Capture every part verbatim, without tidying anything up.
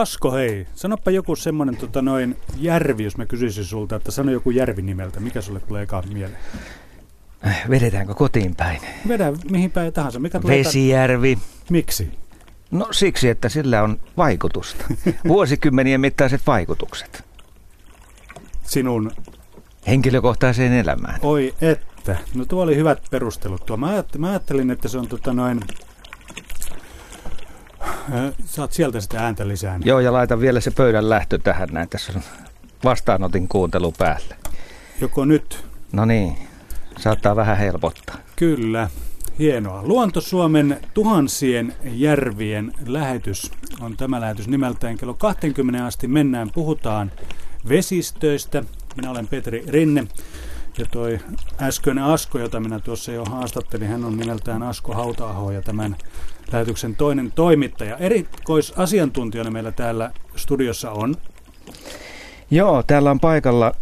Asko, hei, sanoppa joku semmoinen tota noin järvi, jos mä kysyisin sulta, että sano joku järvi nimeltä. Mikä sulle tulee ekaan mieleen? Vedetäänkö kotiin päin? Vedä mihin päin tahansa. Mikä tulee Vesijärvi. Ta- Miksi? No siksi, että sillä on vaikutusta. Vuosikymmenien mittaiset vaikutukset. Sinun? Henkilökohtaiseen elämään. Oi että. No tuo oli hyvät perustelut. Tuo. Mä, mä ajattelin, että se on tota noin... Saat sieltä sitä ääntä lisää. Joo, ja laitan vielä se pöydän lähtö tähän näin. Tässä on vastaanotin kuuntelu päällä. Joko nyt? No niin, saattaa vähän helpottaa. Kyllä, hienoa. Luonto Suomen tuhansien järvien lähetys on tämä lähetys nimeltään. Kello kahteenkymmeneen asti mennään, puhutaan vesistöistä. Minä olen Petri Rinne. Ja toi äskeinen Asko, jota minä tuossa jo haastattelin, hän on nimeltään Asko Hauta-aho ja tämän lähetyksen toinen toimittaja. Erikoisasiantuntijana meillä täällä studiossa on. Joo, täällä on paikalla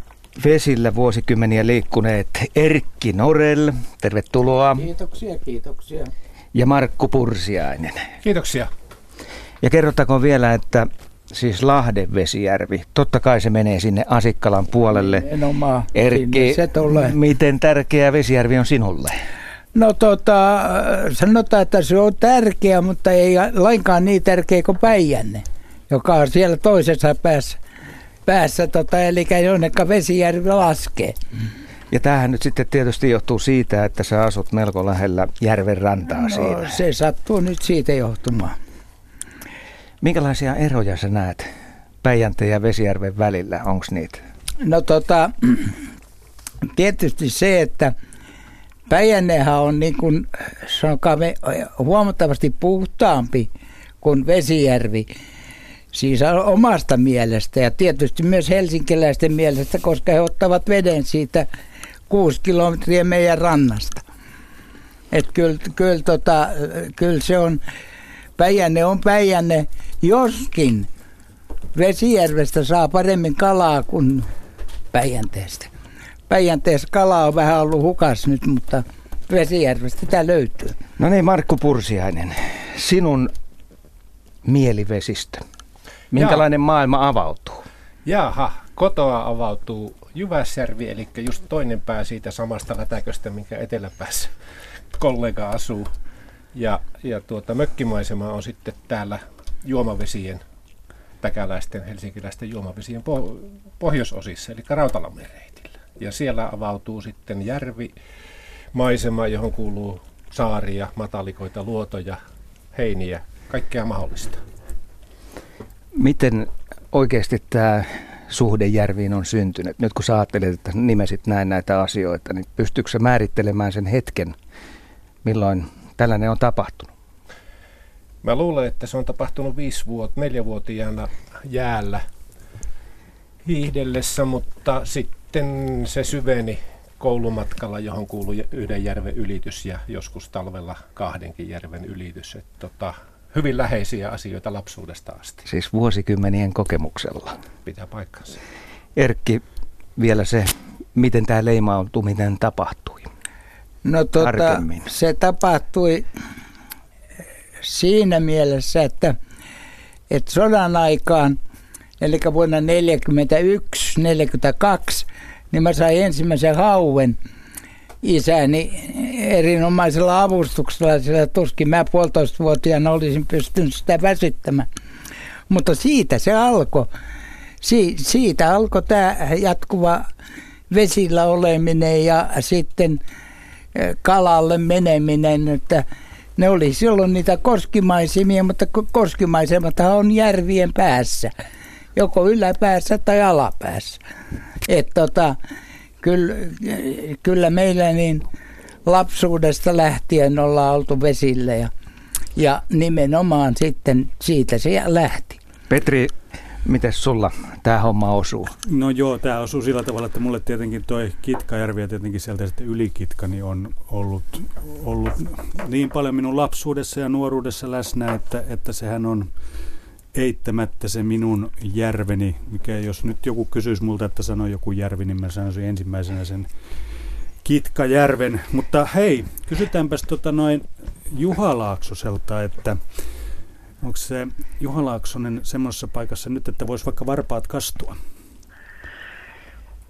vesillä vuosikymmeniä liikkuneet Erkki Norell. Tervetuloa. Kiitoksia, kiitoksia. Ja Markku Pursiainen. Kiitoksia. Ja kerrottakoon vielä, että siis Lahden Vesijärvi. Totta kai se menee sinne Asikkalan puolelle. Nimenomaan. Erkki, miten tärkeä Vesijärvi on sinulle? No tota, sanotaan, että se on tärkeä, mutta ei lainkaan niin tärkeä kuin Päijänne, joka on siellä toisessa päässä, päässä tota, eli jonnekka Vesijärvi laskee. Ja tämähän nyt sitten tietysti johtuu siitä, että sä asut melko lähellä järven rantaa no, siinä. Se sattuu nyt siitä johtumaan. Minkälaisia eroja sä näet Päijänteen ja Vesijärven välillä? Onko niitä? No tota, tietysti se, että Päijännehän on niin kuin, sanokaamme, huomattavasti puhtaampi kuin Vesijärvi, siis omasta mielestä ja tietysti myös helsinkiläisten mielestä, koska he ottavat veden siitä kuusi kilometriä meidän rannasta. Että kyllä, kyllä, tota, kyllä se on, Päijänne on Päijänne, joskin Vesijärvestä saa paremmin kalaa kuin Päijänteestä. Päijänteessä kala on vähän ollut hukas nyt, mutta Vesijärvestä tämä löytyy. No niin, Markku Pursiainen, sinun mielivesistö. Minkälainen Jaa. maailma avautuu? Jaha, kotoa avautuu Jyväsjärvi, eli just toinen pää siitä samasta lätäköstä, minkä eteläpäässä kollega asuu. Ja, ja tuota, mökkimaisema on sitten täällä juomavesien, täkäläisten, helsinkiläisten juomavesien po- pohjoisosissa, eli Rautalammin reitillä. Ja siellä avautuu sitten järvimaisema, johon kuuluu saaria, matalikoita, luotoja, heiniä, kaikkea mahdollista. Miten oikeasti tämä suhde järviin on syntynyt? Nyt kun sä ajattelet, että nimesit näin näitä asioita, niin pystyykö sä määrittelemään sen hetken, milloin tällainen on tapahtunut? Mä luulen, että se on tapahtunut viisi vuotta, neljävuotiaana jäällä hiihdellessä, mutta sitten se syveni koulumatkalla, johon kuului yhden järven ylitys ja joskus talvella kahdenkin järven ylitys. Että tota, hyvin läheisiä asioita lapsuudesta asti. Siis vuosikymmenien kokemuksella. Pitää paikkansa. Erkki, vielä se, miten tämä leimaantuminen tapahtui. No tota, se tapahtui siinä mielessä, että, että sodan aikaan, eli vuonna neljäkymmentäyksi neljäkymmentäkaksi, niin mä sain ensimmäisen hauen isäni erinomaisella avustuksella, sillä tuskin mä puolitoistavuotiaana olisin pystynyt sitä väsyttämään. Mutta siitä se alkoi. Si- siitä alkoi tämä jatkuva vesillä oleminen ja sitten kalalle meneminen, että ne oli silloin niitä koskimaisemia, mutta koskimaisemathan on järvien päässä, joko yläpäässä tai alapäässä. Et tota, kyllä, kyllä meillä niin lapsuudesta lähtien ollaan oltu vesillä ja, ja nimenomaan sitten siitä se lähti. Petri, mites sulla tämä homma osuu? No joo, tämä osuu sillä tavalla, että mulle tietenkin toi Kitka-järvi ja tietenkin sieltä sitten Ylikitka niin on ollut, ollut niin paljon minun lapsuudessa ja nuoruudessa läsnä, että, että sehän on eittämättä se minun järveni, mikä jos nyt joku kysyisi multa, että sanoi joku järvi, niin mä sanoisin ensimmäisenä sen Kitka-järven. Mutta hei, kysytäänpäs tota noin Juha Laaksoselta, että Onko se Juha Laaksonen semmoisessa paikassa nyt, että voisi vaikka varpaat kastua?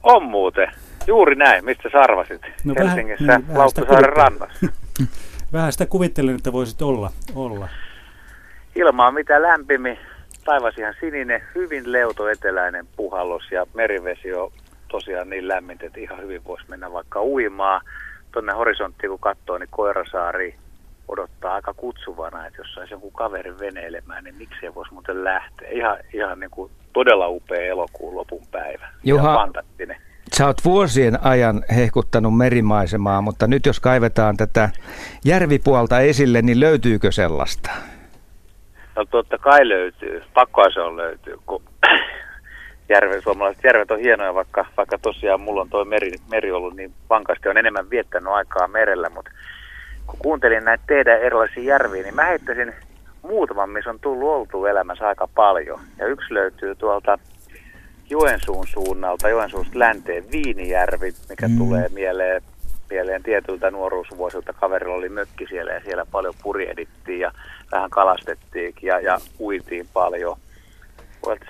On muuten. Juuri näin. Mistä sä arvasit? No Helsingissä vähä, niin, Lauttosaaren rannassa. Vähän sitä kuvittelen, että voisit olla. olla. Ilma on mitä lämpimmin. Taivas ihan sininen, hyvin leutoeteläinen puhallus ja merivesi on tosiaan niin lämmintä, että ihan hyvin voisi mennä vaikka uimaan. Tuonne horisonttiin kun katsoo, niin Koirasaari odottaa aika kutsuvana, että jos saisi joku kaveri veneilemään, niin miksei voisi muuten lähteä. Ihan, ihan niin kuin todella upea elokuun lopun päivä. Juha, fantastinen. Sä oot vuosien ajan hehkuttanut merimaisemaa, mutta nyt jos kaivetaan tätä järvipuolta esille, niin löytyykö sellaista? No totta kai löytyy. Pakkoa se on löytyy, kun järve, suomalaiset järvet on hienoja, vaikka, vaikka tosiaan mulla on toi meri, meri ollut niin vankasti. On enemmän viettänyt aikaa merellä, mutta kun kuuntelin näitä teidän erilaisia järviä, niin mä heittäisin muutaman, missä on tullut oltu elämässä aika paljon. Ja yksi löytyy tuolta Joensuun suunnalta, Joensuusta länteen, Viinijärvi, mikä mm. tulee mieleen, mieleen tietyiltä nuoruusvuosilta. Kaverilla oli mökki siellä ja siellä paljon purjehdittiin ja vähän kalastettiinkin ja, ja uitiin paljon.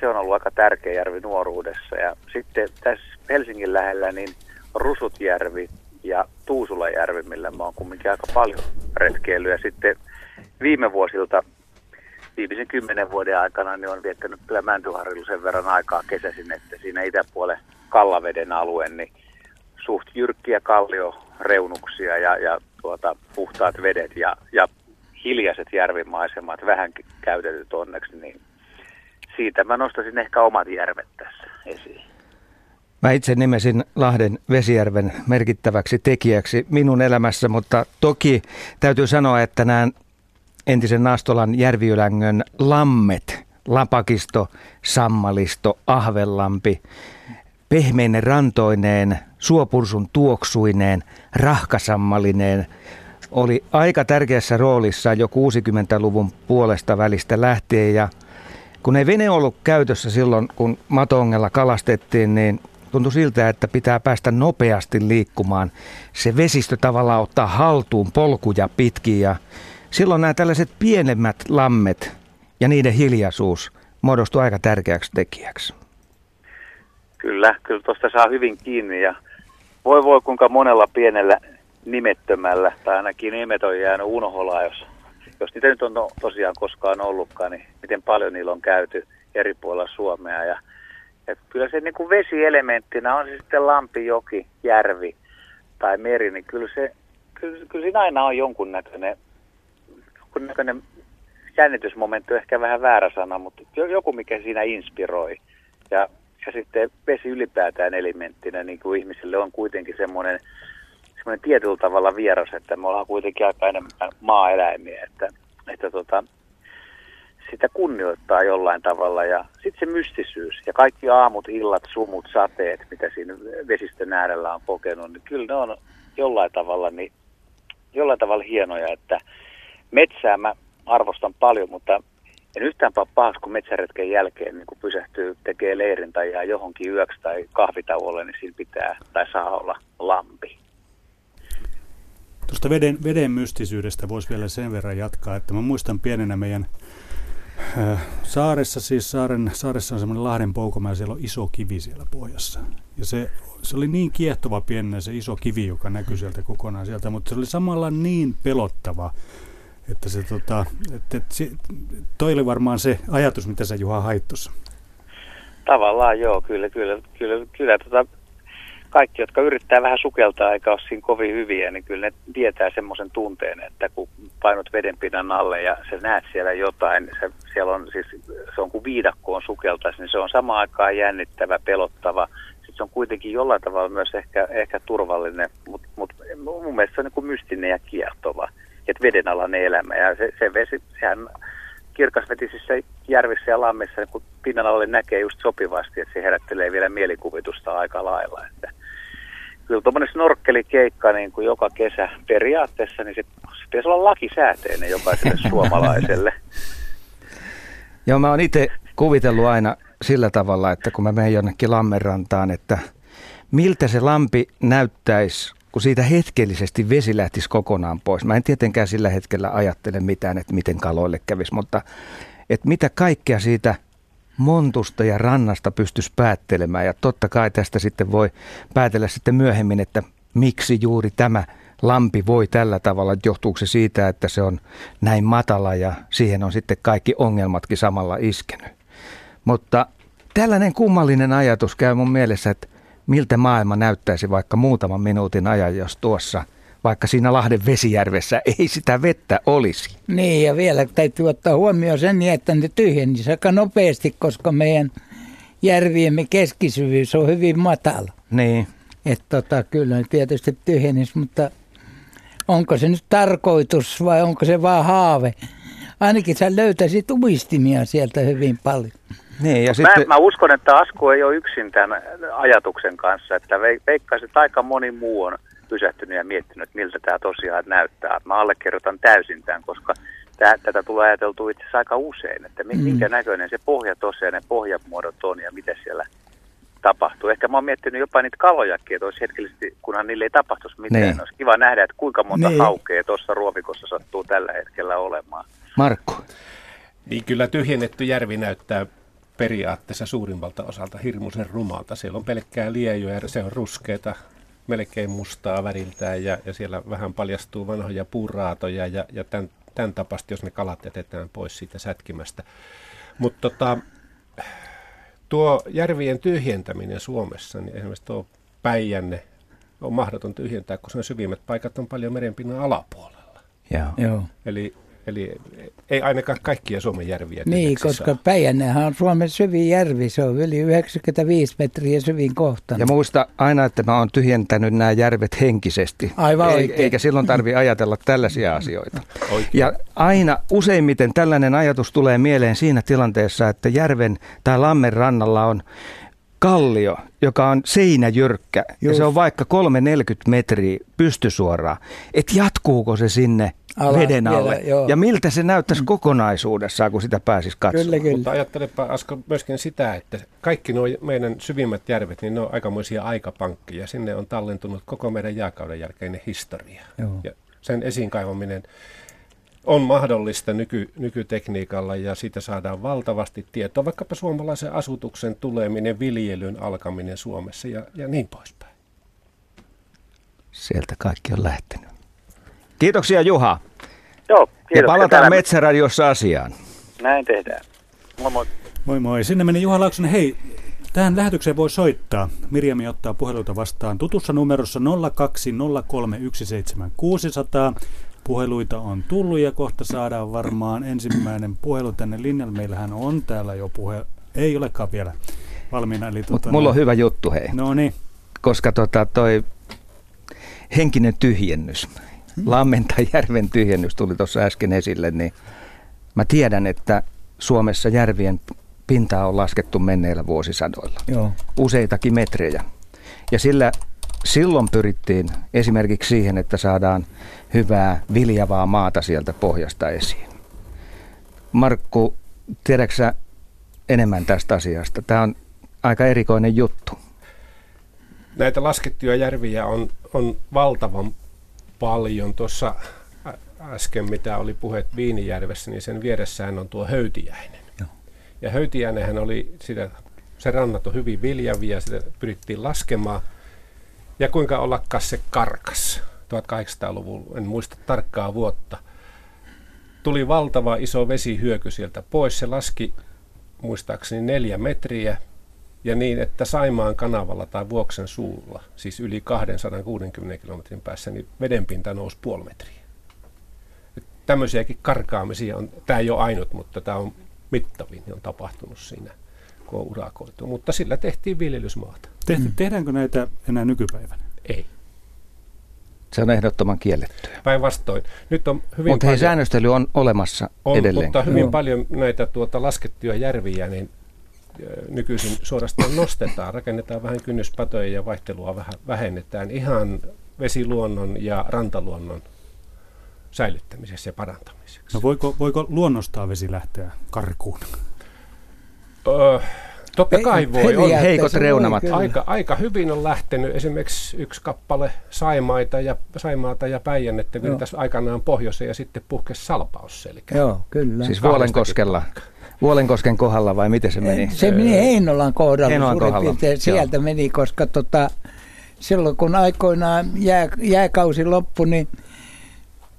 Se on ollut aika tärkeä järvi nuoruudessa. Ja sitten tässä Helsingin lähellä niin Rusutjärvi ja Tuusulajärvi, millä mä oon kumminkin aika paljon retkeillyt. Ja sitten viime vuosilta, viimeisen kymmenen vuoden aikana, niin on viettänyt kyllä Mäntyharjulla sen verran aikaa kesäisin, että siinä itäpuolen Kallaveden alue, niin suht jyrkkiä kallioreunuksia ja, ja tuota, puhtaat vedet ja, ja hiljaiset järvimaisemat, vähän käytetyt onneksi, niin siitä mä nostaisin ehkä omat järvet tässä esiin. Mä itse nimesin Lahden Vesijärven merkittäväksi tekijäksi minun elämässä, mutta toki täytyy sanoa, että nämä entisen Nastolan järviylängön lammet, Lapakisto, Sammalisto, Ahvenlampi, pehmeinen rantoineen, suopursun tuoksuineen, rahkasammalineen, oli aika tärkeässä roolissa jo kuusikymmentäluvun puolesta välistä lähtien. Ja kun ei vene ollut käytössä silloin, kun Matongella kalastettiin, niin tuntui siltä, että pitää päästä nopeasti liikkumaan. Se vesistö tavallaan ottaa haltuun polkuja pitkin ja silloin nämä tällaiset pienemmät lammet ja niiden hiljaisuus muodostui aika tärkeäksi tekijäksi. Kyllä, kyllä tuosta saa hyvin kiinni ja voi voi kuinka monella pienellä nimettömällä tai ainakin nimet on jäänyt unholaan, jos, jos niitä nyt on no, tosiaan koskaan ollutkaan, niin miten paljon niillä on käyty eri puolilla Suomea. Ja, ja kyllä se niin kuin vesielementtinä on se sitten lampi, joki, järvi tai meri, niin kyllä, se, kyllä, kyllä siinä aina on jonkunnäköinen, jonkunnäköinen jännitysmomentti, ehkä vähän väärä sana, mutta joku mikä siinä inspiroi. Ja Ja sitten vesi ylipäätään elementtinä, niin kuin ihmisille on kuitenkin semmoinen, semmoinen tietyllä tavalla vieras, että me ollaan kuitenkin aika enemmän maaeläimiä, että, että tota, sitä kunnioittaa jollain tavalla. Ja sitten se mystisyys ja kaikki aamut, illat, sumut, sateet, mitä siinä vesistön äärellä on kokenut, niin kyllä ne on jollain tavalla, niin, jollain tavalla hienoja, että metsää mä arvostan paljon, mutta en yhtään pahaksi, kun metsäretken jälkeen niin kun pysähtyy, tekee leirin tai ihan johonkin yöksi tai kahvitauolle, niin siinä pitää tai saa olla lampi. Tuosta veden, veden mystisyydestä voisi vielä sen verran jatkaa, että mä muistan pienenä meidän äh, saaressa, siis saaren, saaressa on semmoinen Lahden poukoma ja siellä on iso kivi siellä pohjassa. Ja se, se oli niin kiehtova pienenä se iso kivi, joka näkyi sieltä kokonaan sieltä, mutta se oli samalla niin pelottava. Että se, tota, että, että se, toi oli varmaan se ajatus, mitä sä Juha hait tuossa. Tavallaan joo, kyllä, kyllä, kyllä, kyllä tota, kaikki, jotka yrittää vähän sukeltaa eikä ole siinä kovin hyviä, niin kyllä ne tietää semmoisen tunteen, että kun painot vedenpinnan alle ja sä näet siellä jotain, se, siellä on siis, se on kuin viidakkoon sukeltaisi, niin se on samaan aikaan jännittävä, pelottava. Sitten se on kuitenkin jollain tavalla myös ehkä, ehkä turvallinen, mutta mut, mun mielestä se on niin kuin mystinen ja kiehtova. Että vedenalainen elämä ja se, se vesi, sehän kirkasvetisissä järvissä ja lammissa, niin kun pinnan alle näkee just sopivasti, että se herättelee vielä mielikuvitusta aika lailla. Että kyllä tuommoinen snorkkelikeikka niin kuin joka kesä periaatteessa, niin se, se pitäisi olla lakisääteinen jokaiselle suomalaiselle. Joo, mä oon itse kuvitellut aina sillä tavalla, että kun mä menen jonnekin lammenrantaan, että miltä se lampi näyttäisi, kun siitä hetkellisesti vesi lähtisi kokonaan pois. Mä en tietenkään sillä hetkellä ajattele mitään, että miten kaloille kävisi, mutta että mitä kaikkea siitä montusta ja rannasta pystyisi päättelemään. Ja totta kai tästä sitten voi päätellä sitten myöhemmin, että miksi juuri tämä lampi voi tällä tavalla, johtuuko se siitä, että se on näin matala ja siihen on sitten kaikki ongelmatkin samalla iskenyt. Mutta tällainen kummallinen ajatus käy mun mielessä, että miltä maailma näyttäisi vaikka muutaman minuutin ajan, jos tuossa, vaikka siinä Lahden Vesijärvessä ei sitä vettä olisi. Niin, ja vielä täytyy ottaa huomioon sen, että ne tyhjenisi aika nopeasti, koska meidän järviemme keskisyvyys on hyvin matala. Niin. Että tota, kyllä ne tietysti tyhjenisi, mutta onko se nyt tarkoitus vai onko se vaan haave? Ainakin sä löytäisit uistimia sieltä hyvin paljon. Niin, ja sitten... mä, mä uskon, että Asko ei ole yksin tämän ajatuksen kanssa, että veikkaisin, että aika moni muu on pysähtynyt ja miettinyt, miltä tämä tosiaan näyttää. Mä allekirjoitan täysin tämän, koska tää, tätä tulee ajateltua itse asiassa aika usein, että minkä mm. näköinen se pohja tosiaan, ne pohjamuodot on ja mitä siellä tapahtuu. Ehkä mä oon miettinyt jopa niitä kalojakin, että olisi hetkellisesti, kunhan niille ei tapahtuisi mitään, niin olisi kiva nähdä, että kuinka monta niin haukea tuossa ruovikossa sattuu tällä hetkellä olemaan. Markku. Niin kyllä tyhjennetty järvi näyttää periaatteessa suurimmalta osalta hirmuisen rumalta. Siellä on pelkkää liejoja, se on ruskeata, melkein mustaa väriltään ja, ja siellä vähän paljastuu vanhoja puuraatoja ja, ja tämän, tämän tapasta, jos ne kalat jätetään pois siitä sätkimästä. Mutta tota, tuo järvien tyhjentäminen Suomessa, niin esimerkiksi tuo Päijänne on mahdoton tyhjentää, koska sen syvimmät paikat on paljon merenpinnan alapuolella. Joo. Eli Eli ei ainakaan kaikkia Suomen järviä. Niin, koska Päijännehän on Suomen syvin järvi. Se on yli yhdeksänkymmentäviisi metriä syvin kohta. Ja muista aina, että mä oon tyhjentänyt nämä järvet henkisesti. Aivan e- oikein. Eikä silloin tarvitse ajatella tällaisia asioita. Oikein. Ja aina useimmiten tällainen ajatus tulee mieleen siinä tilanteessa, että järven tai lammen rannalla on kallio, joka on seinäjyrkkä. Just. Ja se on vaikka kolme pilkku neljäkymmentä metriä pystysuoraan. Et jatkuuko se sinne Ala, veden alle. Vielä, ja miltä se näyttäisi kokonaisuudessaan, kun sitä pääsisi katsomaan. Kyllä, kyllä. Mutta ajattelepa, Asko, myöskin sitä, että kaikki nuo meidän syvimmät järvet, niin ne on aikamoisia aikapankkeja. Sinne on tallentunut koko meidän jääkauden jälkeinen historia. Joo. Ja sen esiin kaivaminen on mahdollista nyky, nykytekniikalla ja siitä saadaan valtavasti tietoa. Vaikkapa suomalaisen asutuksen tuleminen, viljelyn alkaminen Suomessa ja, ja niin poispäin. Sieltä kaikki on lähtenyt. Kiitoksia, Juha. Joo, kiitos. Ja palataan Metsäradiossa asiaan. Näin tehdään. Moi moi. Moi moi. Sinne meni Juha Laaksonen. Hei, tähän lähetykseen voi soittaa. Mirjami ottaa puheluita vastaan tutussa numerossa nolla kaksi nolla kolme yksi seitsemän kuusi nolla nolla. Puheluita on tullut ja kohta saadaan varmaan ensimmäinen puhelu tänne linjalle. Meillähän on täällä jo puhe. Ei olekaan vielä valmiina. Eli tuota, mulla on hyvä juttu, hei. No niin. Koska tota toi henkinen tyhjennys. Lammen tai järven tyhjennys tuli tuossa äsken esille, niin mä tiedän, että Suomessa järvien pintaa on laskettu menneillä vuosisadoilla. Joo. Useitakin metrejä. Ja sillä silloin pyrittiin esimerkiksi siihen, että saadaan hyvää viljavaa maata sieltä pohjasta esiin. Markku, tiedätkö sä enemmän tästä asiasta? Tämä on aika erikoinen juttu. Näitä laskettuja järviä on, on valtavan paljon. Tuossa äsken, mitä oli puhet Viinijärvessä, niin sen vieressään on tuo Höytiäinen. Joo. Ja Höytiäinenhän oli, sitä, se rannat on hyvin viljavia, sitä pyrittiin laskemaan. Ja kuinka ollakaan se karkas tuhatkahdeksansataaluvulla, en muista tarkkaa vuotta. Tuli valtava iso vesihyöky sieltä pois, se laski muistaakseni neljä metriä. Ja niin, että Saimaan kanavalla tai Vuoksen suulla, siis yli kaksisataakuusikymmentä kilometrin päässä, niin vedenpinta nousi puoli metriä. Nyt tämmöisiäkin karkaamisia on, tämä ei ole ainut, mutta tämä on mittavin, on tapahtunut siinä, kun on urakoitu. Mutta sillä tehtiin viljelysmaata. Tehti, tehdäänkö näitä enää nykypäivänä? Ei. Se on ehdottoman kiellettyä. Päinvastoin. Nyt on hyvin mutta paljon, hei, säännöstely on olemassa on, edelleen. Mutta hyvin no. paljon näitä tuota laskettuja järviä, niin nykyisin suorastaan nostetaan, rakennetaan vähän kynnyspatoja ja vaihtelua vähän vähennetään ihan vesiluonnon ja rantaluonnon säilyttämisessä ja parantamiseksi. No voiko, voiko luonnostaan vesi lähteä karkuun? Öö, totta kai voi. On heikot reunamat. Aika, aika hyvin on lähtenyt. Esimerkiksi yksi kappale Saimaita ja, Saimaata ja Päijännettä virtasi aikanaan pohjoiseen ja sitten puhkesi Salpausselkään. Joo, kyllä. Siis Vuolenkoskella. Vuolenkosken kohdalla vai miten se meni? Se meni Heinolan kohdalla, Heinolan suurin kohdalla. Piirtein sieltä Joo. meni, koska tota, silloin kun aikoinaan jää, jääkausi loppui, niin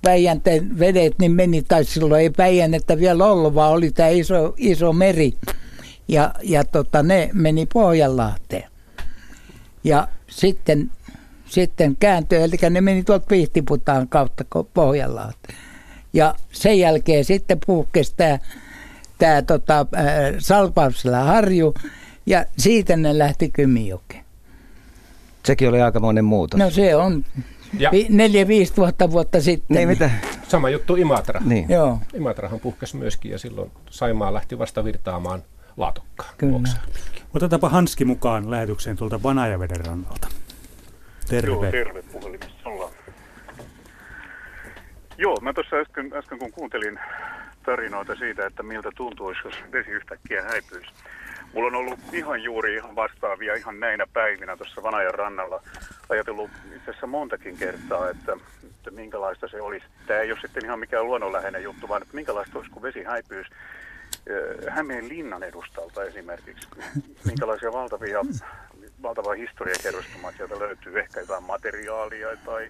Päijänteen vedet niin meni, tai silloin ei Päijännettä vielä ollut, vaan oli tämä iso, iso meri. Ja, ja tota, ne meni Pohjanlahteen. Ja sitten, sitten kääntyi, eli ne meni tuolta Pihtiputaan kautta Pohjanlahteen. Ja sen jälkeen sitten puhkesi tämä, tämä tota, Salpausselän harju, ja siitä ne lähti Kymijoki. Sekin oli aikamoinen muutos. No se on. Neljä, viisi tuhatta vuotta sitten. Niin, mitä? Sama juttu Imatra. Niin. Joo. Imatrahan puhkesi myöskin, ja silloin Saimaa lähti vasta virtaamaan Laatokkaan. Otetaanpa Hanski mukaan lähetykseen tuolta Vanajaveden rannalta. Terve. Joo, terve puhelimessa ollaan. Joo, mä tuossa äsken, äsken kun kuuntelin tarinoita siitä, että miltä tuntuisi, jos vesi yhtäkkiä häipyisi. Mulla on ollut ihan juuri ihan vastaavia ihan näinä päivinä tuossa Vanajan rannalla. Ajatellut itse asiassa montakin kertaa, että, että minkälaista se olisi. Tämä ei ole sitten ihan mikään luonnonläheinen juttu, vaan että minkälaista olisi, kun vesi häipyisi Hämeen linnan edustalta esimerkiksi. Minkälaisia valtavia, valtavaa historiakerrostumaa sieltä löytyy, ehkä jotain materiaalia tai...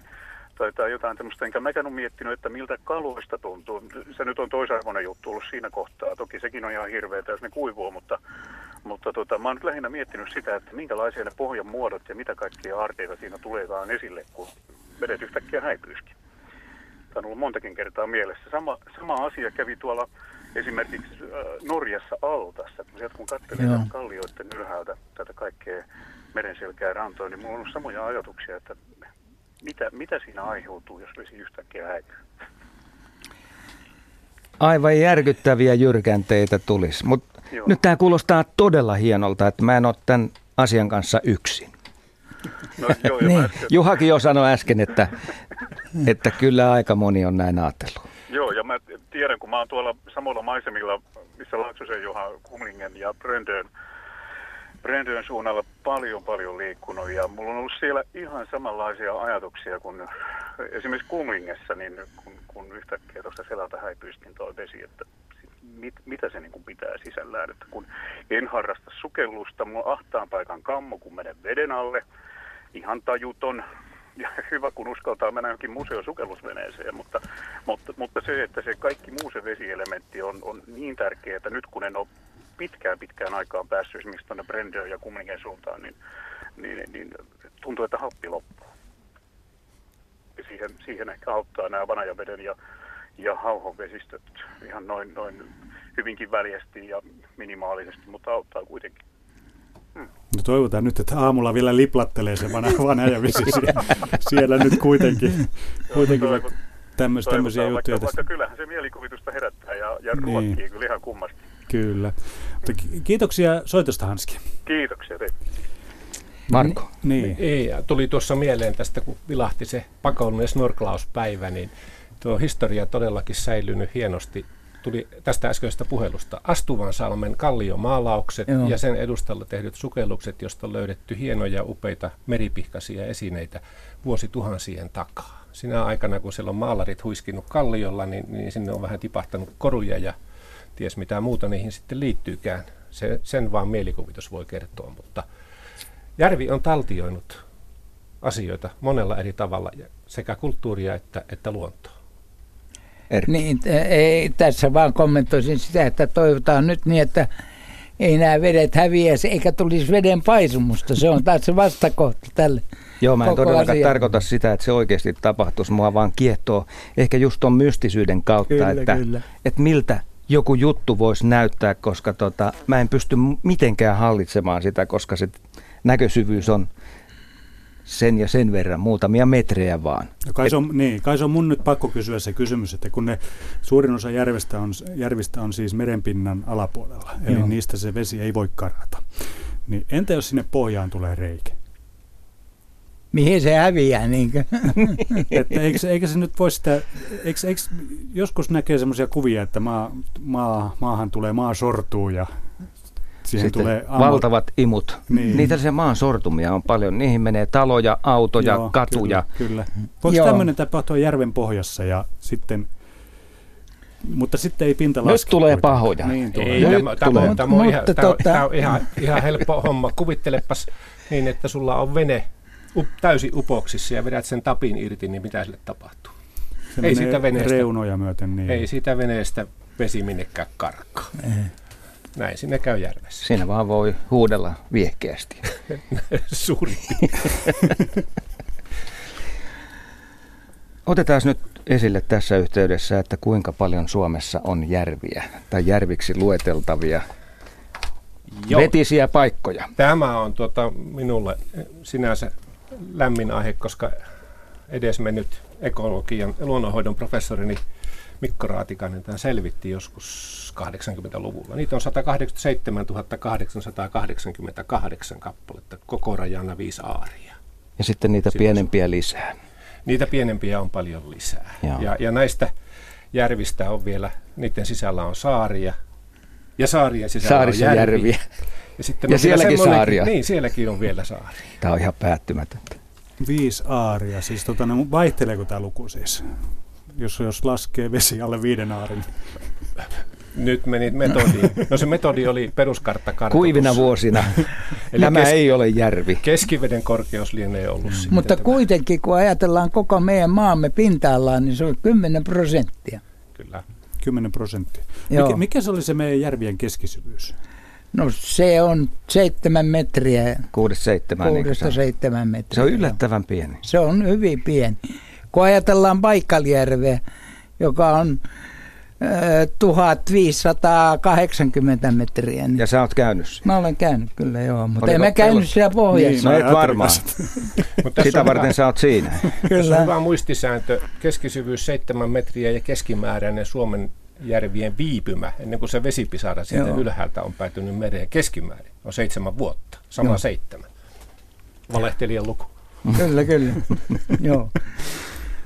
Tai, tai jotain tämmöistä, enkä mäkään ole miettinyt, että miltä kaloista tuntuu. Se nyt on toisarvoinen juttu ollut siinä kohtaa. Toki sekin on ihan hirveätä, jos ne kuivuu, mutta, mutta tota, mä oon nyt lähinnä miettinyt sitä, että minkälaisia ne pohjan muodot ja mitä kaikkia aarteita siinä tuleekaan esille, kun vedet yhtäkkiä häipyisikin. Tämä on ollut montakin kertaa mielessä. Sama, sama asia kävi tuolla esimerkiksi Norjassa Altassa. Sieltä kun katselin no. kallioiden ylhäältä tätä kaikkea merenselkää rantoa, niin mulla on ollut samoja ajatuksia, että Mitä, mitä siinä aiheutuu, jos vesi yhtäkkiä häipyy? Aivan järkyttäviä jyrkänteitä tulisi, mutta nyt tämä kuulostaa todella hienolta, että mä en ole tämän asian kanssa yksin. No, joo, jo niin. Juhakin jo sanoi äsken, että, että kyllä aika moni on näin ajatellut. Joo, ja mä tiedän, kun mä oon tuolla samalla maisemilla, missä Laaksosen Juha, Kumlingen ja Bröndön, Rennön suunnalla paljon paljon liikkunut ja mulla on ollut siellä ihan samanlaisia ajatuksia kuin esimerkiksi Kumlingessa, niin kun, kun yhtäkkiä tuossa selältä häipyisikin toi vesi, että mit, mitä se niin kuin pitää sisällään, että kun en harrasta sukellusta, mulla ahtaan paikan kammo, kun menen veden alle, ihan tajuton ja hyvä kun uskaltaa mennä johonkin museosukellusveneeseen, mutta, mutta, mutta se, että se kaikki muu se vesielementti on, on niin tärkeää, että nyt kun en ole pitkään pitkään aikaan päässyt esimerkiksi tuonne Brendöön ja Kumlingen suuntaan, niin, niin, niin tuntuu, että happi loppuu. Siihen, siihen ehkä auttaa nämä Vanajaveden ja, ja Hauhon vesistöt ihan noin, noin hyvinkin väljästi ja minimaalisesti, mutta auttaa kuitenkin. Hmm. No toivotaan nyt, että aamulla vielä liplattelee se Vanajavesi siellä, siellä nyt kuitenkin. kuitenkin Joo, toivot, tämmöisiä toivotaan, juttuja vaikka, tästä. Vaikka kyllähän se mielikuvitusta herättää ja, ja ruokkii niin. kyllä ihan kummasti. Kyllä. Kiitoksia soitosta, Hanski. Kiitoksia. Markku. Niin. Ei, tuli tuossa mieleen tästä, kun vilahti se pakollinen snorklauspäivä, niin tuo historia todellakin säilynyt hienosti. Tuli tästä äskeisestä puhelusta Astuvansalmen kalliomaalaukset Joo. ja sen edustalla tehdyt sukellukset, josta on löydetty hienoja upeita meripihkaisia esineitä vuosituhansien takaa. Sinä aikana, kun siellä on maalarit huiskinut kalliolla, niin, niin sinne on vähän tipahtanut koruja ja ties mitä muuta niihin sitten liittyykään. Se, sen vaan mielikuvitus voi kertoa, mutta järvi on taltioinut asioita monella eri tavalla, sekä kulttuuria että, että luontoa. Niin, ei, tässä vaan kommentoisin sitä, että toivotaan nyt niin, että ei nämä vedet häviäisi eikä tulisi veden paisumusta. Se on taas se vastakohta tälle. Joo, mä en todellakaan tarkoita sitä, että se oikeasti tapahtuisi. Mua vaan kiehtoo ehkä just tuon mystisyyden kautta, kyllä, että, kyllä. että miltä joku juttu voisi näyttää, koska tota, mä en pysty mitenkään hallitsemaan sitä, koska se näkösyvyys on sen ja sen verran, muutamia metrejä vaan. No kai, se on, niin, kai se on mun nyt pakko kysyä se kysymys, että kun ne suurin osa järvestä on, järvistä on siis merenpinnan alapuolella, eli Joo. niistä se vesi ei voi karata, niin entä jos sinne pohjaan tulee reikä? Mihin se häviää? Niinkö? Että eikö, eikö se nyt voi sitä, eikö, eikö, joskus näkee semmoisia kuvia, että maa, maa, maahan tulee, maa sortuu ja siihen sitten tulee ammo. Valtavat imut. Niin. Niitä se maan sortumia on paljon. Niihin menee taloja, autoja, Joo, katuja. Kyllä, kyllä. Voiko Joo. tämmöinen tapahtua järven pohjassa ja sitten Mutta sitten ei pinta laske. Nyt tulee pahoja. Niin, tulee. Ei, tämä, tämä, tulee. Tämä, on ihan, tämä, on, tämä on ihan, ihan helppo homma. Kuvittelepas niin, että sulla on vene up, täysin upoksissa ja vedät sen tapin irti, niin mitä sille tapahtuu? Se ei sitä veneestä, reunoja myöten. Niin. Ei sitä veneestä vesi minnekään karkaa. Näin sinne käy järvessä. Siinä vaan voi huudella viehkeästi. Suurin. Otetaan nyt esille tässä yhteydessä, että kuinka paljon Suomessa on järviä tai järviksi lueteltavia Joo. vetisiä paikkoja. Tämä on tuota minulle sinänsä lämmin aihe, koska edesmennyt ekologian ja luonnonhoidon professorini Mikko Raatikainen tämän selvitti joskus kahdeksankymmentäluvulla. Niitä on sata kahdeksankymmentäseitsemäntuhatta kahdeksansataakahdeksankymmentäkahdeksan kappaletta, koko rajana viisi aaria. Ja sitten niitä sitten pienempiä lisää. Niitä pienempiä on paljon lisää. Ja, ja näistä järvistä on vielä, niiden sisällä on saaria. Ja saarien sisällä Saarissa on järvi. järviä. Ja, sitten ja sielläkin saaria. Niin, sielläkin on vielä saaria. Tämä on ihan päättymätöntä. Viisi aaria. Siis tota, no, vaihteleeko tämä luku siis? Jos, jos laskee vesi alle viiden aarin. Nyt menit metodiin. No se metodi oli peruskarttakartoitus. Kuivina vuosina. Eli nämä kes- ei ole järvi. Keskiveden korkeus lienee ollut. Mm. Mutta kuitenkin, kun ajatellaan koko meidän maamme pinta-alaa, niin se on kymmenen prosenttia. Kyllä. kymmenen prosenttia. Mikä, mikä se oli se meidän järvien keskisyvyys? No se on seitsemän metriä. Kuudesta seitsemän. Kuudesta seitsemän metriä. Se on yllättävän pieni. Se on hyvin pieni. Kun ajatellaan Baikaljärveä, joka on tuhatviisisataakahdeksankymmentä metriä. Niin. Ja sä oot käynyt siellä? Mä olen käynyt kyllä, joo, mutta en mä käynyt siellä pohjassa. Niin, no et varmaan. Sitä varten sä oot siinä. Kyllä. Hyvä muistisääntö, keskisyvyys seitsemän metriä ja keskimääräinen Suomen järvien viipymä, ennen kuin se vesipisara sieltä joo. ylhäältä on päätynyt mereen keskimäärin, on seitsemän vuotta, sama joo. seitsemän. Valehtelijan luku. Kyllä, kyllä, joo.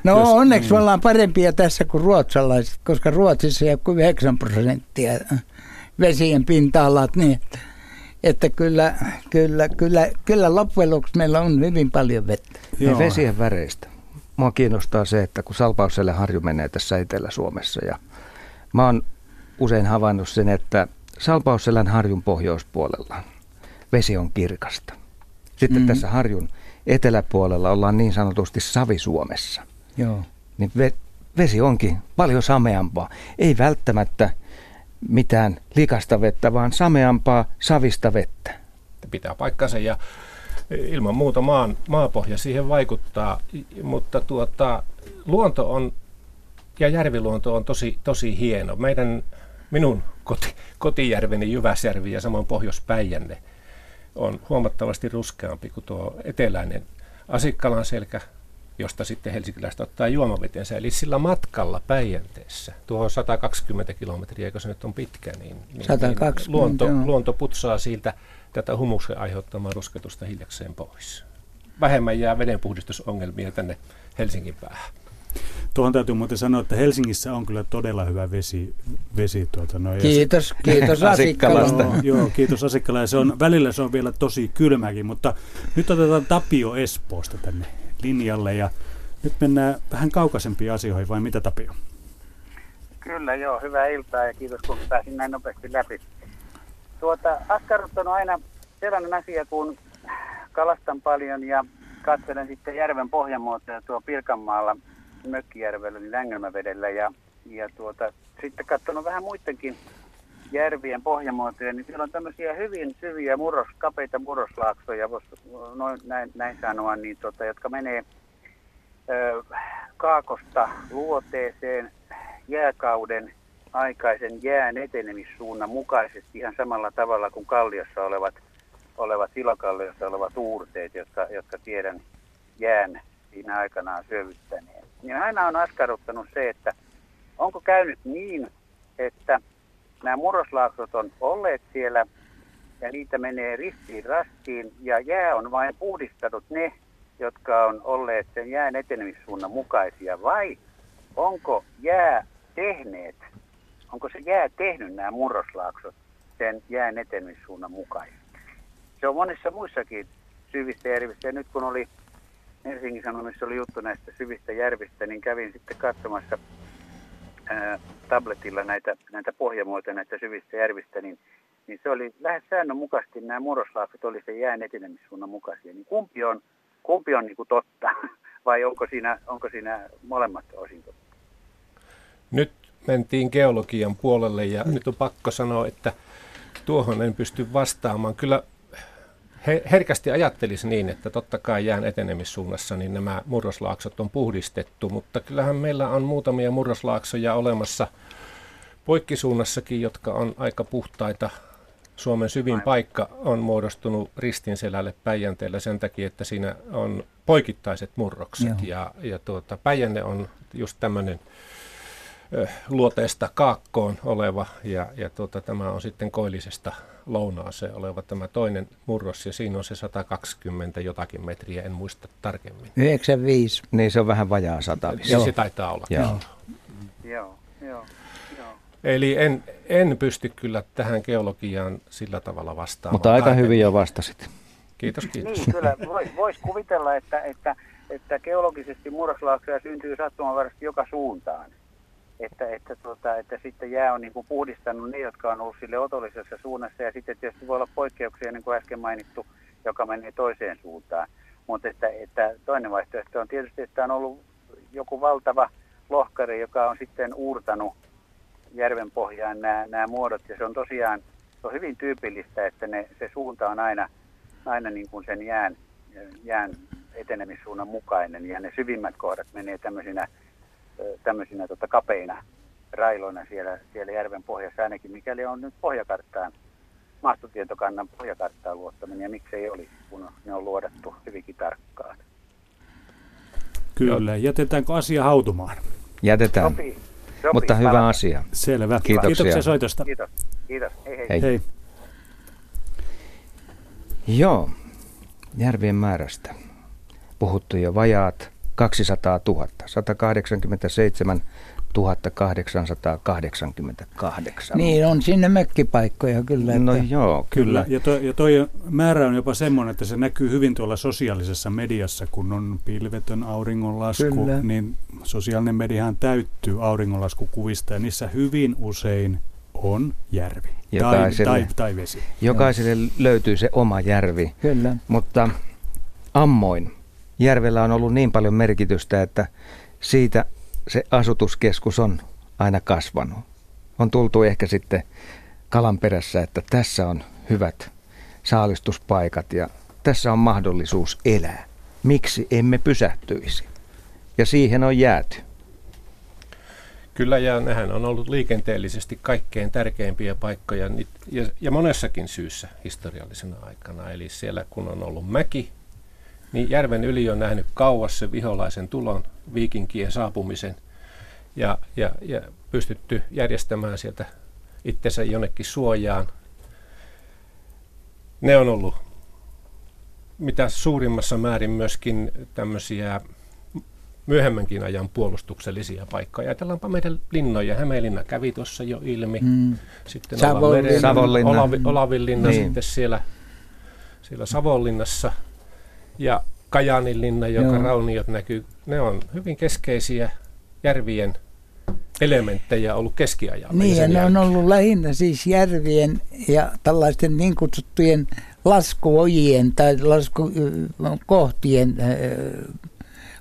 No Just, onneksi niin. ollaan parempia tässä kuin ruotsalaiset, koska Ruotsissa ei ole kuin yhdeksän prosenttia vesien pinta-alat, niin että kyllä, kyllä, kyllä, kyllä loppujen lopuksi meillä on hyvin paljon vettä. Ja vesien väreistä. Mua kiinnostaa se, että kun Salpausselän harju menee tässä Etelä-Suomessa ja mä oon usein havainnut sen, että Salpausselän harjun pohjoispuolella vesi on kirkasta. Sitten mm-hmm. tässä harjun eteläpuolella ollaan niin sanotusti Savi-Suomessa. Joo. Niin ve, vesi onkin paljon sameampaa. Ei välttämättä mitään likasta vettä, vaan sameampaa savista vettä. Pitää paikkansa ja ilman muuta maan, maapohja siihen vaikuttaa, mutta tuota, luonto on ja järviluonto on tosi, tosi hieno. Meidän, minun koti, kotijärveni Jyväsjärvi ja samoin Pohjois-Päijänne on huomattavasti ruskeampi kuin tuo eteläinen Asikkalanselkä, josta sitten helsinkiläiset ottaa juomavetensä. Eli sillä matkalla Päijänteessä, tuohon sata kaksikymmentä kilometriä, eikö se nyt on pitkä, niin, niin, sata kaksikymmentä, niin luonto, luonto putsaa siltä tätä humuksen aiheuttamaa rusketusta hiljakseen pois. Vähemmän jää vedenpuhdistusongelmia tänne Helsingin päähän. Tuohon täytyy muuten sanoa, että Helsingissä on kyllä todella hyvä vesi. vesi tuota, no, kiitos, kiitos Asikkalasta. No, joo, kiitos Asikkala. Ja se on, välillä se on vielä tosi kylmäkin, mutta nyt otetaan Tapio Espoosta tänne linjalle ja nyt mennään vähän kaukaisempiin asioihin, vai mitä Tapio? Kyllä joo, hyvää iltaa ja kiitos kun pääsin näin nopeasti läpi. Tuota, askarruttanut aina sellainen asia, kun kalastan paljon ja katselen sitten järven pohjamuotoja tuo Pirkanmaalla Mökkijärvellä, niin Längelmävedellä ja, ja tuota, sitten katsonut vähän muidenkin järvien pohjamuotoja, niin siellä on tämmöisiä hyvin syviä murros, kapeita murroslaaksoja, voisi noin, näin, näin sanoa, niin tota, jotka menee ö, kaakosta luoteeseen jääkauden aikaisen jään etenemissuunnan mukaisesti ihan samalla tavalla kuin kalliossa olevat, olevat silakalliossa olevat uurteet, jotka, jotka tiedän jään siinä aikanaan syövyttäneen. Niin aina on askarruttanut se, että onko käynyt niin, että nämä murroslaaksot on olleet siellä ja niitä menee ristiin rastiin ja jää on vain puhdistanut ne, jotka on olleet sen jään etenemissuunnan mukaisia. Vai onko jää tehneet, onko se jää tehnyt nämä murroslaaksot sen jään etenemissuunnan mukaisesti? Se on monissa muissakin syvissä järvissä ja nyt kun oli Helsingin Sanomissa oli juttu näistä syvistä järvistä, niin kävin sitten katsomassa ää, tabletilla näitä, näitä pohjamuotoja näistä syvistä järvistä, niin, niin se oli lähes säännönmukaisesti, nämä murroslaakot oli se jään etenemissuunnan mukaisia. Niin kumpi on, kumpi on niin kuin totta vai onko siinä, onko siinä molemmat osin totta? Nyt mentiin geologian puolelle ja nyt on pakko sanoa, että tuohon en pysty vastaamaan. Kyllä he, herkästi ajattelisi niin, että totta kai jään etenemissuunnassa niin nämä murroslaaksot on puhdistettu, mutta kyllähän meillä on muutamia murroslaaksoja olemassa poikkisuunnassakin, jotka on aika puhtaita. Suomen syvin paikka on muodostunut ristinselälle Päijänteellä sen takia, että siinä on poikittaiset murrokset. Joo. ja, ja tuota, Päijänne on just tämmöinen luoteesta kaakkoon oleva ja, ja tuota, tämä on sitten koillisesta lounaaseen oleva tämä toinen murros ja siinä on se sata kaksikymmentä jotakin metriä, en muista tarkemmin. yhdeksänkymmentäviisi, niin se on vähän vajaa sata viisi. Joo. Se taitaa olla. Joo. Joo, joo, joo. Eli en, en pysty kyllä tähän geologiaan sillä tavalla vastaamaan. Mutta aika tarkemmin. Hyvin jo vastasit. Kiitos, kiitos. Niin, kyllä voisi vois kuvitella, että, että, että geologisesti murroslaaksoja syntyy sattumanvaraisesti joka suuntaan. Että, että, tuota, että sitten jää on niin kuin puhdistanut ne, jotka on ollut sille otollisessa suunnassa. Ja sitten tietysti voi olla poikkeuksia, niin kuin äsken mainittu, joka menee toiseen suuntaan. Mutta että, että toinen vaihtoehto on tietysti, että on ollut joku valtava lohkari, joka on sitten uurtanut järven pohjaan nämä, nämä muodot. Ja se on tosiaan se on hyvin tyypillistä, että ne, se suunta on aina, aina niin kuin sen jään, jään etenemissuunnan mukainen. Ja ne syvimmät kohdat menee tämmöisinä... tämmöisinä tota, kapeina railoina siellä, siellä järven pohjassa, ainakin mikäli on nyt pohjakarttaan, maastotietokannan pohjakarttaan luottaminen, ja miksei olisi, kun ne on luodattu hyvinkin tarkkaan. Kyllä, jätetäänkö asia hautumaan? Jätetään, sopii. Sopii. Mutta hyvä Pala. Asia. Selvä. Kiitoksia. Kiitoksia soitosta. Kiitos, kiitos. Hei hei. hei. hei. Joo, järvien määrästä puhuttu jo vajaat kaksisataatuhatta, sata kahdeksankymmentäseitsemän tuhatta kahdeksansataakahdeksankymmentäkahdeksan. Niin, on sinne mökkipaikkoja kyllä. No että... joo, kyllä. kyllä. Ja, toi, ja toi määrä on jopa semmoinen, että se näkyy hyvin tuolla sosiaalisessa mediassa, kun on pilvetön auringonlasku, kyllä. Niin sosiaalinen mediahan täyttyy auringonlaskukuvista, ja niissä hyvin usein on järvi tai, tai, tai vesi. Jokaiselle joo. löytyy se oma järvi, kyllä. Mutta ammoin. Järvellä on ollut niin paljon merkitystä, että siitä se asutuskeskus on aina kasvanut. On tultu ehkä sitten kalan perässä, että tässä on hyvät saalistuspaikat ja tässä on mahdollisuus elää. Miksi emme pysähtyisi? Ja siihen on jääty. Kyllä, ja nehän on ollut liikenteellisesti kaikkein tärkeimpiä paikkoja ja monessakin syyssä historiallisena aikana. Eli siellä kun on ollut mäki, niin järven yli on nähnyt kauas sen viholaisen tulon, viikinkien saapumisen ja, ja, ja pystytty järjestämään sieltä itsensä jonnekin suojaan. Ne on ollut mitä suurimmassa määrin myöskin tämmöisiä myöhemmänkin ajan puolustuksellisia paikkoja. Ajatellaanpa meidän linnoja. Hämeenlinna kävi tuossa jo ilmi. Mm. Sitten Savonlinna. Olavi, Olavinlinna niin. Sitten siellä, siellä Savonlinnassa. Ja Kajaanin linna, joka joo. rauniot näkyy, ne on hyvin keskeisiä järvien elementtejä ollut keskiajalla. Niin, ja ne jälkeen. On ollut lähinnä siis järvien ja tällaisten niin kutsuttujen laskuojien tai laskukohtien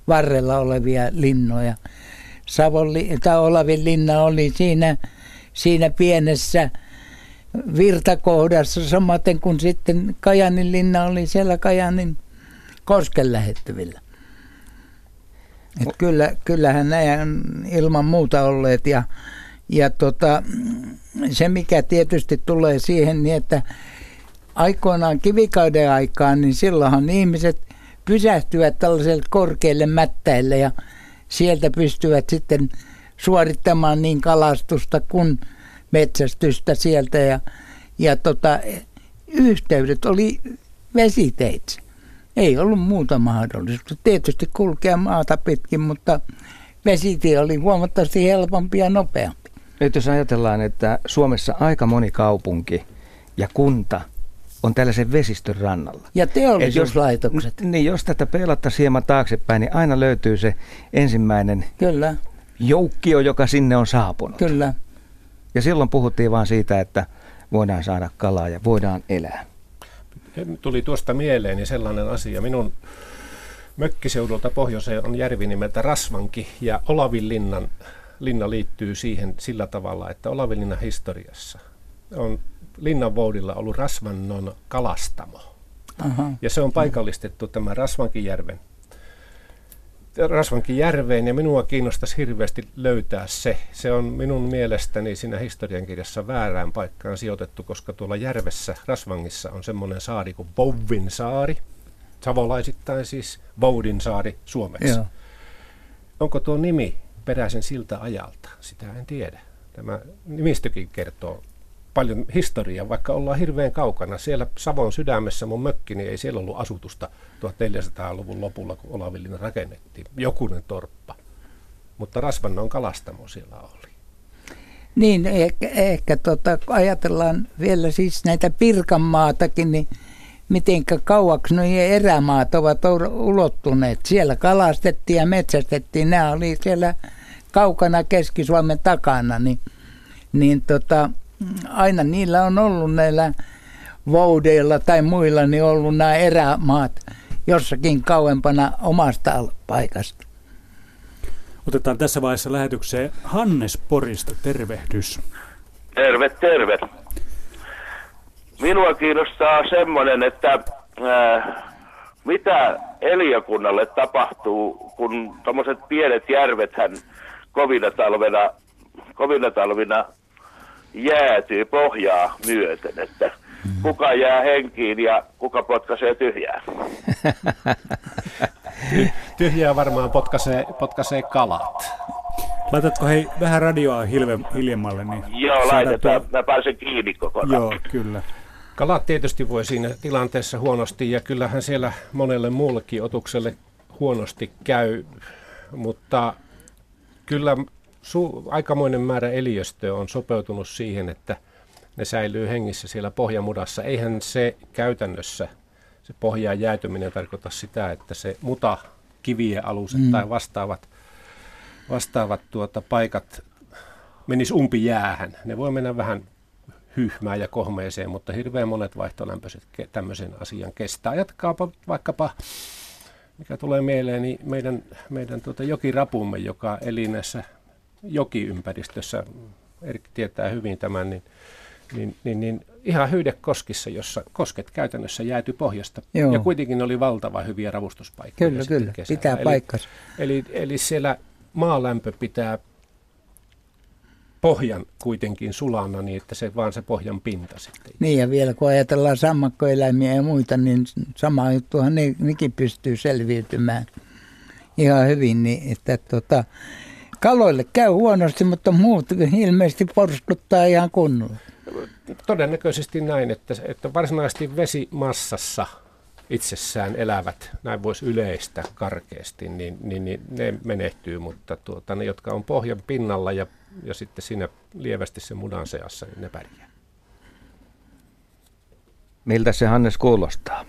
varrella olevia linnoja. Savonli- tai Olavin linna oli siinä, siinä pienessä... virtakohdassa, samaten kuin sitten Kajaanin linna oli siellä Kajaanin kosken lähettyvillä. Et kyllä, kyllähän nämä on ilman muuta olleet ja, ja tota, se mikä tietysti tulee siihen, niin että aikoinaan kivikauden aikaan, niin silloinhan ihmiset pysähtyvät tällaiselle korkeille mättäille ja sieltä pystyvät sitten suorittamaan niin kalastusta kuin metsästystä sieltä ja, ja tota, yhteydet oli vesiteitse. Ei ollut muuta mahdollisuutta. Tietysti kulkea maata pitkin, mutta vesitie oli huomattavasti helpompi ja nopeampi. Nyt jos ajatellaan, että Suomessa aika moni kaupunki ja kunta on tällaisen vesistön rannalla. Ja teollisuuslaitokset. Jos, niin jos tätä peilattaisiin hieman taaksepäin, niin aina löytyy se ensimmäinen... Kyllä. joukkio, joka sinne on saapunut. Kyllä. Ja silloin puhuttiin vaan siitä, että voidaan saada kalaa ja voidaan elää. Tuli tuosta mieleeni sellainen asia. Minun mökkiseudulta pohjoiseen on järvi nimeltä Rasvanki, ja Olavinlinnan linna liittyy siihen sillä tavalla, että Olavinlinnan historiassa on linnanvoudilla ollut Rasvannon kalastamo. Aha. Ja se on paikallistettu tämän Rasvankijärven. Rasvankijärveen, ja minua kiinnostaisi hirveästi löytää se. Se on minun mielestäni siinä historiankirjassa väärään paikkaan sijoitettu, koska tuolla järvessä Rasvangissa on semmoinen saari kuin Vouvin saari, savolaisittain siis Voudin saari suomeksi. Joo. Onko tuo nimi peräisin siltä ajalta? Sitä en tiedä. Tämä nimistökin kertoo paljon historiaa, vaikka ollaan hirveän kaukana. Siellä Savon sydämessä mun mökkini, ei siellä ollut asutusta neljätoistasadan luvun lopulla, kun Olavinlinna rakennettiin. Jokunen torppa. Mutta Rasvannon kalastamo siellä oli. Niin, ehkä, ehkä tota, ajatellaan vielä siis näitä Pirkanmaatakin, niin mitenkä kauaksi nuo erämaat ovat ulottuneet. Siellä kalastettiin ja metsästettiin. Nämä oli siellä kaukana Keski-Suomen takana, niin, niin tota... aina niillä on ollut näillä voudeilla tai muilla niin ollut nämä erämaat jossakin kauempana omasta paikasta. Otetaan tässä vaiheessa lähetykseen Hannes Porista. Tervehdys. Terve, terve. Minua kiinnostaa semmoinen, että äh, mitä eliökunnalle tapahtuu, kun tommoset pienet järvethän kovina talvena, kovina talvina jäätyy pohjaa myöten, että kuka jää henkiin ja kuka potkaisee tyhjää. Tyhjää varmaan potkaisee, potkaisee kalat. Laitatko hei vähän radioa hilve, hiljemmalle? Niin joo, laitetaan. Tuo... Mä pääsen kiinni kokonaan. Joo, kyllä. Kalat tietysti voi siinä tilanteessa huonosti, ja kyllähän siellä monelle muullekin otukselle huonosti käy, mutta kyllä... Su- aikamoinen määrä eliöstöä on sopeutunut siihen, että ne säilyy hengissä siellä pohjamudassa. Eihän se käytännössä, se pohjaan jäätyminen tarkoita sitä, että se muta, kivien aluset mm. tai vastaavat, vastaavat tuota, paikat menis umpi jäähän. Ne voi mennä vähän hyhmään ja kohmeeseen, mutta hirveän monet vaihtolämpöiset tämmöisen asian kestää. Jatkaapa vaikkapa... mikä tulee mieleen, niin meidän, meidän tuota jokirapumme, joka eli näissä jokiympäristössä, Erkki tietää hyvin tämän, niin, niin, niin, niin ihan hyydekoskissa, jossa kosket käytännössä jääty pohjasta. Joo. Ja kuitenkin oli valtava hyviä ravustuspaikkoja. Kyllä, kyllä, kesällä. Pitää paikkansa. Eli, eli, eli siellä maalämpö pitää pohjan kuitenkin sulana niin, että se vaan se pohjan pinta sitten. Niin, ja vielä kun ajatellaan sammakkoeläimiä ja muita, niin sama juttuhan ne, nekin pystyy selviytymään ihan hyvin, niin että tota... kaloille käy huonosti, mutta muut ilmeisesti porskuttaa ihan kunnolla. Todennäköisesti näin, että, että varsinaisesti vesimassassa itsessään elävät, näin voisi yleistä karkeasti, niin, niin, niin ne menehtyy, mutta tuota, ne, jotka on pohjan pinnalla ja, ja sitten siinä lievästi sen mudan seassa, niin ne pärjää. Miltä se, Hannes, kuulostaa?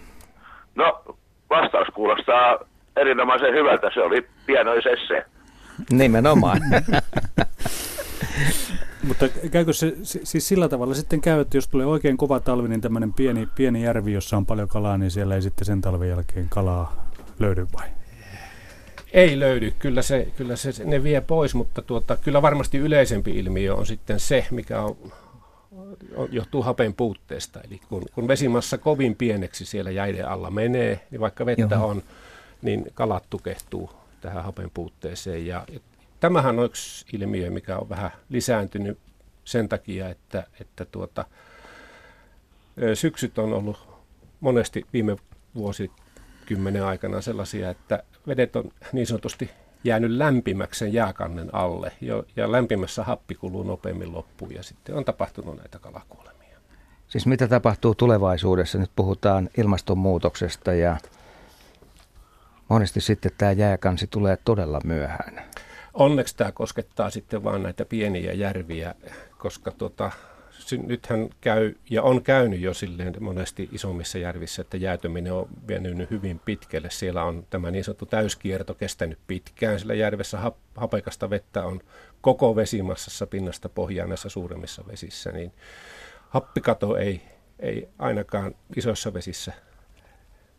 No, vastaus kuulostaa erinomaisen hyvältä. Se oli pienoisesse. Nimenomaan. Mutta käykö se siis sillä tavalla sitten käy, että jos tulee oikein kova talvi, niin tämmöinen pieni, pieni järvi, jossa on paljon kalaa, niin siellä ei sitten sen talven jälkeen kalaa löydy vai? Ei löydy. Kyllä se, kyllä se ne vie pois, mutta tuota, kyllä varmasti yleisempi ilmiö on sitten se, mikä on, on, johtuu hapen puutteesta. Eli kun, kun vesimassa kovin pieneksi siellä jäiden alla menee, niin vaikka vettä Juhu. on, niin kalat tukehtuu tähän hapen puutteeseen. Ja tämähän on yksi ilmiö, mikä on vähän lisääntynyt sen takia, että, että tuota, syksyt on ollut monesti viime vuosikymmenen aikana sellaisia, että vedet on niin sanotusti jäänyt lämpimäksi sen jääkannen alle, ja lämpimässä happi kuluu nopeammin loppuun, ja sitten on tapahtunut näitä kalakuolemia. Siis mitä tapahtuu tulevaisuudessa? Nyt puhutaan ilmastonmuutoksesta ja monesti sitten tämä jääkansi tulee todella myöhään. Onneksi tämä koskettaa sitten vaan näitä pieniä järviä, koska tuota, nythän käy ja on käynyt jo silleen monesti isommissa järvissä, että jäätyminen on vienyt hyvin pitkälle. Siellä on tämä niin sanottu täyskierto kestänyt pitkään. Sillä järvessä hapekasta vettä on koko vesimassassa pinnasta pohjaa näissä suuremmissa vesissä. Niin happikato ei, ei ainakaan isoissa vesissä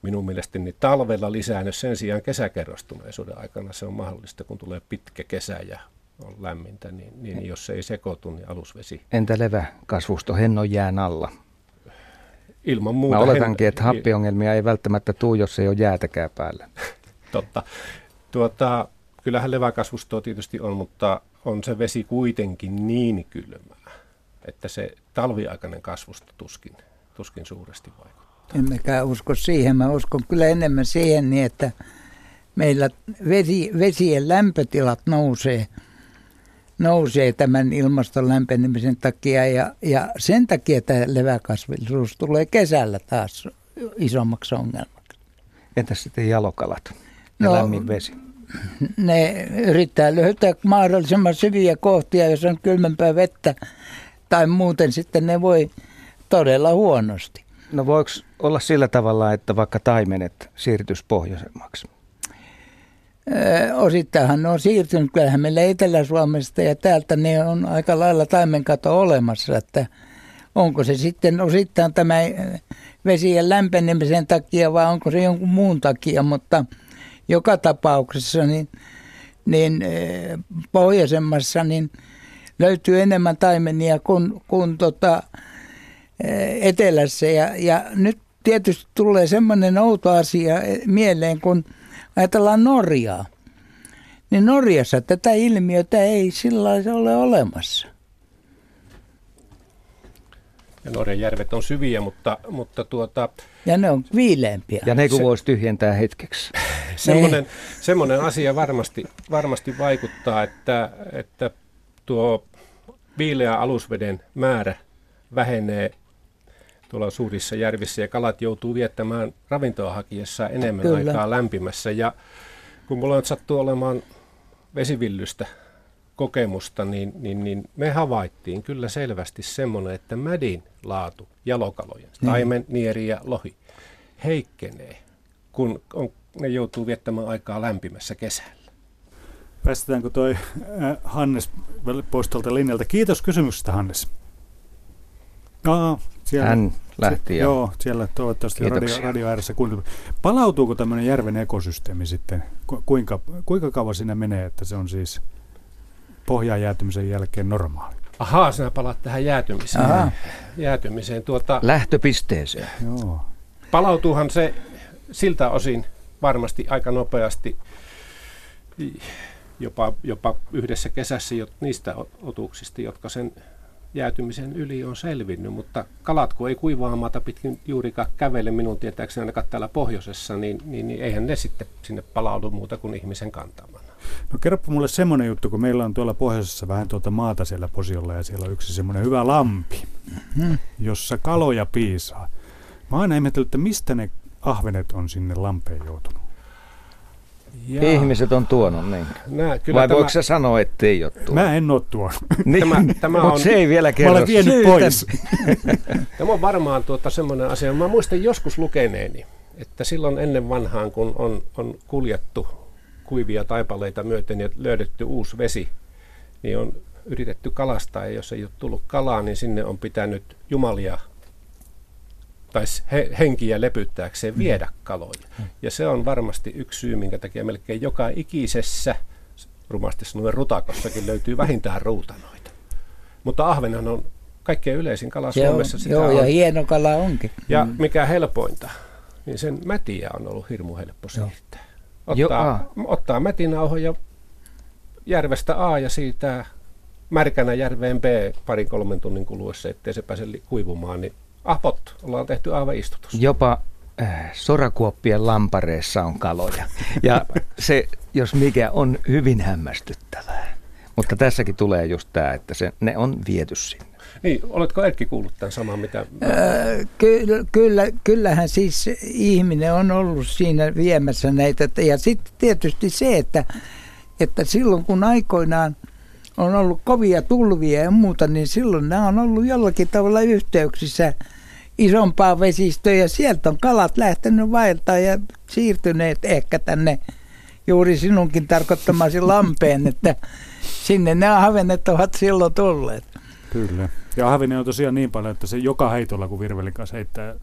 minun mielestäni niin talvella lisäänny, sen sijaan kesäkerrostuneisuuden aikana se on mahdollista, kun tulee pitkä kesä ja on lämmintä, niin, niin jos ei sekoitu, niin alusvesi. Entä leväkasvusto hennon jään alla? Ilman muuta. Mä oletankin, hen... että happiongelmia ei välttämättä tule, jos ei ole jäätäkään päällä. Totta. Tuota, kyllähän leväkasvustoa tietysti on, mutta on se vesi kuitenkin niin kylmää, että se talviaikainen kasvusto tuskin, tuskin suuresti vaikuttaa. Emmekä usko siihen. Mä uskon kyllä enemmän siihen, niin että meillä vesi, vesien lämpötilat nousee, nousee tämän ilmaston lämpenemisen takia. Ja, ja sen takia tämä leväkasvillisuus tulee kesällä taas isommaksi ongelmaksi. Entäs sitten jalokalat ja no, lämmin vesi? Ne yrittää löytää mahdollisimman syviä kohtia, jos on kylmempää vettä. Tai muuten sitten ne voi todella huonosti. No voiko olla sillä tavalla, että vaikka taimenet siirtyisi pohjoisemmaksi? Öö, osittainhan ne on siirtynyt. Kyllähän meillä Etelä-Suomesta ja täältä ne on aika lailla taimenkato olemassa. Että onko se sitten osittain tämä vesien lämpenemisen takia vai onko se jonkun muun takia? Mutta joka tapauksessa niin, niin pohjoisemmassa niin löytyy enemmän taimenia kuin, kuin tota, etelässä. Ja, ja nyt tietysti tulee semmoinen outo asia mieleen, kun ajatellaan Norjaa. Niin Norjassa tätä ilmiötä ei sillä lailla ole olemassa. Ja Norjan järvet on syviä, mutta... mutta tuota... Ja ne on viileämpiä. Ja ne kun se... voisi tyhjentää hetkeksi. semmoinen, semmoinen asia varmasti, varmasti vaikuttaa, että, että tuo viileä alusveden määrä vähenee tuolla suurissa järvissä ja kalat joutuu viettämään ravintoa hakiessaan enemmän Kyllä. aikaa lämpimässä. Ja kun mulla on sattuu olemaan vesivillystä kokemusta, niin, niin, niin me havaittiin kyllä selvästi semmoinen, että mädin laatu jalokalojen, niin. taimen, nieri ja lohi heikkenee, kun on, ne joutuu viettämään aikaa lämpimässä kesällä. Päästetäänkö toi Hannes pois tuolta linjalta? Kiitos kysymyksestä, Hannes. Aa, siellä, Hän lähti se, jo. Joo, siellä toivottavasti radio, radio ääressä. Palautuuko tämmöinen järven ekosysteemi sitten? Ku, kuinka, kuinka kauan siinä menee, että se on siis pohjaan jäätymisen jälkeen normaali? Ahaa, sinä palaat tähän jäätymiseen. Aha. jäätymiseen tuota, lähtöpisteeseen. Joo. Palautuuhan se siltä osin varmasti aika nopeasti. Jopa, jopa yhdessä kesässä jo, niistä otuksista, jotka sen jäätymisen yli on selvinnyt, mutta kalat, kun ei kuivaa maata pitkin juurikaan kävele, minun tietääkseni ainakaan täällä pohjoisessa, niin, niin, niin eihän ne sitten sinne palaudu muuta kuin ihmisen kantamana. No kerropa mulle semmoinen juttu, kun meillä on tuolla pohjoisessa vähän tuota maata siellä posiolla ja siellä on yksi semmoinen hyvä lampi, mm-hmm. jossa kaloja piisaa. Mä oon aina ihmetellyt, että mistä ne ahvenet on sinne lampeen joutunut. Jaa. Ihmiset on tuonut, niin. Nää, kyllä vai tämä... voiko sä sanoa, että ei ole tuonut? Mä en ole tuonut. Niin. Tämä, tämä on... se ei vielä kerro. Mä olen vienyt pois. Tämä on varmaan tuota semmoinen asia. Mä muistan joskus lukeneeni, että silloin ennen vanhaan, kun on, on kuljettu kuivia taipaleita myöten ja löydetty uusi vesi, niin on yritetty kalastaa ja jos ei ole tullut kalaa, niin sinne on pitänyt jumalia tai henkiä lepyttääkseen viedä kaloja. Ja se on varmasti yksi syy, minkä takia melkein joka ikisessä, rumasti sanoen rutakossakin, löytyy vähintään ruutanoita. Mutta ahvenhan on kaikkein yleisin kala Suomessa. Sitä joo, on. Ja hieno kala onkin. Ja mikä helpointa, niin sen mätiä on ollut hirmu helppo siirtää. Ottaa, ottaa mätinauhoja järvestä A ja siirtää märkänä järveen B parin kolmen tunnin kuluessa, ettei se pääse kuivumaan, niin ahpot, ollaan tehty aaveistutus. Jopa äh, sorakuoppien lampareissa on kaloja. Ja se, jos mikä, on hyvin hämmästyttävää. Mutta tässäkin tulee just tämä, että se, ne on viety sinne. Niin, oletko Erkki kuullut tämän saman, mitä... Öö, ky- kyllä, kyllähän siis ihminen on ollut siinä viemässä näitä. Ja sitten tietysti se, että, että silloin kun aikoinaan on ollut kovia tulvia ja muuta, niin silloin nämä on ollut jollakin tavalla yhteyksissä isompaa vesistöä ja sieltä on kalat lähtenyt vaeltaan ja siirtyneet ehkä tänne juuri sinunkin tarkoittamasi lampeen, että sinne nämä havenet ovat silloin tulleet. Kyllä. Ja ahvenia on tosiaan niin paljon, että se joka heitolla, kun virvelin kanssa heittää,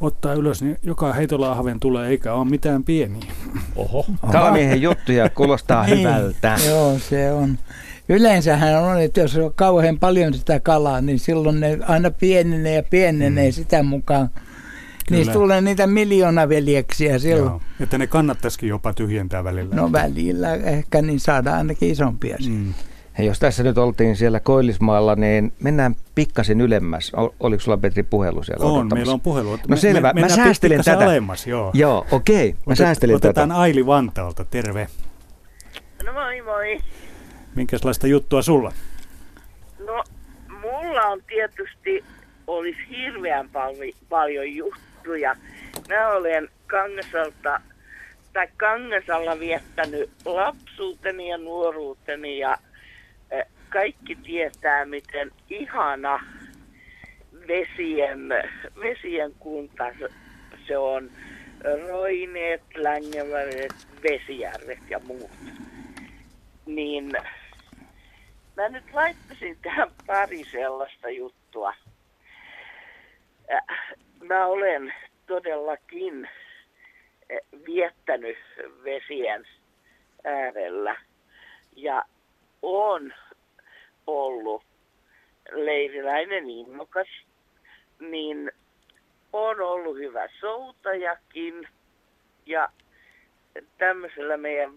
ottaa ylös, niin joka heitolla ahven tulee, eikä ole mitään pieniä. Oho. Kalamiehen juttuja kuulostaa niin hyvältä. Joo, se on. Yleensähän on, että jos on kauhean paljon sitä kalaa, niin silloin ne aina pienenee ja pienenee mm. sitä mukaan. Kyllä. Niistä tulee niitä miljoonaveljeksiä silloin. Joo. Että ne kannattaisikin jopa tyhjentää välillä. No välillä ehkä, niin saadaan ainakin isompia sitten. Mm. Ja jos tässä nyt oltiin siellä Koillismaalla, niin mennään pikkasen ylemmäs. Oliko sulla, Petri, puhelu siellä? On, odottamassa? Meillä on puhelu. No selvä, me, mä säästelen tätä. Alemmas, joo. Joo, okei, okay. mä Otet, säästelen otetaan tätä. Otetaan Aili Vantaalta, terve. No moi moi. Minkälaista juttua sulla? No, mulla on tietysti, olisi hirveän palvi, paljon juttuja. Mä olen Kangasalta, tai Kangasalla viettänyt lapsuuteni ja nuoruuteni ja kaikki tietää, miten ihana vesien, vesien kunta se on. Roineet, Längelmävedet, Vesijärvet ja muut. Niin mä nyt laittaisin tähän pari sellaista juttua. Mä olen todellakin viettänyt vesien äärellä ja on ollut leiriläinen innokas, niin on ollut hyvä soutajakin ja tämmöisellä meidän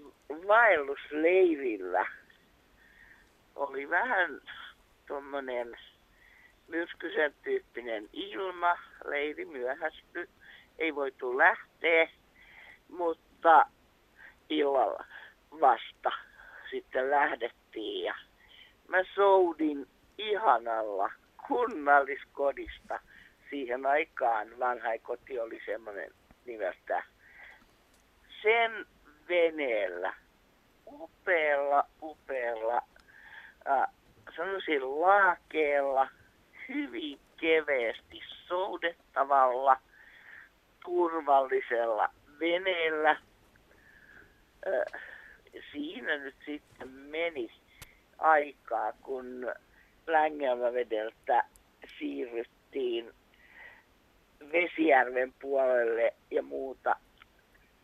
vaellusleirillä oli vähän tommonen myrskyisen tyyppinen ilma, leiri myöhästy, ei voitu lähteä, mutta illalla vasta sitten lähdettiin ja mä soudin ihanalla kunnalliskodista. Siihen aikaan vanhainkoti oli semmoinen nimeltä. Sen veneellä, upealla, upealla, äh, sanoisin laakeella, hyvin keveesti soudettavalla, turvallisella veneellä. Äh, siinä nyt sitten meni aikaa, kun Längelmävedeltä siirryttiin Vesijärven puolelle ja muuta.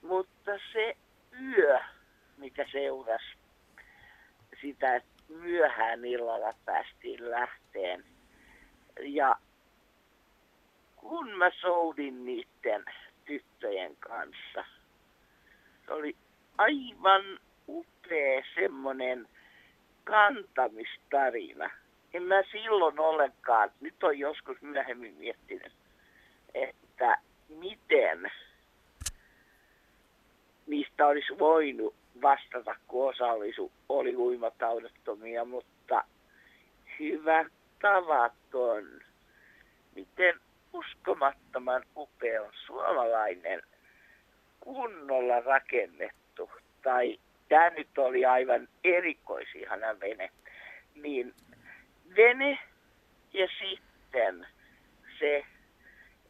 Mutta se yö, mikä seurasi sitä, että myöhään illalla päästiin lähteen. Ja kun mä soudin niiden tyttöjen kanssa, se oli aivan upea semmonen kantamistarina. En mä silloin ollenkaan, nyt on joskus myöhemmin miettinyt, että miten niistä olisi voinut vastata, kun osa oli, oli huimataudottomia, mutta hyvä tavaton. Miten uskomattoman upea on suomalainen kunnolla rakennettu tai tämä nyt oli aivan erikoisihana vene, niin vene ja sitten se,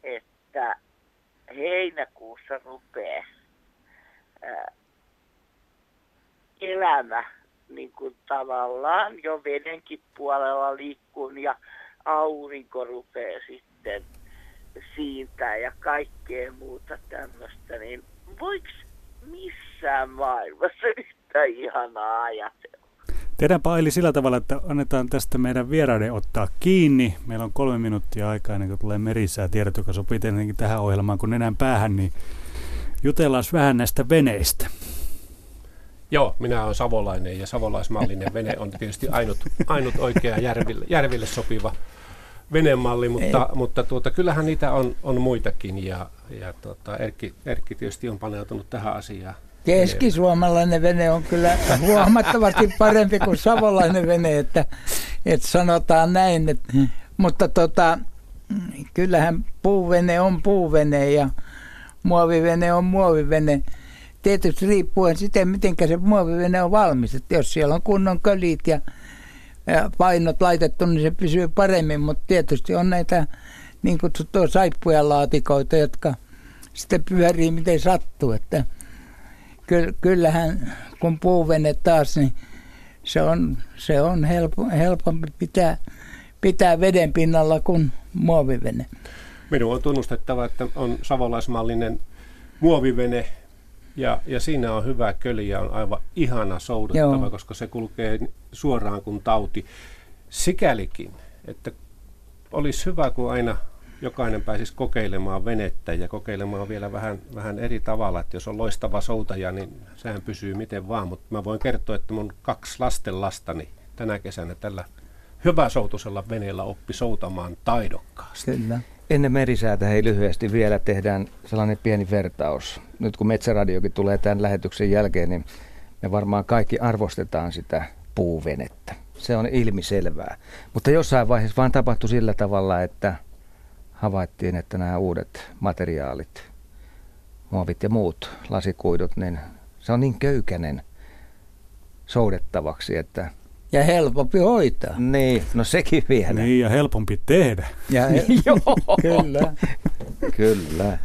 että heinäkuussa rupeaa ää, elämä niin kuin tavallaan jo venenkin puolella liikkuu ja aurinko rupeaa sitten siintää ja kaikkea muuta tämmöistä, niin voiko missään maailmassa yhtä ihanaa ajatella. Tehdäänpä Aili sillä tavalla, että annetaan tästä meidän vieraiden ottaa kiinni. Meillä on kolme minuuttia aikaa ennen kuin tulee merisäätiedot, joka sopii tietenkin tähän ohjelmaan, kun nenän päähän, niin jutellaan vähän näistä veneistä. Joo, minä olen savolainen ja savolaismallinen vene on tietysti ainut, ainut oikea järville, järville sopiva venemalli, mutta, mutta tuota, kyllähän niitä on, on muitakin ja, ja tuota, Erkki, Erkki tietysti on paneutunut tähän asiaan. Keskisuomalainen vene on kyllä huomattavasti parempi kuin savolainen vene, että, että sanotaan näin, että, mutta tota, kyllähän puuvene on puuvene ja muovivene on muovivene. Tietysti riippuen siitä, miten se muovivene on valmis, että jos siellä on kunnon kölit ja painot laitettu, niin se pysyy paremmin, mutta tietysti on näitä niin kutsuttua saippuja laatikoita, jotka sitten pyörii miten sattuu, että kyllähän kun puuvene taas, niin se on, se on helpo, helpompi pitää, pitää veden pinnalla kuin muovivene. Minun on tunnustettava, että on savolaismallinen muovivene ja, ja siinä on hyvä köli ja on aivan ihana soudettava, joo, koska se kulkee suoraan kuin tauti. Sikälikin, että olisi hyvä, kun aina jokainen pääsisi kokeilemaan venettä ja kokeilemaan vielä vähän, vähän eri tavalla. Että jos on loistava soutaja, niin sehän pysyy miten vaan. Mutta mä voin kertoa, että mun kaksi lasten lastani tänä kesänä tällä hyväsoutuisella veneellä oppi soutamaan taidokkaasti. Kyllä. Ennen merisäätä hei lyhyesti vielä tehdään sellainen pieni vertaus. Nyt kun Metsäradiokin tulee tämän lähetyksen jälkeen, niin me varmaan kaikki arvostetaan sitä puuvenettä. Se on ilmiselvää. Mutta jossain vaiheessa vaan tapahtui sillä tavalla, että havaittiin, että nämä uudet materiaalit, muovit ja muut lasikuidut, niin se on niin köykäinen soudettavaksi, että... Ja helpompi hoitaa. Niin, no sekin vielä. Niin, ja helpompi tehdä. Ja he... Joo, kyllä. Kyllä.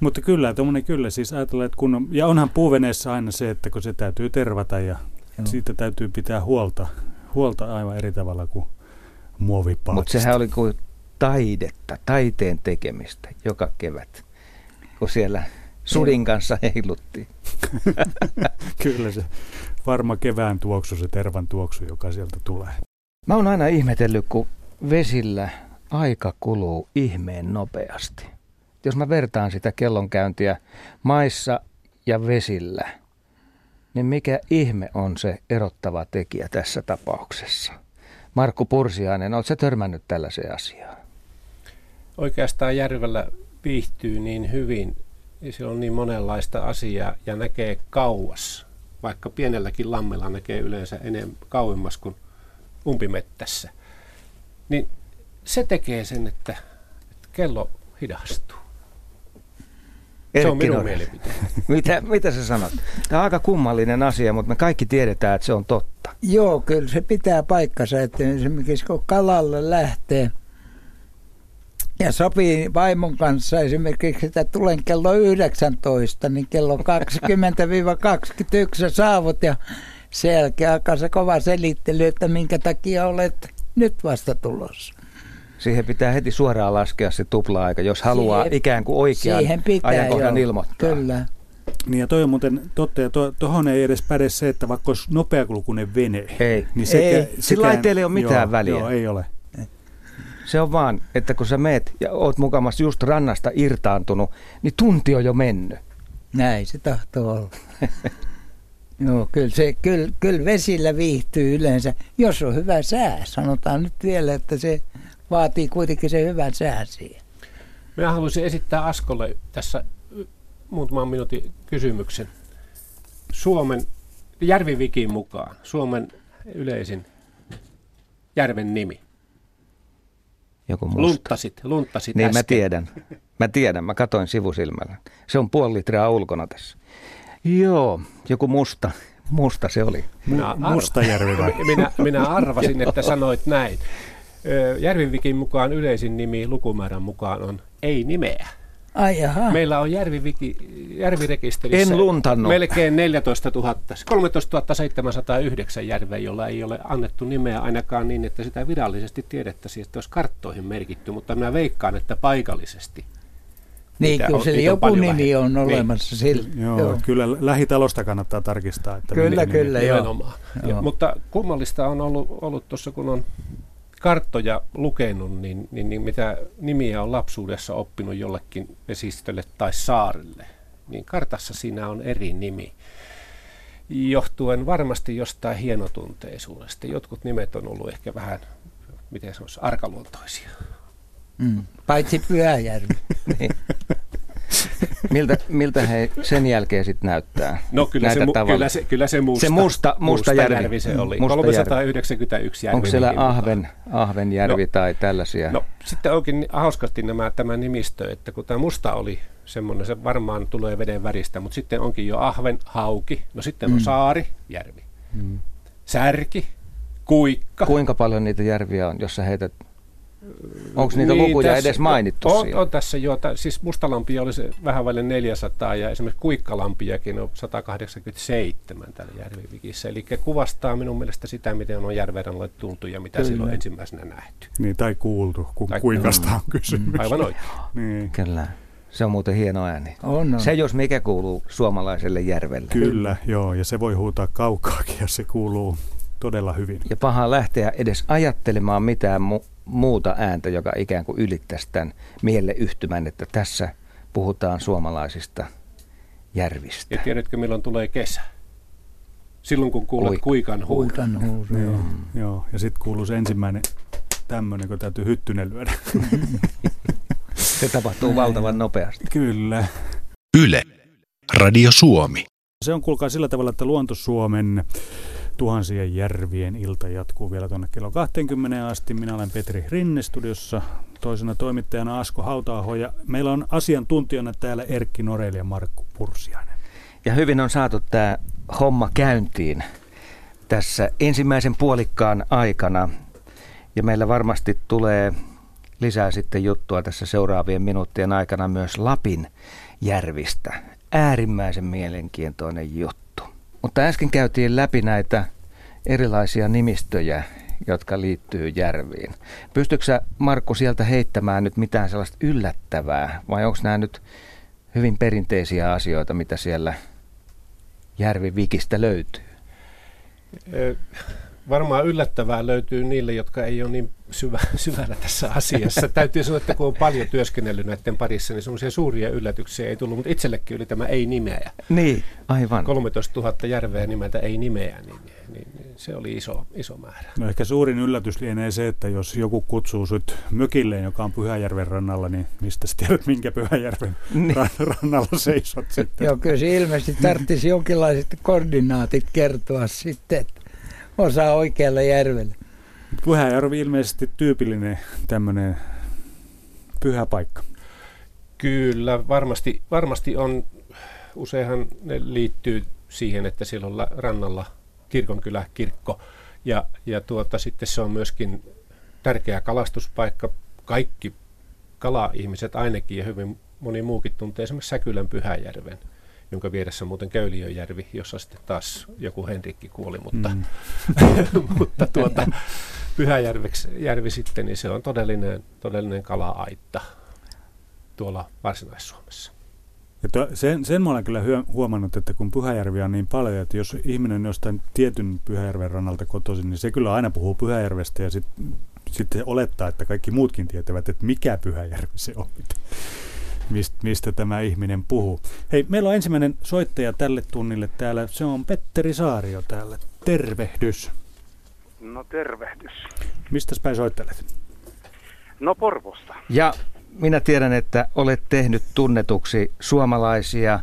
Mutta kyllä, tuommoinen kyllä. Siis ajatellaan, että kun on, ja onhan puuveneessä aina se, että kun se täytyy tervata ja joo, siitä täytyy pitää huolta, huolta aivan eri tavalla kuin muovipaatista. Mutta sehän oli kuin taidetta, taiteen tekemistä joka kevät, kun siellä sudin kanssa heiluttiin. Kyllä se varma kevään tuoksu, se tervan tuoksu, joka sieltä tulee. Mä oon aina ihmetellyt, kun vesillä aika kuluu ihmeen nopeasti. Jos mä vertaan sitä kellonkäyntiä maissa ja vesillä, niin mikä ihme on se erottava tekijä tässä tapauksessa? Markku Pursiainen, oletko sä törmännyt tällaiseen asiaan? Oikeastaan järvellä viihtyy niin hyvin, ja siellä on niin monenlaista asiaa ja näkee kauas. Vaikka pienelläkin lammella näkee yleensä enemmän kauemmas kuin umpimettässä. Niin se tekee sen, että, että kello hidastuu. Erkki, se on minun mielipiteeni. mitä, mitä sä sanot? Tämä on aika kummallinen asia, mutta me kaikki tiedetään, että se on totta. Joo, kyllä se pitää paikkansa, että esimerkiksi kun kalalle lähtee ja sopii vaimon kanssa esimerkiksi, että tulen kello yhdeksäntoista, niin kello kaksikymmentä kaksikymmentäyksi saavut ja sen jälkeen alkaa se kova selittely, että minkä takia olet nyt vasta tulossa. Siihen pitää heti suoraan laskea se tupla-aika, jos haluaa siihen, ikään kuin oikean ajankohdan jo ilmoittaa. Kyllä. Niin ja toi on muuten totta, ja tuohon ei edes päde se, että vaikka olisi nopeakulkuinen vene. Ei, niin sekä, ei. Sekään, sillä ei teille ole mitään joo, väliä. Joo, ei ole. Se on vaan, että kun sä meet ja oot mukamassa just rannasta irtaantunut, niin tunti on jo mennyt. Näin se tahtoo olla. Joo, kyllä, se, kyllä, kyllä vesillä viihtyy yleensä, jos on hyvä sää. Sanotaan nyt vielä, että se vaatii kuitenkin sen hyvän sään siihen. Minä haluaisin esittää Askolle tässä muutaman minuutin kysymyksen. Suomen, Järvivikin mukaan, Suomen yleisin järven nimi. Joku musta. Lunttasit, lunttasit niin äsken. Mä tiedän, mä tiedän, mä katoin sivusilmällä. Se on puoli litraa ulkona tässä. Joo, joku musta, musta se oli. Minä Mustajärvi vai? minä, minä arvasin, että sanoit näin. Järvivikin mukaan yleisin nimi lukumäärän mukaan on ei nimeä. Ai jaha. Meillä on järviviki, järvirekisterissä melkein neljätoista tuhatta, kolmetoista tuhatta seitsemänsataayhdeksän järveä, jolla ei ole annettu nimeä ainakaan niin, että sitä virallisesti tiedettäisiin, että olisi karttoihin merkitty, mutta minä veikkaan, että paikallisesti. Niin, mitä, kyllä siellä joku nimi on olemassa sillä. Joo, joo, kyllä lähitalosta kannattaa tarkistaa. Että kyllä, kyllä, joo. joo. Mutta kummallista on ollut, ollut tuossa, kun on karttoja lukenut, niin, niin, niin mitä nimiä on lapsuudessa oppinut jollekin vesistölle tai saarelle, niin kartassa siinä on eri nimi, johtuen varmasti jostain hienotunteisuudesta. Jotkut nimet on ollut ehkä vähän, miten sanoisi, arkaluontoisia. Mm. Paitsi Pyhäjärvi. Niin. Miltä, miltä he sen jälkeen sitten näyttää? No kyllä se, kyllä, se, kyllä se musta. Se musta, musta järvi. järvi se oli. Musta kolmesataayhdeksänkymmentäyksi järvi. Onko siellä ahven, ahvenjärvi no, tai tällaisia? No sitten onkin hauskasti nämä, tämä nimistö, että kun tämä musta oli semmoinen, se varmaan tulee veden väristä, mutta sitten onkin jo ahven, hauki, no sitten mm. on saari, järvi, mm. särki, Kuikka. Kuinka paljon niitä järviä on, jos sä heität? Onko niitä niin, lukuja tässä edes mainittu on, on, on tässä jo. T- siis mustalampia oli se vähän vaille neljäsataa ja esimerkiksi kuikkalampiakin on sata kahdeksankymmentäseitsemän täällä järvivikissä. Eli kuvastaa minun mielestä sitä, miten on järven alle tultu ja mitä kyllä silloin ensimmäisenä nähty. Niin, tai kuultu, kun tai kuikasta on kysymys. Aivan oikein. Niin. Kyllä. Se on muuten hieno ääni. On, on. Se jos mikä kuuluu suomalaiselle järvelle. Kyllä, joo. Ja se voi huutaa kaukaakin ja se kuuluu todella hyvin. Ja paha lähteä edes ajattelemaan mitään mu- muuta ääntä, joka ikään kuin ylittäisi tämän mielleyhtymän, että tässä puhutaan suomalaisista järvistä. Ja tiedätkö, milloin tulee kesä? Silloin, kun kuulet kuikan huudon. Kuikan huudon, joo. joo. Ja sitten kuuluu se ensimmäinen tämmöinen, kun täytyy hyttynen lyödä. Se tapahtuu valtavan nopeasti. Kyllä. Yle. Radio Suomi. Se on kuulkaa sillä tavalla, että Luonto-Suomen tuhansien järvien ilta jatkuu vielä tuonne kello kahteenkymmeneen asti. Minä olen Petri Rinne studiossa, toisena toimittajana Asko Hauta-aho ja meillä on asiantuntijana täällä Erkki Norell ja Markku Pursiainen. Ja hyvin on saatu tämä homma käyntiin tässä ensimmäisen puolikkaan aikana ja meillä varmasti tulee lisää sitten juttua tässä seuraavien minuuttien aikana myös Lapin järvistä. Äärimmäisen mielenkiintoinen juttu. Mutta äsken käytiin läpi näitä erilaisia nimistöjä, jotka liittyy järviin. Pystytkö sä, Markku, sieltä heittämään nyt mitään sellaista yllättävää? Vai onko nämä nyt hyvin perinteisiä asioita, mitä siellä järvivikistä löytyy? Varmaan yllättävää löytyy niille, jotka ei ole niin syvä, syvällä tässä asiassa. Täytyy sanoa, että kun on paljon työskennellyt näiden parissa, niin semmoisia suuria yllätyksiä ei tullut, mutta itsellekin yli tämä ei-nimeä. Niin, aivan. kolmetoistatuhatta järveä nimeltä ei-nimeä, niin, niin, niin se oli iso, iso määrä. No ehkä suurin yllätys lienee se, että jos joku kutsuu sut mökilleen, joka on Pyhäjärven rannalla, niin mistä sä tiedät, minkä Pyhäjärven niin rannalla seisot sitten? Joo, kyllä se ilmeisesti tarvitsisi jonkinlaiset koordinaatit kertoa sitten, osaa oikealla järvellä. Pyhäjärvi ilmeisesti tyypillinen tämmöinen pyhä paikka. Kyllä, varmasti, varmasti on. Useinhan ne liittyy siihen, että siellä on rannalla kirkonkylä, kirkko. Ja, ja tuota, sitten se on myöskin tärkeä kalastuspaikka. Kaikki kala-ihmiset ainakin ja hyvin moni muukin tuntee esimerkiksi Säkylän Pyhäjärven, jonka vieressä muuten Köyliöjärvi, jossa sitten taas joku Henrikki kuoli, mutta, mm. mutta tuota, Pyhäjärvi sitten, niin se on todellinen, todellinen kala-aitta tuolla Varsinais-Suomessa. Ja to, sen, sen mä olen kyllä huomannut, että kun Pyhäjärvi on niin paljon, että jos ihminen jostain tietyn Pyhäjärven rannalta kotoisin, niin se kyllä aina puhuu Pyhäjärvestä ja sitten sit olettaa, että kaikki muutkin tietävät, että mikä Pyhäjärvi se on. Mistä tämä ihminen puhuu. Hei, meillä on ensimmäinen soittaja tälle tunnille täällä. Se on Petteri Saario täällä. Tervehdys. No tervehdys. Mistäs päin soittelet? No Porvosta. Ja minä tiedän, että olet tehnyt tunnetuksi suomalaisia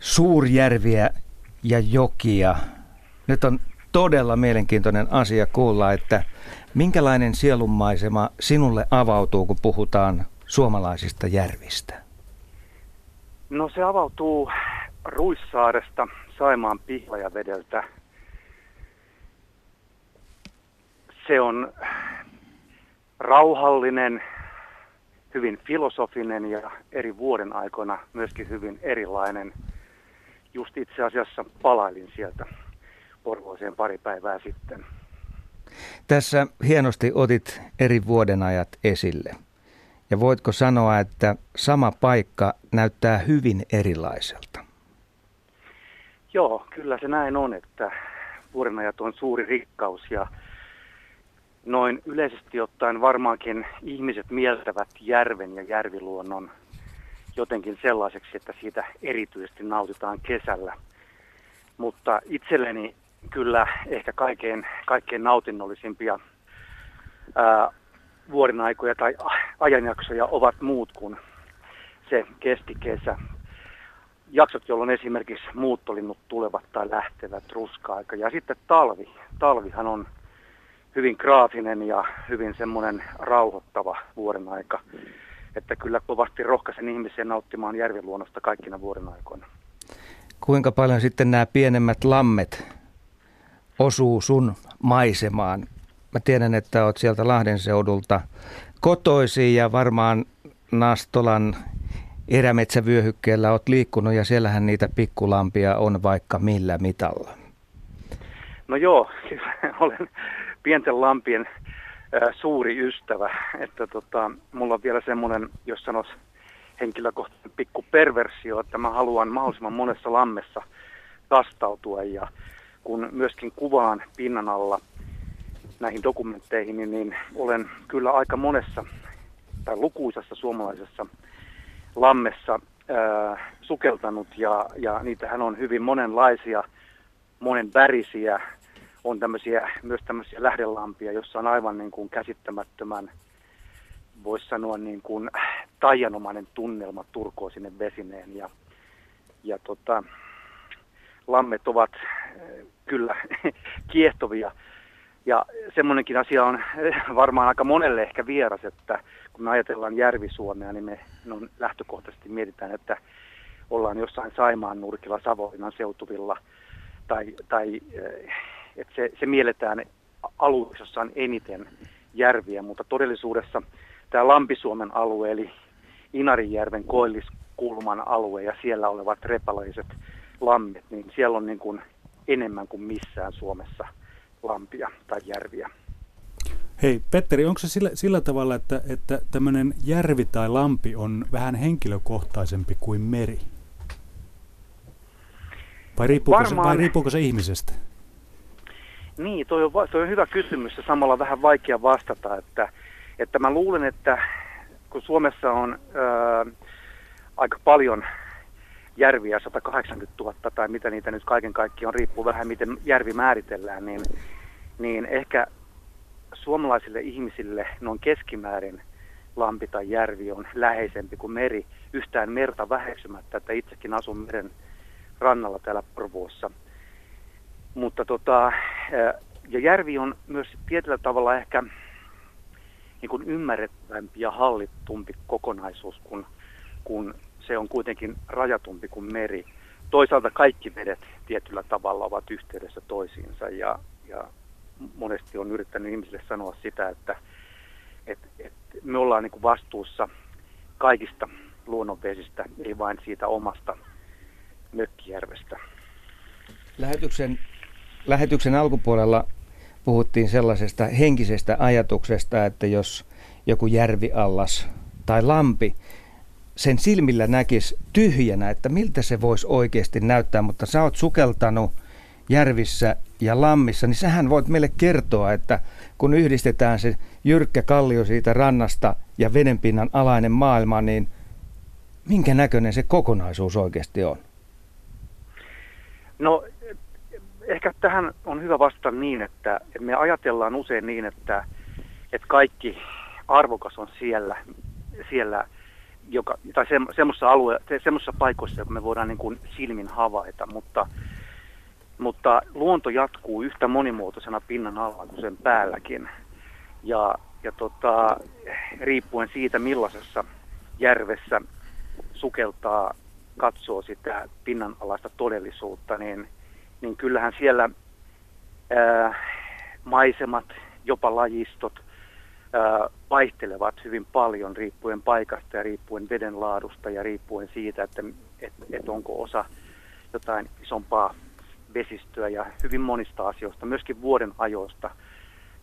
suurjärviä ja jokia. Nyt on todella mielenkiintoinen asia kuulla, että minkälainen sielunmaisema sinulle avautuu, kun puhutaan suomalaisista järvistä? No se avautuu Ruissaaresta, Saimaan Pihlajavedeltä. Se on rauhallinen, hyvin filosofinen ja eri vuoden aikoina myöskin hyvin erilainen. Just itse asiassa palailin sieltä Porvooseen pari päivää sitten. Tässä hienosti otit eri vuodenajat esille. Ja voitko sanoa, että sama paikka näyttää hyvin erilaiselta? Joo, kyllä se näin on, että vuodenajat on suuri rikkaus ja noin yleisesti ottaen varmaankin ihmiset mieltävät järven ja järviluonnon jotenkin sellaiseksi, että siitä erityisesti nautitaan kesällä. Mutta itselleni kyllä ehkä kaikkein, kaikkein nautinnollisimpia ää, vuoden aikoja tai ajanjaksoja ovat muut kuin se kestikesä. Jaksot, jolloin esimerkiksi muuttolinnut tulevat tai lähtevät, ruska-aika. Ja sitten talvi. Talvihan on hyvin graafinen ja hyvin semmoinen rauhoittava vuoden aika. Että kyllä kovasti rohkaisen ihmisiä nauttimaan järviluonnosta kaikkina vuoden aikoina. Kuinka paljon sitten nämä pienemmät lammet osuu sun maisemaan? Mä tiedän, että oot sieltä Lahden seudulta kotoisin ja varmaan Nastolan erämetsävyöhykkeellä oot liikkunut ja siellähän niitä pikkulampia on vaikka millä mitalla. No joo, siis olen pienten lampien äh, suuri ystävä, että tota, mulla on vielä semmoinen, jos sanois henkilökohtainen pikku perversio, että mä haluan mahdollisimman monessa lammessa kastautua ja kun myöskin kuvaan pinnan alla näihin dokumentteihin, niin, niin olen kyllä aika monessa tai lukuisessa suomalaisessa lammessa ää, sukeltanut ja, ja niitähän on hyvin monenlaisia, monenvärisiä, on tämmöisiä, myös tämmöisiä lähdelampia, jossa on aivan niin kuin käsittämättömän, voisi sanoa niin kuin taianomainen tunnelma turkoo sinne vesineen ja, ja tota, lammet ovat kyllä kiehtovia. Ja semmoinenkin asia on varmaan aika monelle ehkä vieras, että kun me ajatellaan Järvi-Suomea, niin me no, lähtökohtaisesti mietitään, että ollaan jossain Saimaan nurkilla, Savonlinnan seutuvilla, tai, tai että se, se mielletään alueeksi, jossa on eniten järviä, mutta todellisuudessa tämä Lampi-Suomen alue, eli Inarijärven koilliskulman alue ja siellä olevat repalaiset lammet, niin siellä on niin kuin enemmän kuin missään Suomessa lampia tai järviä. Hei Petteri, onko se sillä, sillä tavalla, että, että tämmöinen järvi tai lampi on vähän henkilökohtaisempi kuin meri? Vai riippuuko, varmaan, se, vai riippuuko se ihmisestä? Niin, toi on, toi on hyvä kysymys ja samalla vähän vaikea vastata, että, että mä luulen, että kun Suomessa on ää, aika paljon järviä, sata kahdeksankymmentätuhatta tai mitä niitä nyt kaiken kaikkiaan on, riippuu vähän miten järvi määritellään, niin, niin ehkä suomalaisille ihmisille noin keskimäärin lampi tai järvi on läheisempi kuin meri, yhtään merta väheksymättä, että itsekin asun meren rannalla täällä Porvoossa. Mutta tota, ja järvi on myös tietyllä tavalla ehkä niin kuin ymmärrettävämpi ja hallittumpi kokonaisuus, kun, kun se on kuitenkin rajatumpi kuin meri. Toisaalta kaikki vedet tietyllä tavalla ovat yhteydessä toisiinsa ja, ja monesti on yrittänyt ihmisille sanoa sitä, että et, et me ollaan niin kuin vastuussa kaikista luonnonvesistä, ei vain siitä omasta mökkijärvestä. Lähetyksen, lähetyksen alkupuolella puhuttiin sellaisesta henkisestä ajatuksesta, että jos joku järviallas tai lampi sen silmillä näkisi tyhjänä, että miltä se voisi oikeasti näyttää, mutta sä oot sukeltanut järvissä ja lammissa, niin sähän voit meille kertoa, että kun yhdistetään se jyrkkä kallio siitä rannasta ja vedenpinnan alainen maailma, niin minkä näköinen se kokonaisuus oikeasti on? No ehkä tähän on hyvä vastata niin, että me ajatellaan usein niin, että, että kaikki arvokas on siellä, siellä joka, tai se, semmoisessa alue, semmoisessa paikoissa, joka me voidaan niin kuin silmin havaita, mutta, mutta luonto jatkuu yhtä monimuotoisena pinnan alla kuin sen päälläkin. Ja, ja tota, riippuen siitä, millaisessa järvessä sukeltaa, katsoo sitä pinnanalaista todellisuutta, niin, niin kyllähän siellä ää, maisemat, jopa lajistot, vaihtelevat hyvin paljon riippuen paikasta ja riippuen veden laadusta ja riippuen siitä, että et, et onko osa jotain isompaa vesistöä ja hyvin monista asioista, myöskin vuoden ajoista.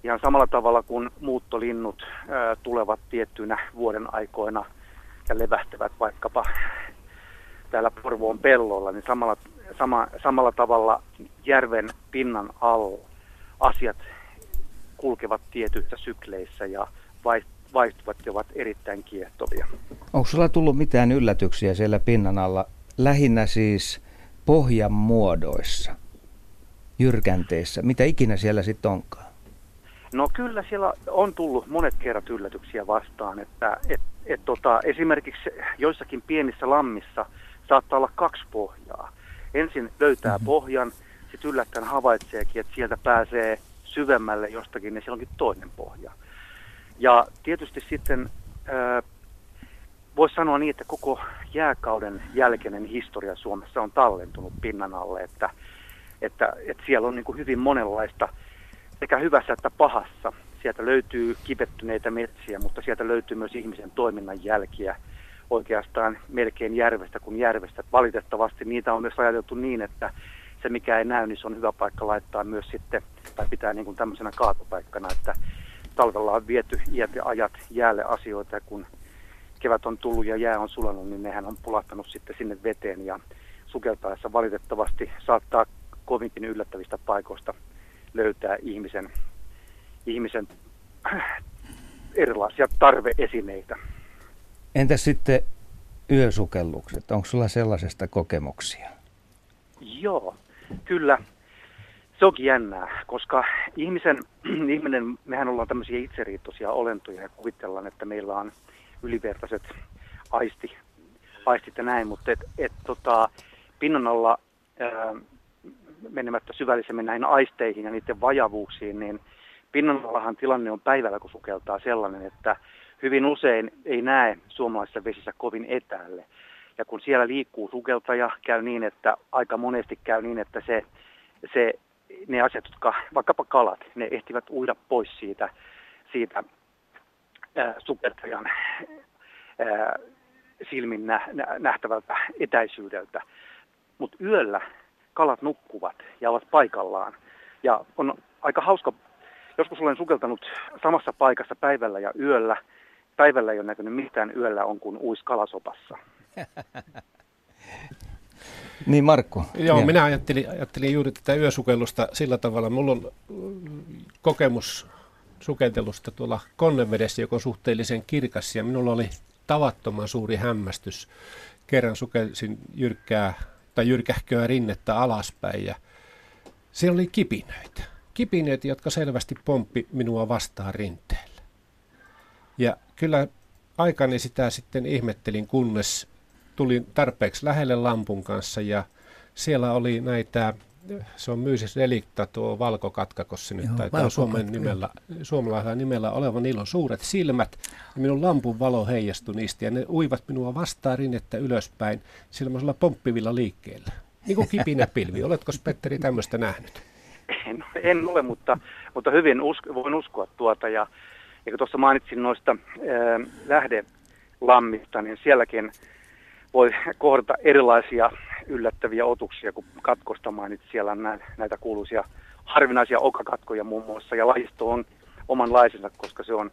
Ihan samalla tavalla kuin muuttolinnut ää, tulevat tiettyinä vuoden aikoina ja levähtävät vaikkapa täällä Porvoon pellolla, niin samalla, sama, samalla tavalla järven pinnan alla asiat kulkevat tietyissä sykleissä ja vaihtuvat ja ovat erittäin kiehtovia. Onko sulla tullut mitään yllätyksiä siellä pinnan alla, lähinnä siis pohjan muodoissa, jyrkänteissä, mitä ikinä siellä sitten onkaan? No kyllä siellä on tullut monet kerrat yllätyksiä vastaan, että et, et tota, esimerkiksi joissakin pienissä lammissa saattaa olla kaksi pohjaa. Ensin löytää mm-hmm. pohjan, sitten yllättäen havaitseekin, että sieltä pääsee syvemmälle jostakin, niin siellä onkin toinen pohja. Ja tietysti sitten voisi sanoa niin, että koko jääkauden jälkeinen historia Suomessa on tallentunut pinnan alle, että, että, että siellä on niin kuin hyvin monenlaista sekä hyvässä että pahassa. Sieltä löytyy kipettyneitä metsiä, mutta sieltä löytyy myös ihmisen toiminnan jälkiä oikeastaan melkein järvestä kuin järvestä. Valitettavasti niitä on myös ajateltu niin, että se mikä ei näy, niin se on hyvä paikka laittaa myös sitten, tai pitää niin kuin tämmöisenä kaatopaikkana, että talvella on viety iät ja ajat jäälle asioita, kun kevät on tullut ja jää on sulanut, niin nehän on pulahtanut sitten sinne veteen ja sukeltaessa valitettavasti saattaa kovinkin yllättävistä paikoista löytää ihmisen, ihmisen erilaisia tarveesineitä. Entä sitten yösukellukset? Onko sulla sellaisesta kokemuksia? Joo, kyllä. Se onkin jännää, koska ihmisen, ihminen, mehän ollaan tämmöisiä itseriittoisia olentoja ja kuvitellaan, että meillä on ylivertaiset aisti, aistit ja näin, mutta et, et, tota, pinnan alla ää, menemättä syvällisemmin näihin aisteihin ja niiden vajavuuksiin, niin pinnan allahan tilanne on päivällä, kun sukeltaa sellainen, että hyvin usein ei näe suomalaisissa vesissä kovin etäälle. Ja kun siellä liikkuu sukeltaja, käy niin, että aika monesti käy niin, että se, se, ne asiat, jotka, vaikkapa kalat, ne ehtivät uida pois siitä, siitä ää, sukeltajan ää, silmin nä, nähtävältä etäisyydeltä. Mutta yöllä kalat nukkuvat ja ovat paikallaan. Ja on aika hauska, joskus olen sukeltanut samassa paikassa päivällä ja yöllä. Päivällä ei ole näkynyt mitään, yöllä on kuin uisi kalasopassa. Niin Markku. Joo, ja. minä ajattelin, ajattelin juuri tätä yösukellusta sillä tavalla. Mulla on kokemus sukeltelusta tuolla Konnevedessä, joka on suhteellisen kirkas, ja minulla oli tavattoman suuri hämmästys. Kerran sukelsin jyrkkää tai jyrkähköä rinnettä alaspäin, ja siellä oli kipinöitä. Kipinöitä, jotka selvästi pomppi minua vastaan rinteellä. Ja kyllä aikani sitä sitten ihmettelin, kunnes tulin tarpeeksi lähelle lampun kanssa ja siellä oli näitä, se on myysis relikta tuo valkokatkakossi nyt, joo, tai tuo Suomen nimellä, suomalaisella nimellä oleva, niillä on suuret silmät ja minun lampun valo heijastui niistä ja ne uivat minua vastaan rinnettä ylöspäin sellaisella pomppivilla liikkeellä. Niin kuin kipinäpilvi. Oletko Petteri tämmöistä nähnyt? En, en ole, mutta, mutta hyvin usko, voin uskoa tuota ja, ja kun tuossa mainitsin noista äh, lähdelammista, niin sielläkin voi kohdata erilaisia yllättäviä otuksia, kun katkosta mainitsi. Siellä on näitä kuuluisia harvinaisia okakatkoja muun muassa, ja lajisto on omanlaisensa, koska se on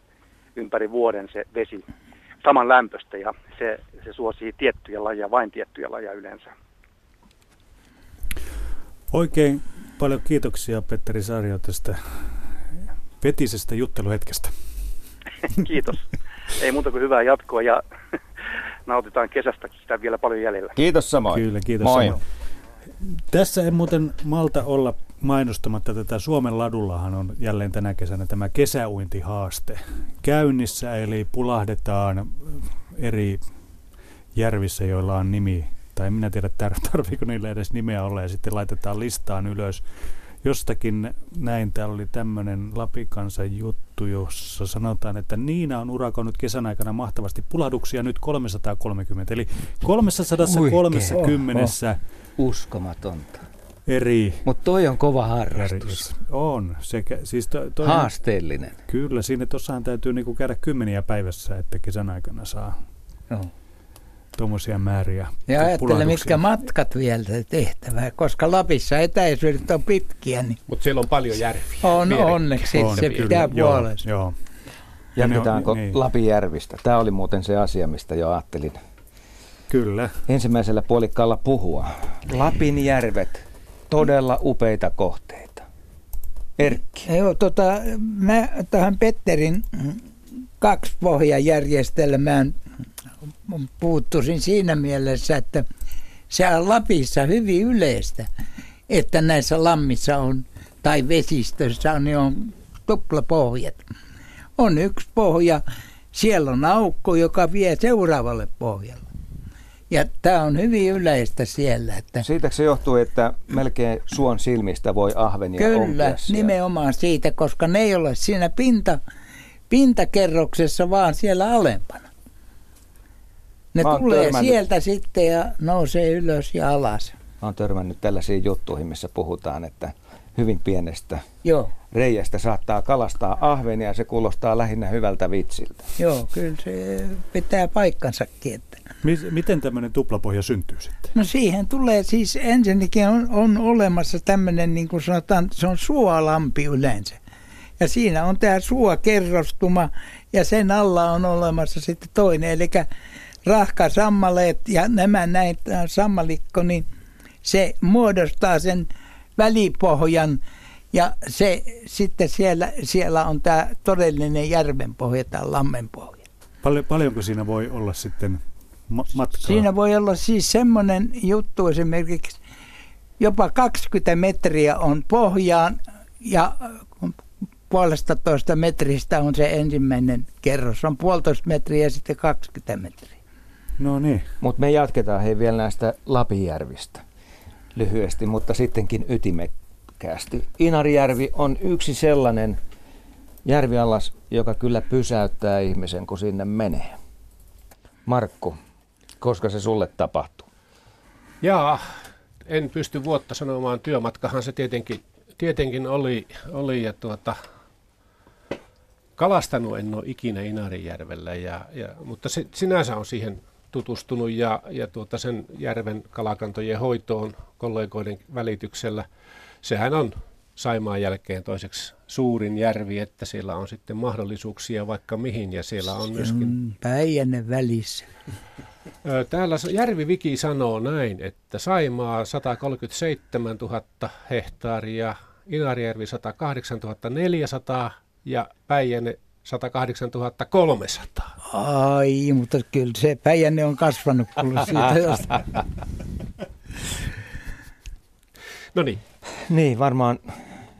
ympäri vuoden se vesi saman lämpöstä, ja se, se suosii tiettyjä lajeja, vain tiettyjä lajeja yleensä. Oikein paljon kiitoksia Petteri Saario tästä vetisestä jutteluhetkestä. Kiitos. Ei muuta kuin hyvää jatkoa, ja nautitaan kesästä, sitä vielä paljon jäljellä. Kiitos samoin. Kyllä, kiitos samoin. Tässä en muuten malta olla mainostamatta tätä. Suomen ladullahan on jälleen tänä kesänä tämä kesäuintihaaste käynnissä, eli pulahdetaan eri järvissä, joilla on nimi, tai en minä tiedä tarviiko niillä edes nimeä olla, ja sitten laitetaan listaan ylös. Jostakin näin, täällä oli tämmöinen Lapikansan juttu, jossa sanotaan, että Niina on urakoinut kesän aikana mahtavasti pulahduksia, nyt kolmesataakolmekymmentä. Eli kolmesataakolmekymmentä Oikea. Uskomatonta. Eri. Mutta toi on kova harrastus. On. Sekä, siis to, toi haasteellinen. On, kyllä, siinä tuossahan täytyy niinku käydä kymmeniä päivässä, että kesän aikana saa no. tuommoisia määriä. Ja ajattele, mitkä matkat vielä tehtävää, koska Lapissa etäisyydet on pitkiä. Niin mutta siellä on paljon järviä. On, Mieri. onneksi. On, se kyllä. pitää puolesta. Joo, joo. Jatketaanko niin. Lapin järvistä? Tämä oli muuten se asia, mistä jo ajattelin. Kyllä. Ensimmäisellä puolikkaalla puhua. Lapin järvet, todella upeita kohteita. Erkki. Joo, tota, mä tähän Petterin kaksi pohjajärjestelmään puuttuisin siinä mielessä, että se on Lapissa hyvin yleistä, että näissä lammissa on, tai vesistöissä on, niin on tuplapohjat. On yksi pohja, siellä on aukko, joka vie seuraavalle pohjalle. Ja tämä on hyvin yleistä siellä. Että siitäkö se johtuu, että melkein suon silmistä voi ahvenia ompia? Kyllä, nimenomaan siitä, koska ne ei ole siinä pinta, pintakerroksessa, vaan siellä alempana. Ne tulee törmännyt sieltä sitten ja nousee ylös ja alas. olen törmännyt tällaisiin juttuihin, missä puhutaan, että hyvin pienestä Joo. reiästä saattaa kalastaa ahvenia ja se kuulostaa lähinnä hyvältä vitsiltä. Joo, kyllä se pitää paikkansakin. Että. Miten tämmöinen tuplapohja syntyy sitten? No siihen tulee siis ensinnäkin on, on olemassa tämmöinen, niin kuin sanotaan, se on suolampi yleensä. Ja siinä on tämä suokerrostuma ja sen alla on olemassa sitten toinen, eli rahkasammaleet ja nämä näitä sammalikko, niin se muodostaa sen välipohjan ja se sitten siellä, siellä on tämä todellinen järvenpohja tai lammenpohja. Pal- paljonko siinä voi olla sitten ma- matkaa? Siinä voi olla siis semmoinen juttu esimerkiksi, jopa kaksikymmentä metriä on pohjaan ja puolesta toista metristä on se ensimmäinen kerros. On puolitoista metriä ja sitten kaksikymmentä metriä. No niin. Mutta me jatketaan hei vielä näistä Lapinjärvistä lyhyesti, mutta sittenkin ytimekkäästi. Inarijärvi on yksi sellainen järviallas, joka kyllä pysäyttää ihmisen, kun sinne menee. Markku, koska se sulle tapahtuu? Jaa, en pysty vuotta sanomaan. Työmatkahan se tietenkin, tietenkin oli, oli ja tuota... Kalastanut en ole ikinä Inarijärvellä, ja, ja, mutta se, sinänsä on siihen tutustunut ja, ja tuota sen järven kalakantojen hoitoon kollegoiden välityksellä. Sehän on Saimaan jälkeen toiseksi suurin järvi, että siellä on sitten mahdollisuuksia vaikka mihin ja siellä on myöskin... Päijänne välissä. Täällä Järviviki sanoo näin, että Saimaa sata kolmekymmentäseitsemän tuhatta hehtaaria, Inarijärvi sata kahdeksan tuhatta neljäsataa ja Päijänne sata kahdeksan tuhatta kolmesataa. Ai, mutta kyllä se Päijänne on kasvanut kyllä siitä. No niin. Niin, varmaan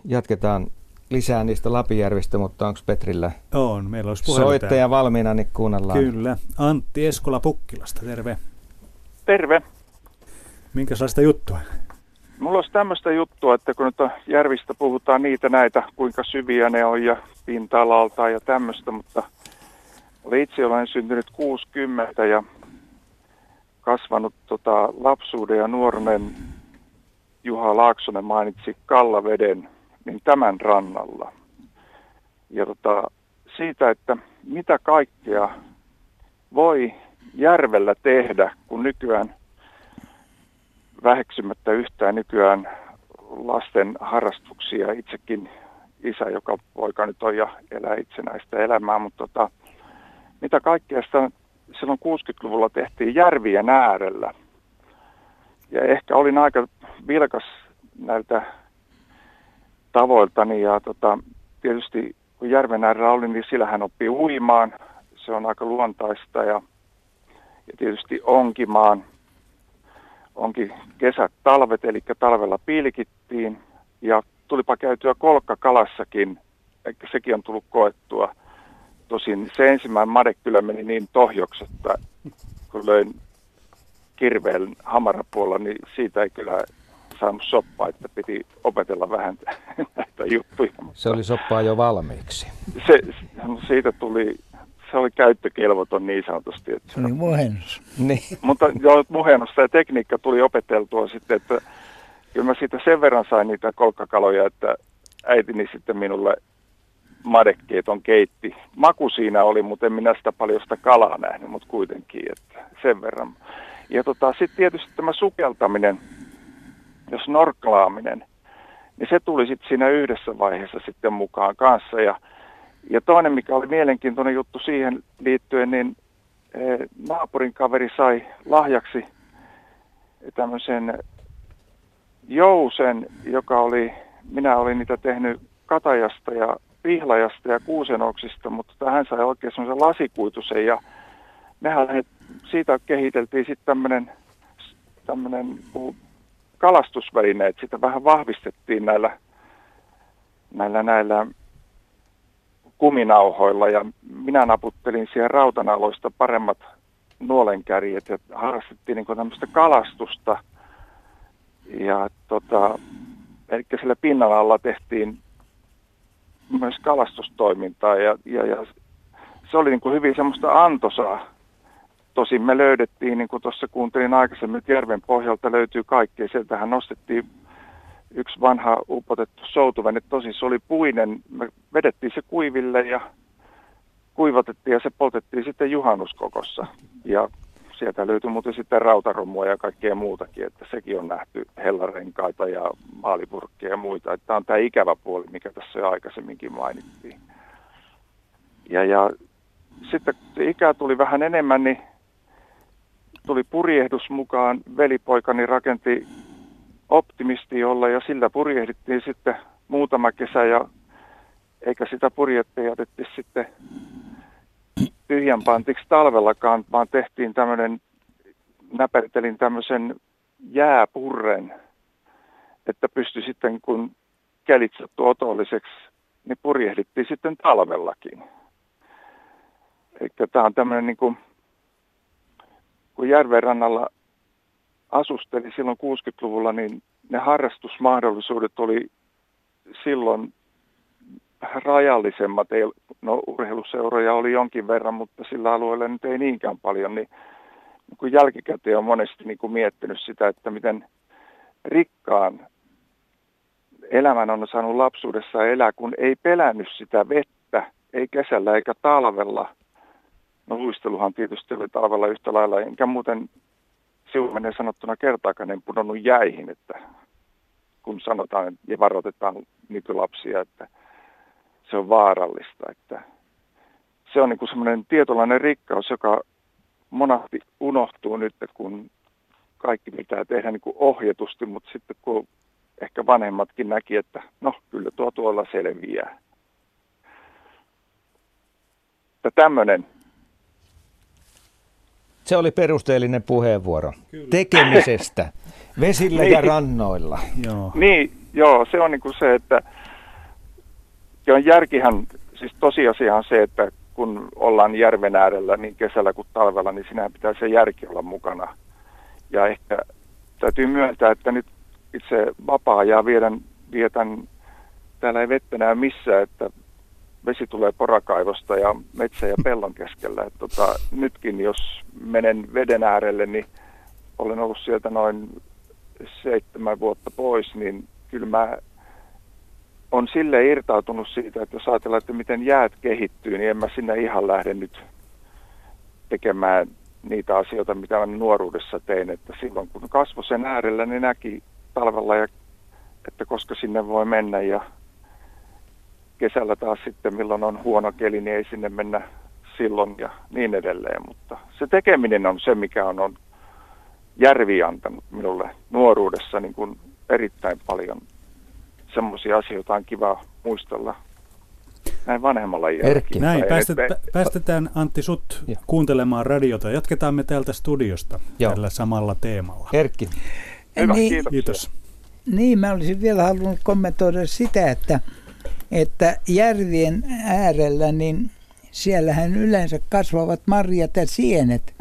jatketaan lisää niistä Lapinjärvistä, mutta onko Petrillä on, meillä olisi soittaja valmiina, niin kuunnellaan. Kyllä. Antti Eskola Pukkilasta, terve. Terve. Minkälaista juttua? Mulla olisi tämmöistä juttua, että kun nyt järvistä puhutaan niitä näitä, kuinka syviä ne on ja pinta-alaltaan ja tämmöistä, mutta itse olen syntynyt kuusikymmentä ja kasvanut tota, lapsuuden ja nuorenen Juha Laaksonen mainitsi Kallaveden, niin tämän rannalla. Ja tota, siitä, että mitä kaikkea voi järvellä tehdä, kun nykyään väheksymättä yhtään nykyään lasten harrastuksia. Itsekin isä, joka poika nyt on ja elää itsenäistä elämää, mutta tota, mitä kaikkea sitä silloin kuusikymmentäluvulla tehtiin järvien äärellä. Ja ehkä olin aika vilkas näiltä tavoiltani ja tota, tietysti kun järven äärellä olin, niin sillähän oppii uimaan. Se on aika luontaista ja, ja tietysti onkimaan. Onkin kesät, talvet, eli talvella pilkittiin ja tulipa käytyä kolkkakalassakin, sekin on tullut koettua. Tosin se ensimmäinen made kyllä meni niin tohjoksi, että kun löin kirveen hamarapuolella, niin siitä ei kyllä saanut soppaa, että piti opetella vähän näitä juttuja. Se oli soppaa jo valmiiksi. Se, siitä tuli... Se oli käyttökelvoton niin sanotusti. Että se oli muhennus. Niin. Mutta joo, muhennus ja tekniikka tuli opeteltua sitten, että kyllä mä siitä sen verran sain niitä kolkkakaloja, että äitini sitten minulle madekeiton keitti. Maku siinä oli, mutta en minä sitä paljon sitä kalaa nähnyt, mutta kuitenkin, että sen verran. Ja tota, sitten tietysti tämä sukeltaminen ja snorklaaminen, niin se tuli sitten siinä yhdessä vaiheessa sitten mukaan kanssa ja Ja toinen, mikä oli mielenkiintoinen juttu siihen liittyen, niin naapurin kaveri sai lahjaksi tämmöisen jousen, joka oli, minä olin niitä tehnyt katajasta ja pihlajasta ja kuusenoksista, mutta hän sai oikein semmoisen lasikuitusen ja mehän siitä kehiteltiin sitten tämmöinen, tämmöinen kalastusvälineet, sitä vähän vahvistettiin näillä näillä, näillä kuminauhoilla ja minä naputtelin siihen rautanaloista paremmat nuolenkärjet ja harrastettiin niin kuin tämmöistä kalastusta. Ja tota, eli sillä pinnan alla tehtiin myös kalastustoimintaa ja, ja, ja se oli niin kuin hyvin semmoista antoisaa Tosin me löydettiin, niin kuin tuossa kuuntelin aikaisemmin, että järven pohjalta löytyy kaikkea. Sieltähän nostettiin yksi vanha upotettu soutuvene. Tosin se oli puinen. Me vedettiin se kuiville ja kuivatettiin ja se poltettiin sitten juhannuskokossa. Ja sieltä löytyi muuten sitten rautaromua ja kaikkea muutakin. Että sekin on nähty hellarenkaita ja maalipurkkeja ja muita. Että tämä on tämä ikävä puoli, mikä tässä jo aikaisemminkin mainittiin. Ja, ja sitten kun ikää tuli vähän enemmän, niin tuli purjehdus mukaan. Velipoikani rakenti optimistiolla ja sillä purjehdittiin sitten muutama kesä ja eikä sitä purjetta jätetty sitten tyhjän pantiksi talvellakaan, vaan tehtiin tämmöinen, näpertelin tämmöisen jääpurren, että pystyi sitten kun kelit sattui otolliseksi, niin purjehdittiin sitten talvellakin. Eli tämä on tämmöinen niin kuin, kun järven rannalla asusteli silloin kuusikymmentäluvulla, niin ne harrastusmahdollisuudet oli silloin rajallisemmat. Ei, no urheiluseuroja oli jonkin verran, mutta sillä alueella nyt ei niinkään paljon. Niin, niin kun jälkikäteen on monesti niin kun miettinyt sitä, että miten rikkaan elämän on saanut lapsuudessa elää, kun ei pelännyt sitä vettä, ei kesällä eikä talvella. No luisteluhan tietysti oli talvella yhtä lailla, enkä muuten sivumennen sanottuna kertaakaan en pudonnut jäihin, että kun sanotaan ja varoitetaan nykylapsia, että se on vaarallista. Että se on niin kuin semmoinen tietynlainen rikkaus, joka monasti unohtuu nyt, kun kaikki pitää tehdä niin kuin ohjetusti, mutta sitten kun ehkä vanhemmatkin näki, että no kyllä tuo tuolla selviää. Että tämmöinen. Se oli perusteellinen puheenvuoro. Kyllä. Tekemisestä, vesillä niin, ja rannoilla. Joo. Niin, joo, se on niin kuin se, että järkihän, siis tosiasiahan se, että kun ollaan järven äärellä niin kesällä kuin talvella, niin sinähän pitää se järki olla mukana. Ja ehkä täytyy myöntää, että nyt itse vapaa-ajaa vietän, vietän, täällä ei vettä näy missään, että vesi tulee porakaivosta ja metsä ja pellon keskellä. Et tota, nytkin jos menen veden äärelle, niin olen ollut sieltä noin seitsemän vuotta pois, niin kyllä mä olen silleen irtautunut siitä, että jos ajatellaan, että miten jäät kehittyy, niin en mä sinne ihan lähde nyt tekemään niitä asioita, mitä mä nuoruudessa tein. Että silloin kun kasvoi sen äärellä, niin näki talvella, ja, että koska sinne voi mennä ja kesällä taas sitten, milloin on huono keli, niin ei sinne mennä silloin ja niin edelleen. Mutta se tekeminen on se, mikä on, on järvi antanut minulle nuoruudessa niin kuin erittäin paljon. Semmoisia asioita on kiva muistella näin vanhemmalla jälkeen. Näin, päästetään, päästetään Antti sut ja. kuuntelemaan radiota. Jatketaan me täältä studiosta Joo. tällä samalla teemalla. Erkki. Hyvä, niin, kiitoksia. Kiitos. Niin, mä olisin vielä halunnut kommentoida sitä, että että järvien äärellä, niin siellähän yleensä kasvavat marjat ja sienet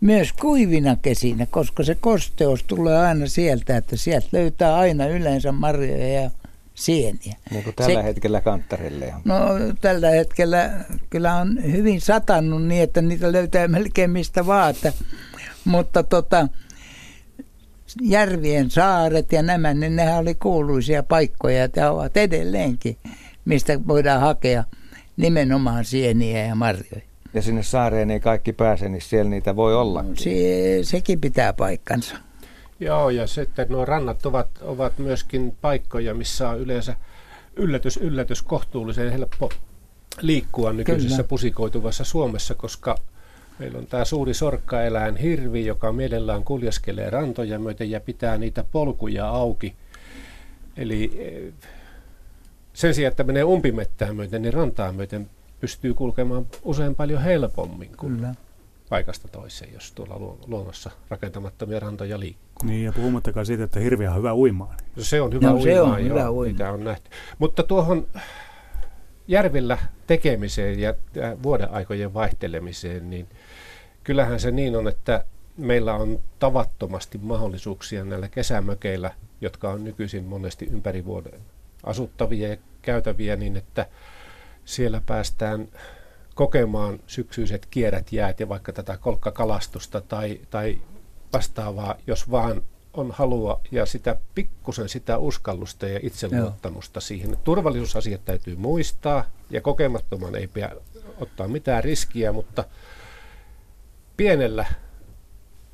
myös kuivina kesinä, koska se kosteus tulee aina sieltä, että sieltä löytää aina yleensä marjoja ja sieniä. Niin kuin tällä se, hetkellä kanttarille. No tällä hetkellä kyllä on hyvin satanut niin, että niitä löytää melkein mistä vaan, mutta tota, järvien saaret ja nämä, niin nehän oli kuuluisia paikkoja, että ovat edelleenkin, mistä voidaan hakea nimenomaan sieniä ja marjoja. Ja sinne saareen ei kaikki pääse, niin siellä niitä voi olla. No, se, sekin pitää paikkansa. Joo, ja sitten nuo rannat ovat, ovat myöskin paikkoja, missä on yleensä yllätys, yllätys kohtuullisen helppo liikkua nykyisessä Kyllä. pusikoituvassa Suomessa, koska meillä on tämä suuri sorkkaeläin hirvi, joka mielellään kuljeskelee rantoja myöten ja pitää niitä polkuja auki. Eli sen sijaan, että menee umpimettään myöten, niin rantaa myöten pystyy kulkemaan usein paljon helpommin kuin Kyllä. paikasta toiseen, jos tuolla luonnossa rakentamattomia rantoja liikkuu. Niin, ja puhumattakaan siitä, että hirviä on hyvä uimaan. Se on hyvä no, uimaan, se on joo, hyvä uima. Mitä on nähty. Mutta tuohon järvillä tekemiseen ja vuodenaikojen vaihtelemiseen, niin kyllähän se niin on, että meillä on tavattomasti mahdollisuuksia näillä kesämökeillä, jotka on nykyisin monesti ympäri vuoden asuttavia ja käytäviä, niin että siellä päästään kokemaan syksyiset kierät jäät ja vaikka tätä kolkkakalastusta tai, tai vastaavaa, jos vaan on halua ja sitä pikkusen sitä uskallusta ja itseluottamusta siihen. Turvallisuusasiat täytyy muistaa ja kokemattoman ei pidä ottaa mitään riskiä, mutta pienellä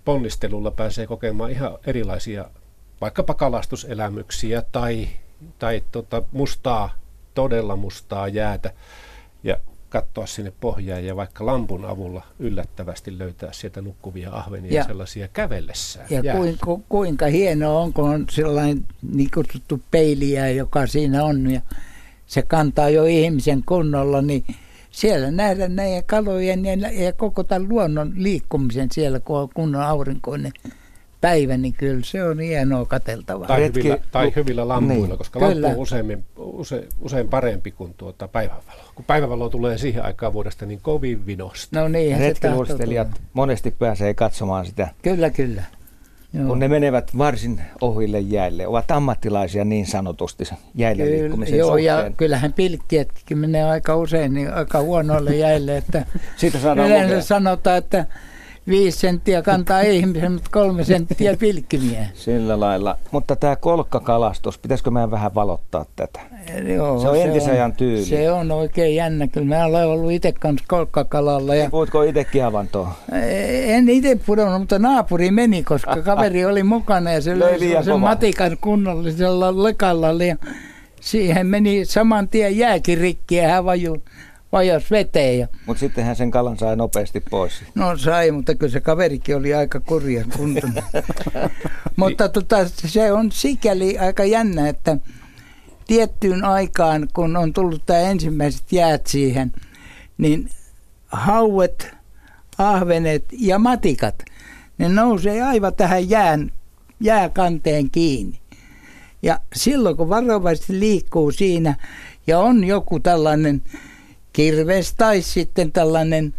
ponnistelulla pääsee kokemaan ihan erilaisia vaikkapa kalastuselämyksiä tai, tai tota mustaa, todella mustaa jäätä ja katsoa sinne pohjaan ja vaikka lampun avulla yllättävästi löytää sieltä nukkuvia ahvenia ja sellaisia kävellessään. Ja kuinka, kuinka hienoa on, kun on sellainen niin kutsuttu peiliä, joka siinä on ja se kantaa jo ihmisen kunnolla, niin siellä nähdään näiden kalojen ja, ja koko tämän luonnon liikkumisen siellä, kun on kunnon aurinkoinen päivä, niin kyllä se on hienoa katseltavaa. Tai, Retki... hyvillä, tai hyvillä lampuilla, niin, koska kyllä. Lampu on usein, use, usein parempi kuin tuota päivänvalo. Kun päivänvalo tulee siihen aikaan vuodesta niin kovin vinosta. No niin, retkiluistelijat monesti pääsee katsomaan sitä. Kyllä, kyllä. Joo. Kun ne menevät varsin ohille jäille, ovat ammattilaisia niin sanotusti jäille Kyll, liikkumisen joo, suhteen. Ja kyllähän pilkkietkin menee aika usein niin aika huonoille jäille. Että siitä saadaan yleensä lukea. Sanotaan, että viisi senttiä kantaa ihmisen, mutta kolme senttiä pilkkimiä. Sillä lailla. Mutta tämä kolkkakalastus, pitäisikö meidän vähän valottaa tätä? Joo, se on entisajan tyyli. Se on oikein jännä. Kyllä mä olen ollut itse kanssa kolkkakalalla. Ja voitko itsekin avantoon? En itse pudonnut, mutta naapuri meni, koska kaveri oli mukana ja se löi sen matikan kunnollisella lekalla. Siihen meni saman tien jääkin rikki ja hän vajui. Vajas veteen. Mutta sittenhän sen kalan sai nopeasti pois. No sai, mutta kyllä se kaverikin oli aika kurja kuntunut. Mutta tota, se on sikäli aika jännä, että tiettyyn aikaan, kun on tullut tämä ensimmäiset jäät siihen, niin hauet, ahvenet ja matikat, ne nousee aivan tähän jään, jääkanteen kiinni. Ja silloin, kun varovasti liikkuu siinä ja on joku tällainen kirves tai sitten tällainen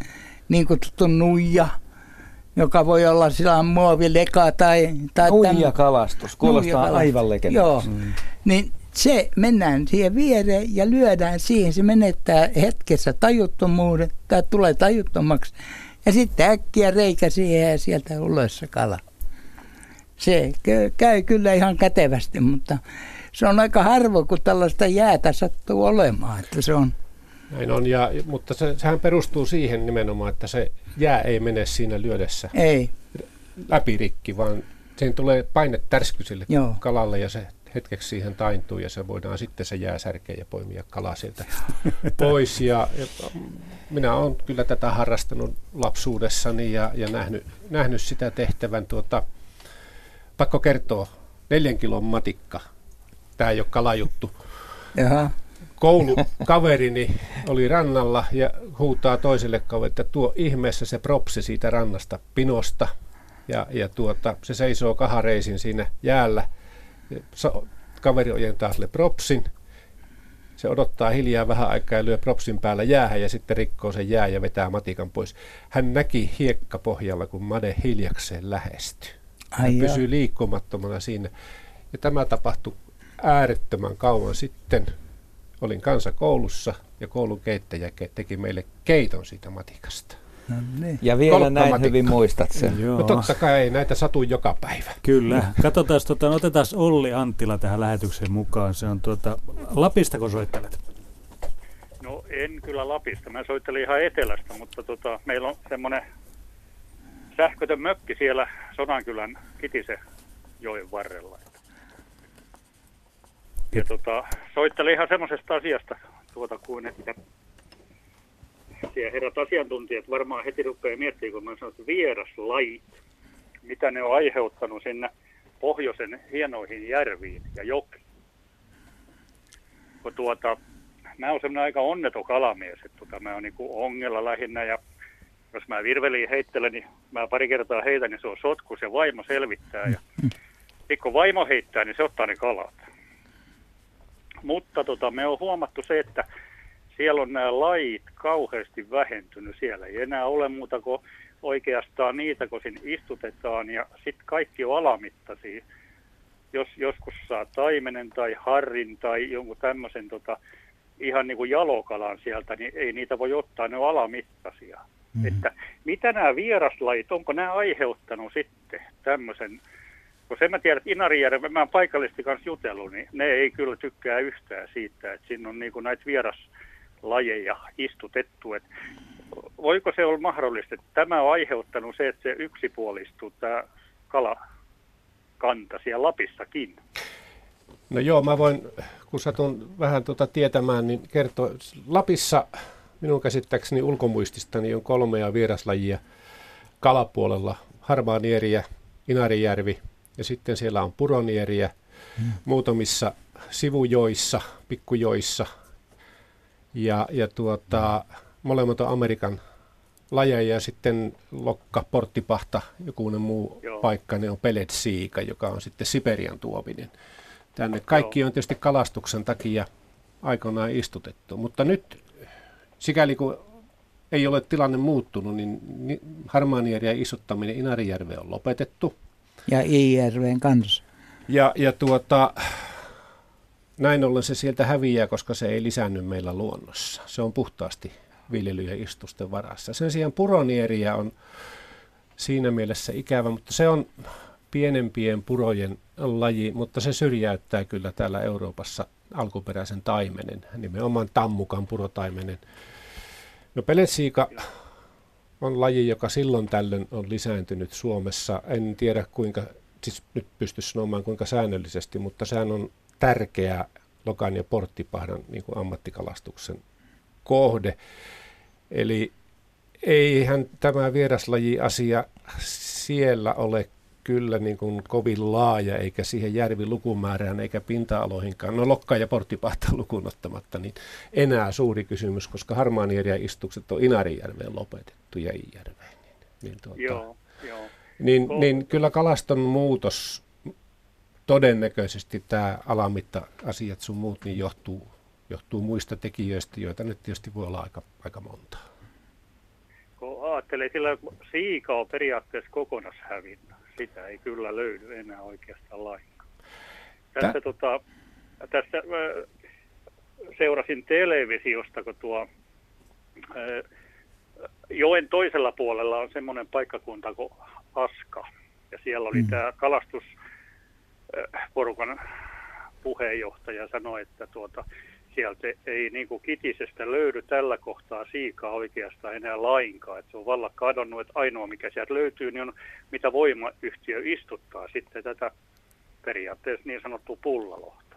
niin kutsuttu nuija, joka voi olla sillä muovileka tai... tai nuijakalastus, kuulostaa nuijakalastus. Aivan legendaista. Joo, mm. niin se mennään siihen viereen ja lyödään siihen, se menettää hetkessä tajuttomuuden tai tulee tajuttomaksi ja sitten äkkiä reikä siihen ja sieltä ulos se kala. Se käy kyllä ihan kätevästi, mutta se on aika harvoin, kun tällaista jäätä sattuu olemaan, että se on... Näin on, ja, mutta se, sehän perustuu siihen nimenomaan, että se jää ei mene siinä lyödessä ei. läpirikki, vaan siihen tulee paine tärskysille Joo. kalalle ja se hetkeksi siihen taintuu ja se voidaan sitten se jää särkeä ja poimia kalaa sieltä pois. Ja, ja minä olen kyllä tätä harrastanut lapsuudessani ja, ja nähnyt, nähnyt sitä tehtävän. Tuota, pakko kertoa, neljän kilon matikka, tämä ei ole kalajuttu. Jaha. Koulukaverini oli rannalla ja huutaa toiselle kaverille, että tuo ihmeessä se propsi siitä rannasta pinosta. Ja, ja tuota, se seisoo kahareisin siinä jäällä. Kaveri ojentaa sille propsin. Se odottaa hiljaa vähän aikaa ja lyö propsin päällä jäähän ja sitten rikkoo sen jää ja vetää matikan pois. Hän näki hiekkapohjalla, kun made hiljakseen lähestyi. Hän pysyi liikkumattomana siinä. Ja tämä tapahtui äärettömän kauan sitten. Olin kansakoulussa ja koulun keittäjä teki meille keiton siitä matikasta. No niin. Ja vielä Kolkka näin matikka. Hyvin muistat sen. Joo. No totta kai ei näitä satu joka päivä. Kyllä. Katsotaan, tuota, otetaan Olli Anttila tähän lähetykseen mukaan. Se on tuota, Lapista, kun soittelet? No en kyllä Lapista. Mä soittelin ihan etelästä, mutta tota, meillä on semmoinen sähkötön mökki siellä Sodankylän Kitisen joen varrella. Ja tota, soittelin ihan semmoisesta asiasta, tuota kuin, että siellä herrat asiantuntijat varmaan heti rupeaa miettimään, kun mä sanon, että vieraslajit, mitä ne on aiheuttanut sinne pohjoisen hienoihin järviin ja jokiin. Kun tuota, mä oon semmoinen aika onneton kalamies, että tota, mä oon niin kuin ongella lähinnä ja jos mä virveliin heittelen, niin mä pari kertaa heitän, niin se on sotkus ja vaimo selvittää ja sitten kun vaimo heittää, niin se ottaa ne kalat. Mutta tota, me on huomattu se, että siellä on nämä lajit kauheasti vähentynyt. Siellä ei enää ole muuta kuin oikeastaan niitä, kun sinne istutetaan. Ja sitten kaikki on alamittaisia. Jos joskus saa taimenen tai harrin tai jonkun tämmöisen tota, ihan niin kuin jalokalan sieltä, niin ei niitä voi ottaa, ne on alamittaisia. Mm. Että mitä nämä vieraslajit, onko nämä aiheuttanut sitten tämmöisen, koska en mä tiedä, että Inarijärven, mä oon paikallisesti kanssa jutellut, niin ne ei kyllä tykkää yhtään siitä, että siinä on niin kuin näitä vieraslajeja istutettu, että voiko se olla mahdollista, että tämä on aiheuttanut se, että se yksipuolistuu tämä kalakanta siellä Lapissakin? No joo, mä voin, kun satun vähän tuota tietämään, niin kertoa. Lapissa minun käsittääkseni ulkomuististani on kolmea vieraslajia kalapuolella. Harmaanieriä, Inarijärvi ja sitten siellä on Puronieriä hmm. muutamissa sivujoissa, pikkujoissa. Ja, ja tuota, molemmat on Amerikan lajeja ja sitten Lokka, Porttipahta, joku muu joo. paikka, ne on pelletsiika, joka on sitten Siperian tuominen. Tänne. Kaikki on tietysti kalastuksen takia aikoinaan istutettu, mutta nyt sikäli kun ei ole tilanne muuttunut, niin harmaanieriä istuttaminen Inarijärveen on lopetettu. Ja Iirijärveen kanssa. Ja, ja tuota, näin ollen se sieltä häviää, koska se ei lisäänny meillä luonnossa. Se on puhtaasti viljely- ja istusten varassa. Sen sijaan Puronieriä on siinä mielessä ikävä, mutta se on pienempien purojen laji, mutta se syrjäyttää kyllä täällä Euroopassa alkuperäisen taimenen, nimenomaan tammukan purotaimenen. No pelletsiika on laji, joka silloin tällöin on lisääntynyt Suomessa. En tiedä kuinka, siis nyt pysty sanomaan kuinka säännöllisesti, mutta sehän on tärkeä Lokan ja Porttipahdan niin kuin ammattikalastuksen kohde. Eli eihän tämä vieraslaji-asia siellä ole kyllä niin kuin kovin laaja, eikä siihen järvin lukumäärään, eikä pinta-aloihinkaan, no Lokkaa ja Porttipahtaa lukuun ottamatta, niin enää suuri kysymys, koska harmaanieriä istukset on Inarijärveen lopetettu ja Iijärveen. Niin, niin, tuota, joo, joo. Niin, niin kyllä kalaston muutos, todennäköisesti tämä alamitta-asiat sun muut, niin johtuu, johtuu muista tekijöistä, joita nyt tietysti voi olla aika, aika monta. Kun ajattelee, sillä siika on periaatteessa kokonaishävinnyt. Sitä ei kyllä löydy enää oikeastaan lainkaan. Tässä, tota, tässä seurasin televisiosta, kun tuo ö, joen toisella puolella on semmoinen paikkakunta kuin Aska. Ja siellä oli mm. tämä kalastusporukan puheenjohtaja sanoi, että tuota, sieltä ei niin kuin Kitisestä löydy tällä kohtaa siikaa oikeastaan enää lainkaan. Että se on vallan kadonnut, että ainoa mikä sieltä löytyy, niin on mitä voimayhtiö istuttaa sitten tätä periaatteessa niin sanottua pullalohta.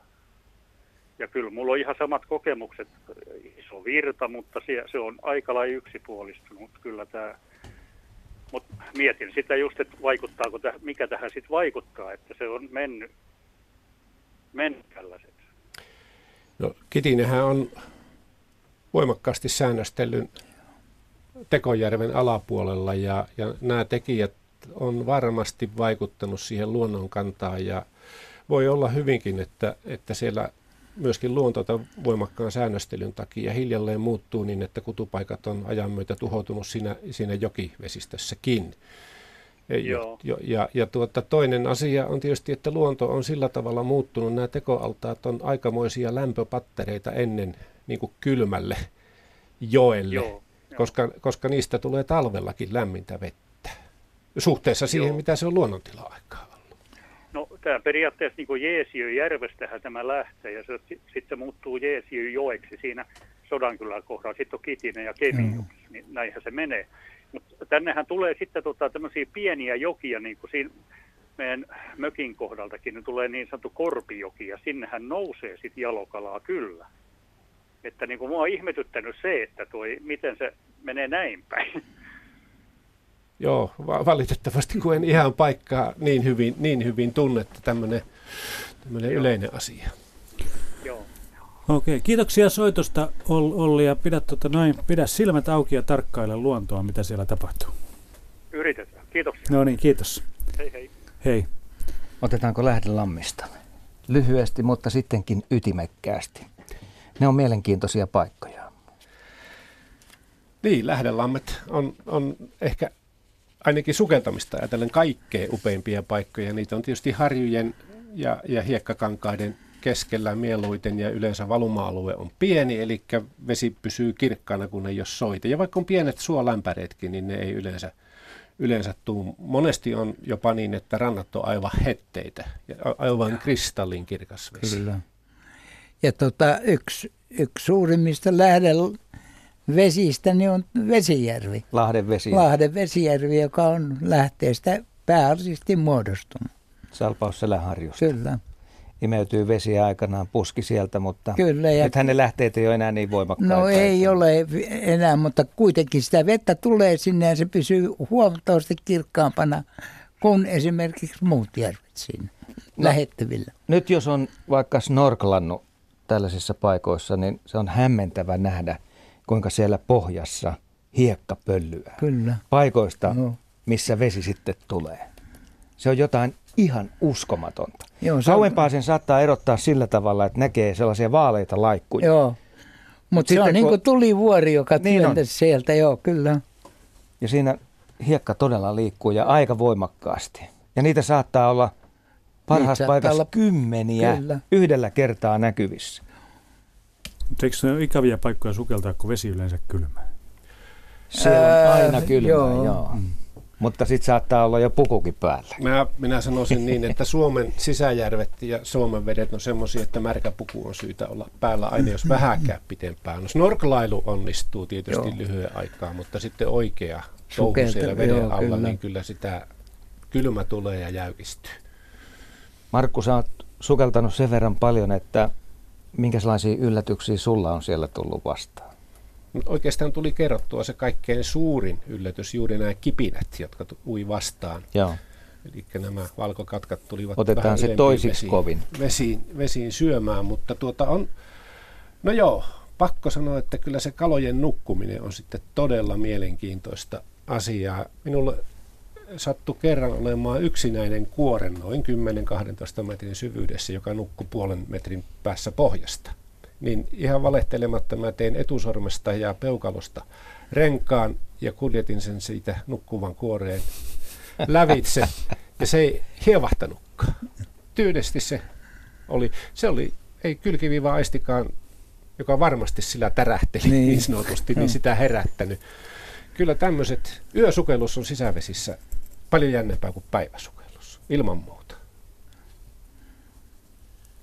Ja kyllä mulla on ihan samat kokemukset, iso virta, mutta se on aika lailla yksipuolistunut kyllä tämä. Mutta mietin sitä just, että vaikuttaako täh- mikä tähän sitten vaikuttaa, että se on mennyt, mennyt tällaiset. No, Kitinenhän on voimakkaasti säännöstellyn Tekojärven alapuolella ja, ja nämä tekijät on varmasti vaikuttanut siihen luonnonkantaan ja voi olla hyvinkin, että, että siellä myöskin luonto voimakkaan säännöstelyn takia hiljalleen muuttuu niin, että kutupaikat on ajan myötä tuhoutunut siinä, siinä jokivesistössäkin. Joo. Ja, ja, ja tuota, toinen asia on tietysti, että luonto on sillä tavalla muuttunut. Nämä tekoaltaat on aikamoisia lämpöpattereita ennen niin kuin kylmälle joelle, joo, koska, jo. koska niistä tulee talvellakin lämmintä vettä suhteessa siihen, joo. mitä se on luonnontila-aikaa ollut. No tämä periaatteessa niin kuin Jeesiöjärvestähän tämä lähtee ja se sitten muuttuu Jeesiöjoeksi siinä Sodankylän kohdalla. Sitten on Kitinen ja Kemijoki, niin näinhän se menee. Mutta tännehän tulee sitten tota, tämmöisiä pieniä jokia, niin kuin siinä meidän mökin kohdaltakin, niin tulee niin sanottu korpijoki, ja sinnehän nousee sitten jalokalaa kyllä. Että niin kuin mua on ihmetyttänyt se, että toi, miten se menee näin päin. Joo, va- valitettavasti kun en ihan paikkaa niin hyvin, niin hyvin tunne, että tämmöinen yleinen asia. Joo. Okei, kiitoksia soitosta Olli ja pidä, tota, noin, pidä silmät auki ja tarkkaile luontoa, mitä siellä tapahtuu. Yritetään, kiitoksia. No niin, kiitos. Hei hei. Hei. Otetaanko Lähdelammista? Lyhyesti, mutta sittenkin ytimekkäästi. Ne on mielenkiintoisia paikkoja. Niin, Lähdelammet on, on ehkä ainakin sukeltamista ajatellen kaikkein upeimpia paikkoja. Niitä on tietysti harjujen ja, ja hiekkakankaiden keskellä mieluiten ja yleensä valuma-alue on pieni, eli vesi pysyy kirkkaana, kun ei ole soita. Ja vaikka on pienet suolämpäreetkin, niin ne ei yleensä, yleensä tule. Monesti on jopa niin, että rannat on aivan hetteitä, aivan kristallin kirkas vesi. Kyllä. Ja tota, yksi, yksi suurimmista lähden vesistä niin on Vesijärvi. Lahden Vesijärvi. Lahden Vesijärvi, joka on lähteestä pääasiallisesti muodostunut. Salpausselänharjusta. Kyllä. Imeytyy vesiä aikanaan, puski sieltä, mutta kyllä, ja nythän ne lähteet ei ole enää niin voimakkaita. No ei ole enää, mutta kuitenkin sitä vettä tulee sinne ja se pysyy huomattavasti kirkkaampana kuin esimerkiksi muut järvet siinä no, lähettävillä. Nyt jos on vaikka snorklannut tällaisissa paikoissa, niin se on hämmentävä nähdä, kuinka siellä pohjassa hiekka pöllyää. Kyllä. Paikoista, no. missä vesi sitten tulee. Se on jotain ihan uskomatonta. Joo, se kauempaa on sen saattaa erottaa sillä tavalla, että näkee sellaisia vaaleita laikkuja. Joo, mutta se on kun niin kuin tulivuori, joka niin työntäisi sieltä, joo, kyllä. Ja siinä hiekka todella liikkuu ja aika voimakkaasti. Ja niitä saattaa olla parhaassa paikassa olla kymmeniä kyllä. yhdellä kertaa näkyvissä. Mutta eikö ne ole ikäviä paikkoja sukeltaa, kun vesi yleensä kylmää? Se on aina kylmää, joo. joo. Mm. Mutta sitten saattaa olla jo pukukin päällä. Mä, minä sanoisin niin, että Suomen sisäjärvet ja Suomen vedet on semmoisia, että märkä puku on syytä olla päällä aina, jos vähäkään pitempään. No, snorklailu onnistuu tietysti joo. lyhyen aikaa, mutta sitten oikea touhu siellä veden joo, alla, kyllä. niin kyllä sitä kylmä tulee ja jäykistyy. Markku, sä oot sukeltanut sen verran paljon, että minkälaisia yllätyksiä sulla on siellä tullut vastaan? Oikeastaan tuli kerrottua se kaikkein suurin yllätys, juuri nämä kipinät, jotka ui vastaan. Joo. Eli nämä valkokatkat tulivat otetaan vähän se toisiksi vesiin, kovin. Vesiin, vesiin syömään, mutta tuota on, no joo, pakko sanoa, että kyllä se kalojen nukkuminen on sitten todella mielenkiintoista asiaa. Minulle sattui kerran olemaan yksinäinen kuoren noin kymmenen kaksitoista metrin syvyydessä, joka nukkui puolen metrin päässä pohjasta. Niin ihan valehtelematta mä tein etusormesta ja peukalosta renkaan ja kuljetin sen siitä nukkuvan kuoreen lävitse. Ja se ei hievahtanutkaan. Tyydesti se oli. Se oli, ei kylkiviiva aistikaan, joka varmasti sillä tärähteli niin, niin sanotusti, niin sitä herättänyt. Kyllä tämmöiset, yösukellus on sisävesissä paljon jännempää kuin päiväsukellus, ilman muuta.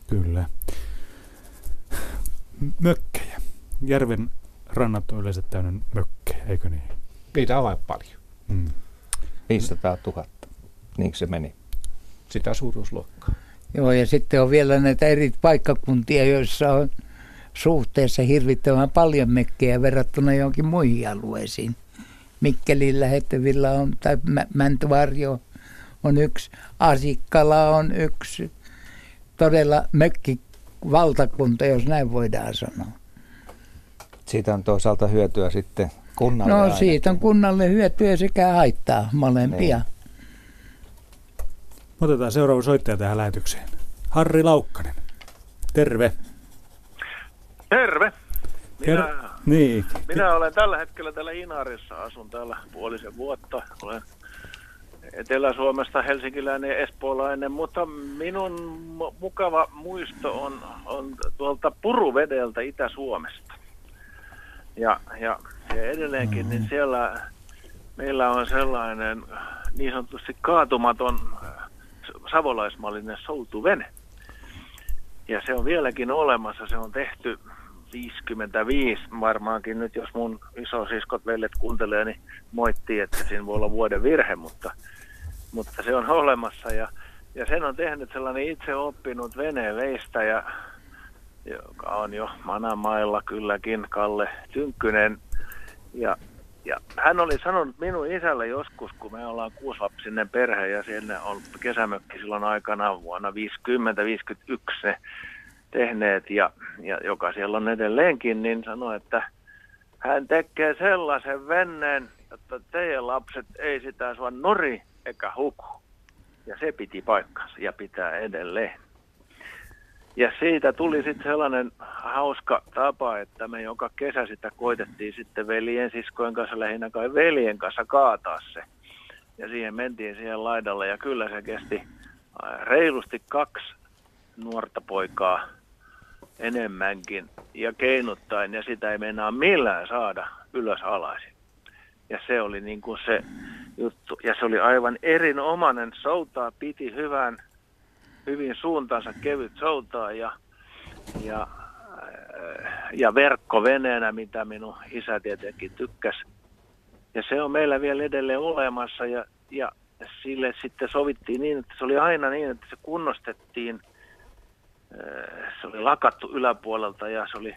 Kyllä. Mökkejä. Järven rannat on yleensä täynnä mökkejä, eikö niin? Niitä on vain paljon. Mm. viisisataa tuhatta, niin se meni. Sitä suuruusluokkaa. Joo, ja sitten on vielä näitä eri paikkakuntia, joissa on suhteessa hirvittävän paljon mökkejä verrattuna johonkin muihin alueisiin. Mikkelin lähettävillä on, tai Mäntyharju on yksi, Asikkala on yksi, todella mökki. Valtakunta, jos näin voidaan sanoa. Siitä on toisaalta hyötyä sitten kunnalle. No siitä on kunnalle hyötyä sekä haittaa molempia. Niin. Otetaan seuraava soittaja tähän lähetykseen. Harri Laukkanen. Terve. Terve. Minä, Ker- niin. minä olen tällä hetkellä täällä Inarissa. Asun täällä puolisen vuotta. Olen Etelä-Suomesta helsinkiläinen ja espoolainen, mutta minun mukava muisto on, on tuolta Puruvedeltä Itä-Suomesta. Ja, ja, ja edelleenkin mm-hmm. niin siellä meillä on sellainen niin sanotusti kaatumaton savolaismallinen soutuvene. Ja se on vieläkin olemassa, se on tehty viisikymmentäviisi varmaankin nyt, jos mun isosiskot veljet kuuntelee, niin moittii, että siinä voi olla vuoden virhe, mutta Mutta se on olemassa ja, ja sen on tehnyt sellainen itse oppinut veneveistäjä, joka on jo Manamailla kylläkin, Kalle Tynkkynen. Ja, ja hän oli sanonut minun isälle joskus, kun me ollaan kuusilapsinen perhe ja siellä on kesämökki silloin aikana vuonna viisikymmentä viisikymmentäyksi ne tehneet, ja, ja joka siellä on edelleenkin, niin sanoi, että hän tekee sellaisen venneen, jotta teidän lapset ei sitä sua nori eikä huku. Ja se piti paikkansa ja pitää edelleen. Ja siitä tuli sitten sellainen hauska tapa, että me joka kesä sitä koitettiin sitten veljen, siskojen kanssa, lähinnä kai veljen kanssa kaataa se. Ja siihen mentiin siihen laidalle ja kyllä se kesti reilusti kaksi nuorta poikaa enemmänkin ja keinuttain, ja sitä ei meinaa millään saada ylös alaisin. Ja se oli niin kuin se juttu, ja se oli aivan erinomainen, soutaa piti hyvän, hyvin suuntaansa kevyt soutaa, ja, ja, ja verkkoveneenä, mitä minun isä tietenkin tykkäsi. Ja se on meillä vielä edelleen olemassa, ja, ja sille sitten sovittiin niin, että se oli aina niin, että se kunnostettiin, se oli lakattu yläpuolelta ja se oli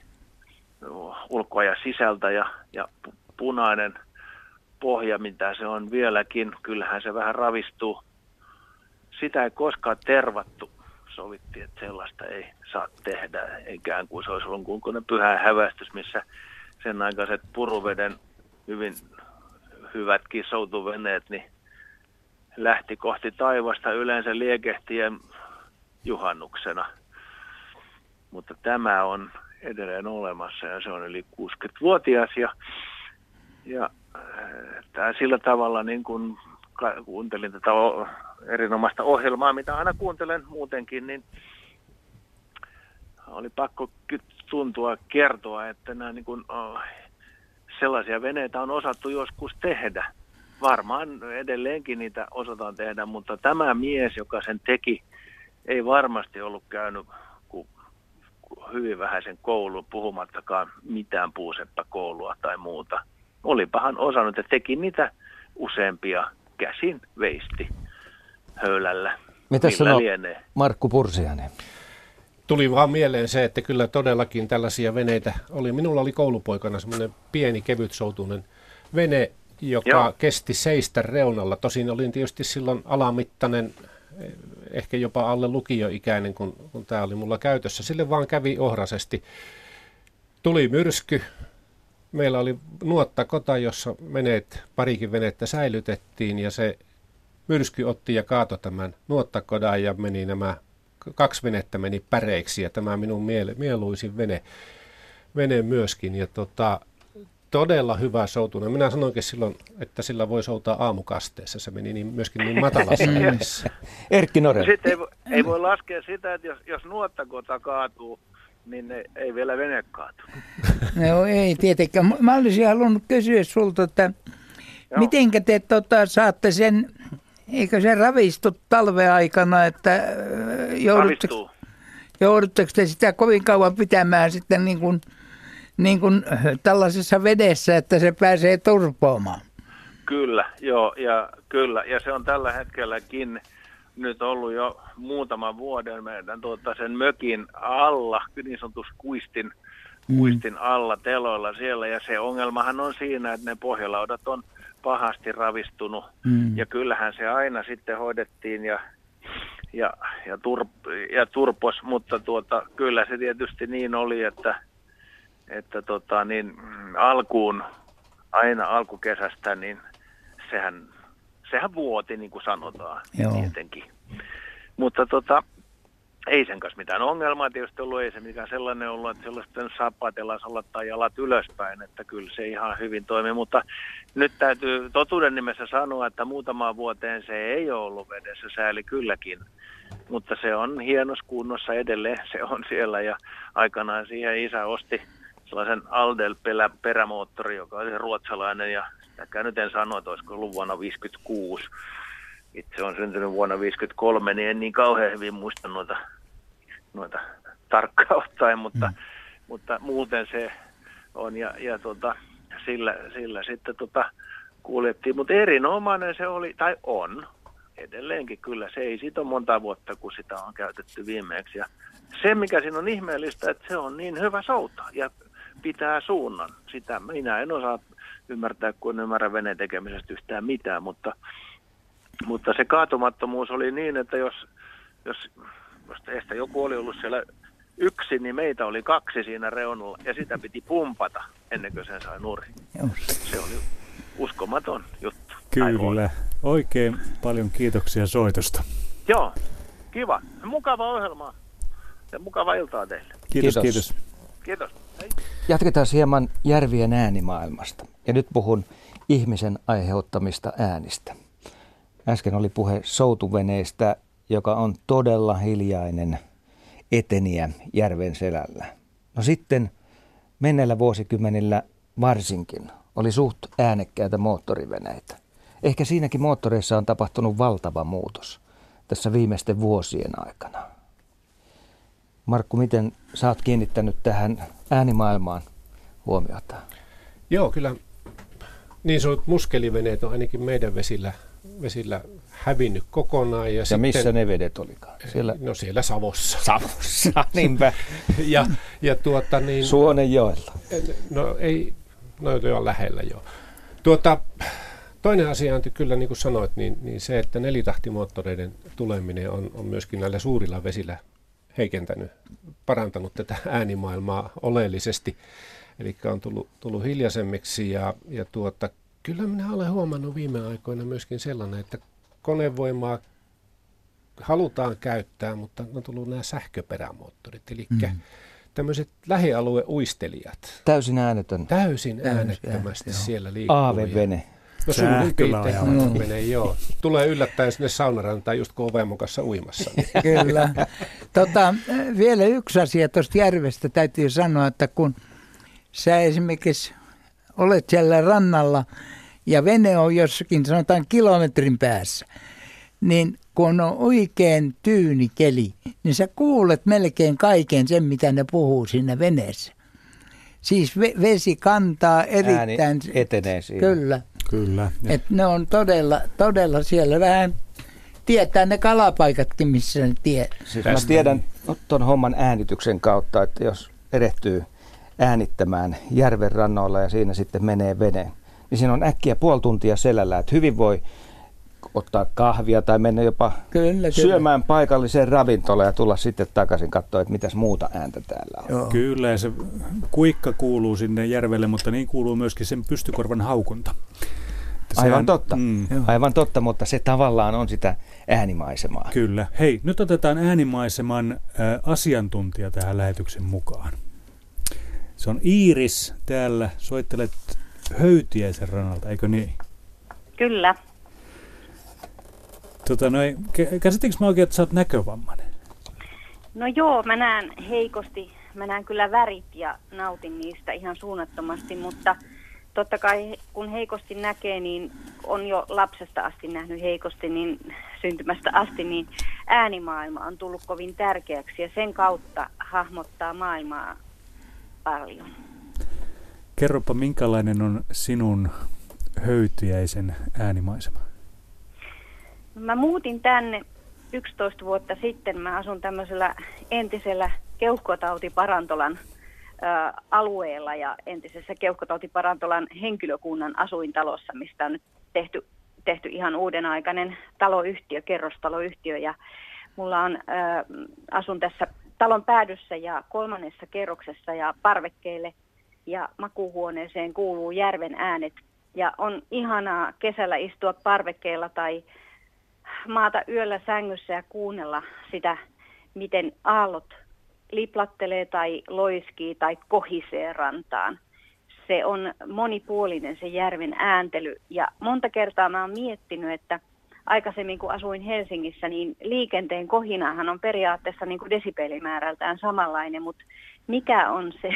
ulkoa ja sisältä ja, ja punainen pohja, mitä se on vieläkin. Kyllähän se vähän ravistuu. Sitä ei koskaan tervattu. Sovittiin, että sellaista ei saa tehdä, ikään kuin se olisi ollut kunkoinen pyhä häväistys, missä sen aikaiset puruveden hyvin hyvätkin soutuveneet niin lähti kohti taivasta yleensä liekehtien juhannuksena. Mutta tämä on edelleen olemassa ja se on yli kuusikymmentävuotias ja, ja tää sillä tavalla niin kun kuuntelin tätä erinomaista ohjelmaa, mitä aina kuuntelen muutenkin, niin oli pakko tuntua kertoa, että nämä niin kun, sellaisia veneitä on osattu joskus tehdä. Varmaan edelleenkin niitä osataan tehdä, mutta tämä mies, joka sen teki, ei varmasti ollut käynyt hyvin vähäisen koulun, puhumattakaan mitään puuseppäkoulua tai muuta. Olipahan osannut ja teki niitä useampia käsin veisti höylällä. Mitä sanoo Markku Pursiainen? Tuli vaan mieleen se, että kyllä todellakin tällaisia veneitä oli. Minulla oli koulupoikana semmoinen pieni kevytsoutuinen vene, joka Joo. kesti seistä reunalla. Tosin olin tietysti silloin alamittainen, ehkä jopa alle lukioikäinen, kun, kun tämä oli mulla käytössä. Sille vaan kävi ohrasesti. Tuli myrsky. Meillä oli nuottakota, jossa veneet, parikin venettä säilytettiin, ja se myrsky otti ja kaatoi tämän nuottakodan, ja meni nämä kaksi venettä meni päreiksi, ja tämä minun miele, mieluisin vene, vene myöskin. Ja tota, todella hyvä soutuna. Minä sanoinkin silloin, että sillä voi soutaa aamukasteessa. Se meni niin, myöskin niin matalassa äänessä. Erkki Norell. Sitten ei, ei voi laskea sitä, että jos, jos nuottakota kaatuu, niin ei, ei vielä vene kaatu. No ei tietenkään. Mä olisin halunnut kysyä sulta, että Joo. mitenkä te tota, saatte sen, eikö se ravistu talveaikana, että joudutteko, joudutteko te sitä kovin kauan pitämään sitten niin kuin niin kuin tällaisessa vedessä, että se pääsee turpoamaan. Kyllä, joo, ja kyllä. Ja se on tällä hetkelläkin nyt ollut jo muutaman vuoden meidän tuota, sen mökin alla, niin sanotus kuistin, kuistin alla teloilla siellä. Ja se ongelmahan on siinä, että ne pohjalaudat on pahasti ravistunut. Mm. Ja kyllähän se aina sitten hoidettiin ja, ja, ja, turp, ja turpos, mutta tuota, kyllä se tietysti niin oli, että että tota, niin alkuun, aina alkukesästä, niin sehän, sehän vuoti, niin kuin sanotaan, Joo. tietenkin. Mutta tota, ei sen kanssa mitään ongelmaa tietysti ollut, ei se mikään sellainen ollut, että sellaisten sapatellaan salattaa jalat ylöspäin, että kyllä se ihan hyvin toimii. Mutta nyt täytyy totuuden nimessä sanoa, että muutamaan vuoteen se ei ole ollut vedessä, sääli kylläkin. Mutta se on hienossa kunnossa edelleen, se on siellä ja aikanaan siihen isä osti sellaisen Aldel-perämoottori, joka oli ruotsalainen, ja sitäkään nyt en sano, että olisiko ollut vuonna viisikymmentäkuusi. Itse on syntynyt vuonna viisikymmentäkolme, niin en niin kauhean hyvin muista noita, noita tarkkaan ottaen, mutta, mm. mutta muuten se on, ja, ja tota, sillä, sillä sitten tota, kuljettiin. Mutta erinomainen se oli, tai on edelleenkin kyllä, se ei siitä ole monta vuotta, kun sitä on käytetty viimeeksi, ja se, mikä siinä on ihmeellistä, että se on niin hyvä souta ja pitää suunnan. Sitä minä en osaa ymmärtää, kun en ymmärrä veneen tekemisestä yhtään mitään, mutta, mutta se kaatumattomuus oli niin, että jos, jos, jos teistä joku oli ollut siellä yksi, niin meitä oli kaksi siinä reunalla ja sitä piti pumpata ennen kuin sen sai nurin. Se oli uskomaton juttu. Kyllä. Oikein paljon kiitoksia soitosta. Joo, kiva. Mukava ohjelma. Ja mukavaa iltaa teille. Kiitos, kiitos. Kiitos. Hei. Jatketaan hieman järvien äänimaailmasta. Ja nyt puhun ihmisen aiheuttamista äänistä. Äsken oli puhe soutuveneistä, joka on todella hiljainen. eteniä järven selällä. No sitten menneillä vuosikymmenillä varsinkin oli suht äänekkäitä moottoriveneitä. Ehkä siinäkin moottoreissa on tapahtunut valtava muutos tässä viimeisten vuosien aikana. Markku, miten sä oot kiinnittänyt tähän äänimaailmaan huomiota? Joo, kyllä niin sanotut muskeliveneet on ainakin meidän vesillä, vesillä hävinnyt kokonaan. Ja, ja sitten, missä ne vedet olikaan? Siellä... No siellä Savossa. Savossa, niinpä. ja, ja tuota niin... Suonenjoella. No ei, no jo lähellä jo. Tuota... Toinen asia on kyllä, niin kuin sanoit, niin, niin se, että nelitahtimoottoreiden tuleminen on, on myöskin näillä suurilla vesillä heikentänyt, parantanut tätä äänimaailmaa oleellisesti. Eli on tullut, tullut hiljaisemmiksi ja, ja tuota, kyllä minä olen huomannut viime aikoina myöskin sellainen, että konevoimaa halutaan käyttää, mutta on tullut nämä sähköperämoottorit, eli mm. tämmöiset lähialueuistelijat. Täysin äänetön. Täysin äänettömästi Täys, siellä liikkuu. Aavevene. No suurin piirtein, joo. Tulee yllättäen sinne saunarantaan just kun on vaimon kanssa uimassa. Niin. Kyllä. Tota, vielä yksi asia tuosta järvestä täytyy sanoa, että kun sä esimerkiksi olet siellä rannalla ja vene on jossakin sanotaan kilometrin päässä, niin kun on oikein tyyni keli, niin sä kuulet melkein kaiken sen, mitä ne puhuu siinä veneessä. Siis vesi kantaa erittäin... Ääni etenee siinä. Kyllä. Kyllä. Et ne on todella, todella siellä vähän, tietää ne kalapaikatkin, missä ne tie. Siis mä tiedän tuon homman äänityksen kautta, että jos erehtyy äänittämään järven rannoilla ja siinä sitten menee vene, niin siinä on äkkiä puoli tuntia selällä, että hyvin voi ottaa kahvia tai mennä jopa kyllä, syömään kyllä. paikalliseen ravintolaan ja tulla sitten takaisin katsoa, että mitäs muuta ääntä täällä on. Joo. Kyllä, se kuikka kuuluu sinne järvelle, mutta niin kuuluu myöskin sen pystykorvan haukunta. Aivan on, totta, mm, aivan totta, mutta se tavallaan on sitä äänimaisemaa. Kyllä. Hei, nyt otetaan äänimaiseman ä, asiantuntija tähän lähetyksen mukaan. Se on Iiris täällä, soittelet Höytiäisen rannalta, eikö niin? Kyllä. Tota, no ei, käsitinkö mä oikein, että sä oot näkövammainen? No joo, mä näen heikosti, mä näen kyllä värit ja nautin niistä ihan suunnattomasti, mutta totta kai kun heikosti näkee, niin on jo lapsesta asti nähnyt heikosti, niin syntymästä asti, niin äänimaailma on tullut kovin tärkeäksi ja sen kautta hahmottaa maailmaa paljon. Kerropa, minkälainen on sinun Höytiäisen äänimaisema? Mä muutin tänne yksitoista vuotta sitten. Mä asun tämmöisellä entisellä keuhkotautiparantolan ä, alueella ja entisessä keuhkotautiparantolan henkilökunnan asuintalossa, mistä on nyt tehty, tehty ihan uudenaikainen taloyhtiö, kerrostaloyhtiö. Ja mulla on, ä, asun tässä talon päädyssä ja kolmannessa kerroksessa ja parvekkeille ja makuuhuoneeseen kuuluu järven äänet. Ja on ihanaa kesällä istua parvekkeilla tai maata yöllä sängyssä ja kuunnella sitä, miten aallot liplattelee tai loiskii tai kohisee rantaan. Se on monipuolinen se järven ääntely ja monta kertaa mä oon miettinyt, että aikaisemmin kun asuin Helsingissä, niin liikenteen kohinahan on periaatteessa niin kuin desibelimäärältään samanlainen, mutta mikä on se,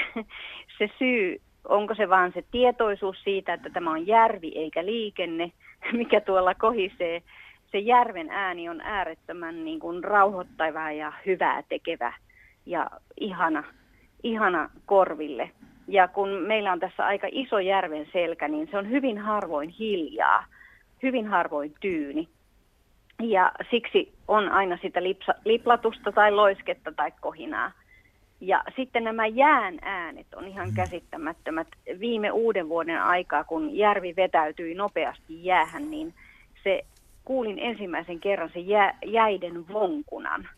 se syy? Onko se vaan se tietoisuus siitä, että tämä on järvi eikä liikenne, mikä tuolla kohisee? Se järven ääni on äärettömän niin kuin rauhoittava ja hyvää tekevä ja ihana, ihana korville. Ja kun meillä on tässä aika iso järven selkä, niin se on hyvin harvoin hiljaa, hyvin harvoin tyyni. Ja siksi on aina sitä lipsa, liplatusta tai loisketta tai kohinaa. Ja sitten nämä jään äänet on ihan käsittämättömät. Viime uuden vuoden aikaa, kun järvi vetäytyi nopeasti jäähän, niin se... Kuulin ensimmäisen kerran se jä, jäiden vonkunan.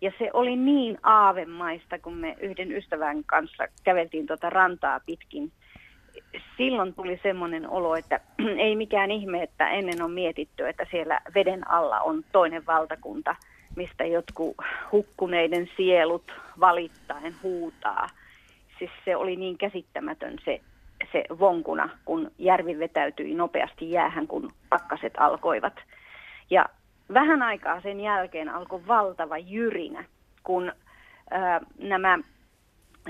Ja se oli niin aavemaista, kun me yhden ystävän kanssa käveltiin tuota rantaa pitkin. Silloin tuli semmoinen olo, että ei mikään ihme, että ennen on mietitty, että siellä veden alla on toinen valtakunta, mistä jotkut hukkuneiden sielut valittain huutaa. Siis se oli niin käsittämätön se. Se vonkuna, kun järvi vetäytyi nopeasti jäähän, kun pakkaset alkoivat. Ja vähän aikaa sen jälkeen alkoi valtava jyrinä, kun ää, nämä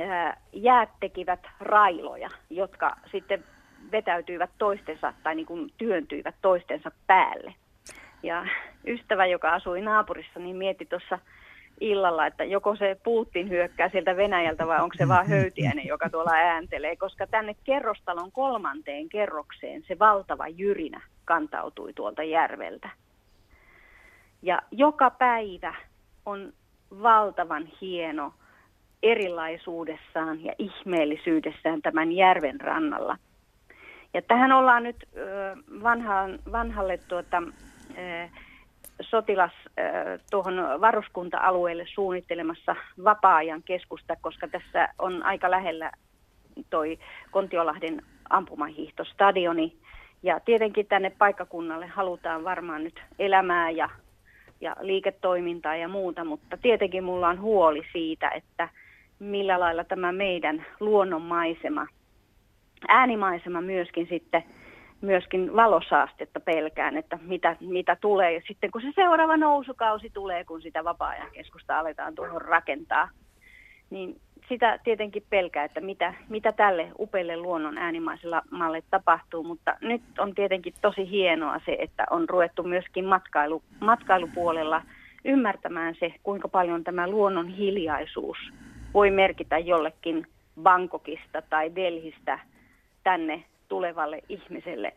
ää, jäät tekivät railoja, jotka sitten vetäytyivät toistensa tai niin kuin työntyivät toistensa päälle. Ja ystävä, joka asui naapurissa, niin mietti tuossa illalla, että joko se Putin hyökkää sieltä Venäjältä vai onko se vaan Höytiäinen, joka tuolla ääntelee, koska tänne kerrostalon kolmanteen kerrokseen se valtava jyrinä kantautui tuolta järveltä. Ja joka päivä on valtavan hieno erilaisuudessaan ja ihmeellisyydessään tämän järven rannalla. Ja tähän ollaan nyt vanhaan, vanhalle tuota, sotilas tuohon varuskunta-alueelle suunnittelemassa vapaa-ajan keskusta, koska tässä on aika lähellä toi Kontiolahden ampumahiihtostadioni. Ja tietenkin tänne paikkakunnalle halutaan varmaan nyt elämää ja, ja liiketoimintaa ja muuta, mutta tietenkin mulla on huoli siitä, että millä lailla tämä meidän luonnonmaisema, äänimaisema myöskin sitten, myöskin valosaastetta pelkään, että mitä, mitä tulee. Ja sitten kun se seuraava nousukausi tulee, kun sitä vapaa-ajan keskusta aletaan tuohon rakentaa, niin sitä tietenkin pelkää, että mitä, mitä tälle upealle luonnon äänimaisella maalle tapahtuu. Mutta nyt on tietenkin tosi hienoa se, että on ruvettu myöskin matkailu, matkailupuolella ymmärtämään se, kuinka paljon tämä luonnon hiljaisuus voi merkitä jollekin Bangkokista tai Delhistä tänne tulevalle ihmiselle,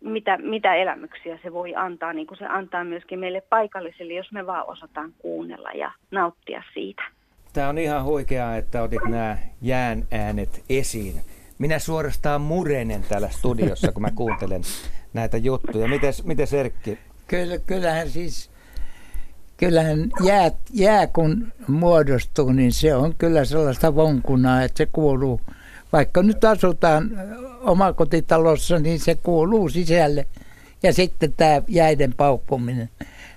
mitä, mitä elämyksiä se voi antaa, niin kuin se antaa myöskin meille paikallisille, jos me vaan osataan kuunnella ja nauttia siitä. Tämä on ihan huikeaa, että otit nämä jään äänet esiin. Minä suorastaan murenen täällä studiossa, kun mä kuuntelen näitä juttuja. Mites, mites Erkki? Kyllä, kyllähän siis, kyllähän jää, jää kun muodostuu, niin se on kyllä sellaista vonkunaa, että se kuuluu. Vaikka nyt asutaan omakotitalossa, niin se kuuluu sisälle. Ja sitten tämä jäiden paukkuminen.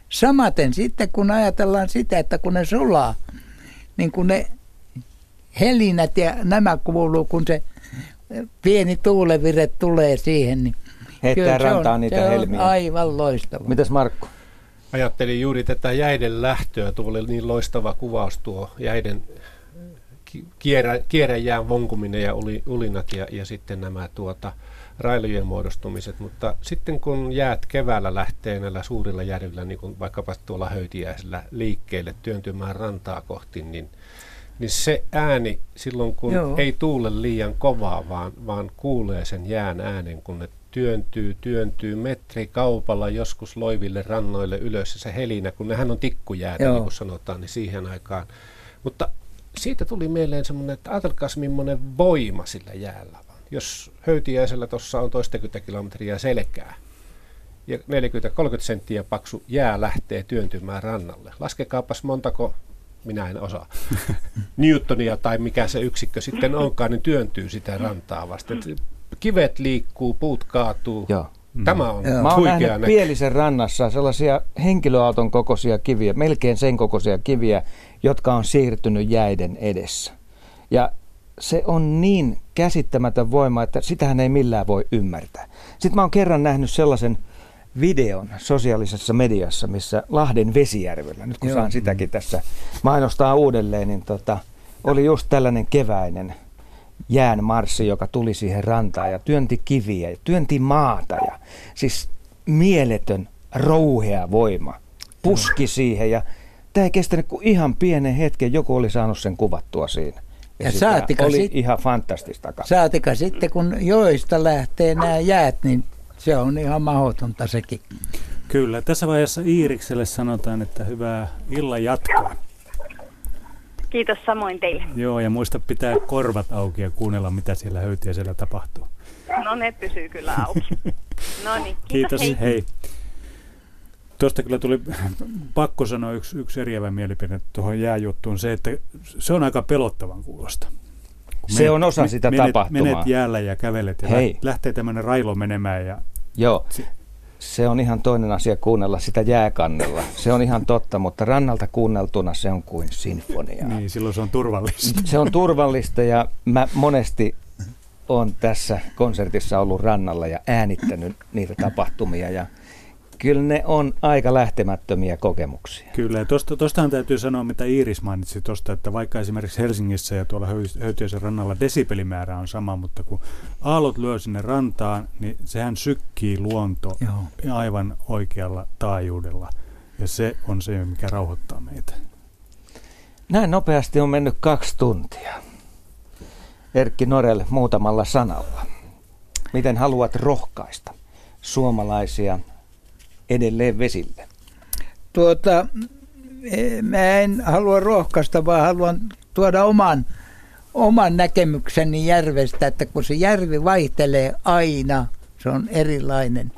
Samaten sitten, kun ajatellaan sitä, että kun ne sulaa, niin kun ne helinät ja nämä kuuluu, kun se pieni tuulevire tulee siihen. Niin heittää rantaan niitä helmiä. Aivan loistava. Mitäs Markku? Ajattelin juuri tätä jäiden lähtöä. Tuolle niin loistava kuvaus tuo jäiden Kierä, kierä jään vonkuminen ja ulinat ja, ja sitten nämä tuota, railojen muodostumiset, mutta sitten kun jäät keväällä lähtee näillä suurilla järvillä, niin kuin vaikkapa tuolla Höytiäisellä liikkeelle työntymään rantaa kohti, niin, niin se ääni silloin, kun Joo. ei tuule liian kovaa, vaan, vaan kuulee sen jään äänen, kun ne työntyy, työntyy metri kaupalla joskus loiville rannoille ylös ja se helinä, kun nehän on tikkujäätä, Joo. niin kuin sanotaan, niin siihen aikaan. Mutta siitä tuli mieleen semmoinen, että ajatelkaa millainen voima sillä jäällä on. Jos Höytiäisellä tuossa on toistakymmentä kilometriä selkää ja neljäkymmentä kolmekymmentä senttiä paksu jää lähtee työntymään rannalle. Laskekaapas montako, minä en osaa, newtonia tai mikä se yksikkö sitten onkaan, niin työntyy sitä rantaa vasten. Kivet liikkuu, puut kaatuu. Joo. Tämä on Joo. huikea näky. Mä oon Pielisen rannassa sellaisia henkilöauton kokoisia kiviä, melkein sen kokoisia kiviä, jotka on siirtynyt jäiden edessä. Ja se on niin käsittämätön voima, että sitähän ei millään voi ymmärtää. Sitten mä oon kerran nähnyt sellaisen videon sosiaalisessa mediassa, missä Lahden Vesijärvellä, nyt kun Joo. saan sitäkin tässä mainostaa uudelleen, niin tota, oli just tällainen keväinen jäänmarssi, joka tuli siihen rantaan ja työnti kiviä ja työnti maata. Ja siis mieletön, rouhea voima puski siihen ja tämä ei kestänyt kuin ihan pienen hetken, joku oli saanut sen kuvattua siinä. Ja, ja saatika oli sit, ihan fantastista. Saatika sitten, kun joista lähtee nämä jäät, niin se on ihan mahdotonta sekin. Kyllä, tässä vaiheessa Iirikselle sanotaan, että hyvää illan jatkoa. Kiitos samoin teille. Joo, ja muista pitää korvat auki ja kuunnella, mitä siellä Höytiäisellä tapahtuu. No ne pysyy kyllä auki. No niin, kiitos. Kiitos, hei. hei. Tuosta kyllä tuli pakko sanoa yksi, yksi eriävä mielipide tuohon jääjuttuun, se, että se on aika pelottavan kuulosta. Kun se menet, on osa sitä menet, tapahtumaa. Menet jäällä ja kävelet ja Hei. lähtee tämmöinen railo menemään. Ja Joo, se, se on ihan toinen asia kuunnella sitä jääkannella. Se on ihan totta, mutta rannalta kuunneltuna se on kuin sinfonia. Niin, silloin se on turvallista. Se on turvallista ja mä monesti olen tässä konsertissa ollut rannalla ja äänittänyt niitä tapahtumia ja Kyllä ne on aika lähtemättömiä kokemuksia. Kyllä, ja tuostahan täytyy sanoa, mitä Iiris mainitsi tuosta, että vaikka esimerkiksi Helsingissä ja tuolla Höytiäisen rannalla desibelimäärä on sama, mutta kun aallot lyö sinne rantaan, niin sehän sykkii luonto Joo. aivan oikealla taajuudella. Ja se on se, mikä rauhoittaa meitä. Näin nopeasti on mennyt kaksi tuntia. Erkki Norell muutamalla sanalla. Miten haluat rohkaista suomalaisia edelleen vesille? Tuota, mä en halua rohkaista, vaan haluan tuoda oman, oman näkemykseni järvestä, että kun se järvi vaihtelee aina, se on erilainen,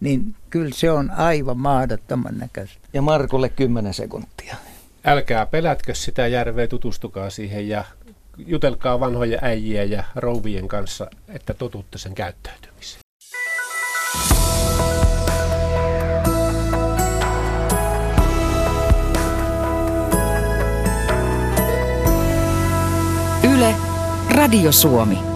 niin kyllä se on aivan mahdottoman näköistä. Ja Markulle kymmenen sekuntia. Älkää pelätkö sitä järveä, tutustukaa siihen ja jutelkaa vanhoja äijiä ja rouvien kanssa, että totutte sen käyttäytymiseen. Yle, Radio Suomi.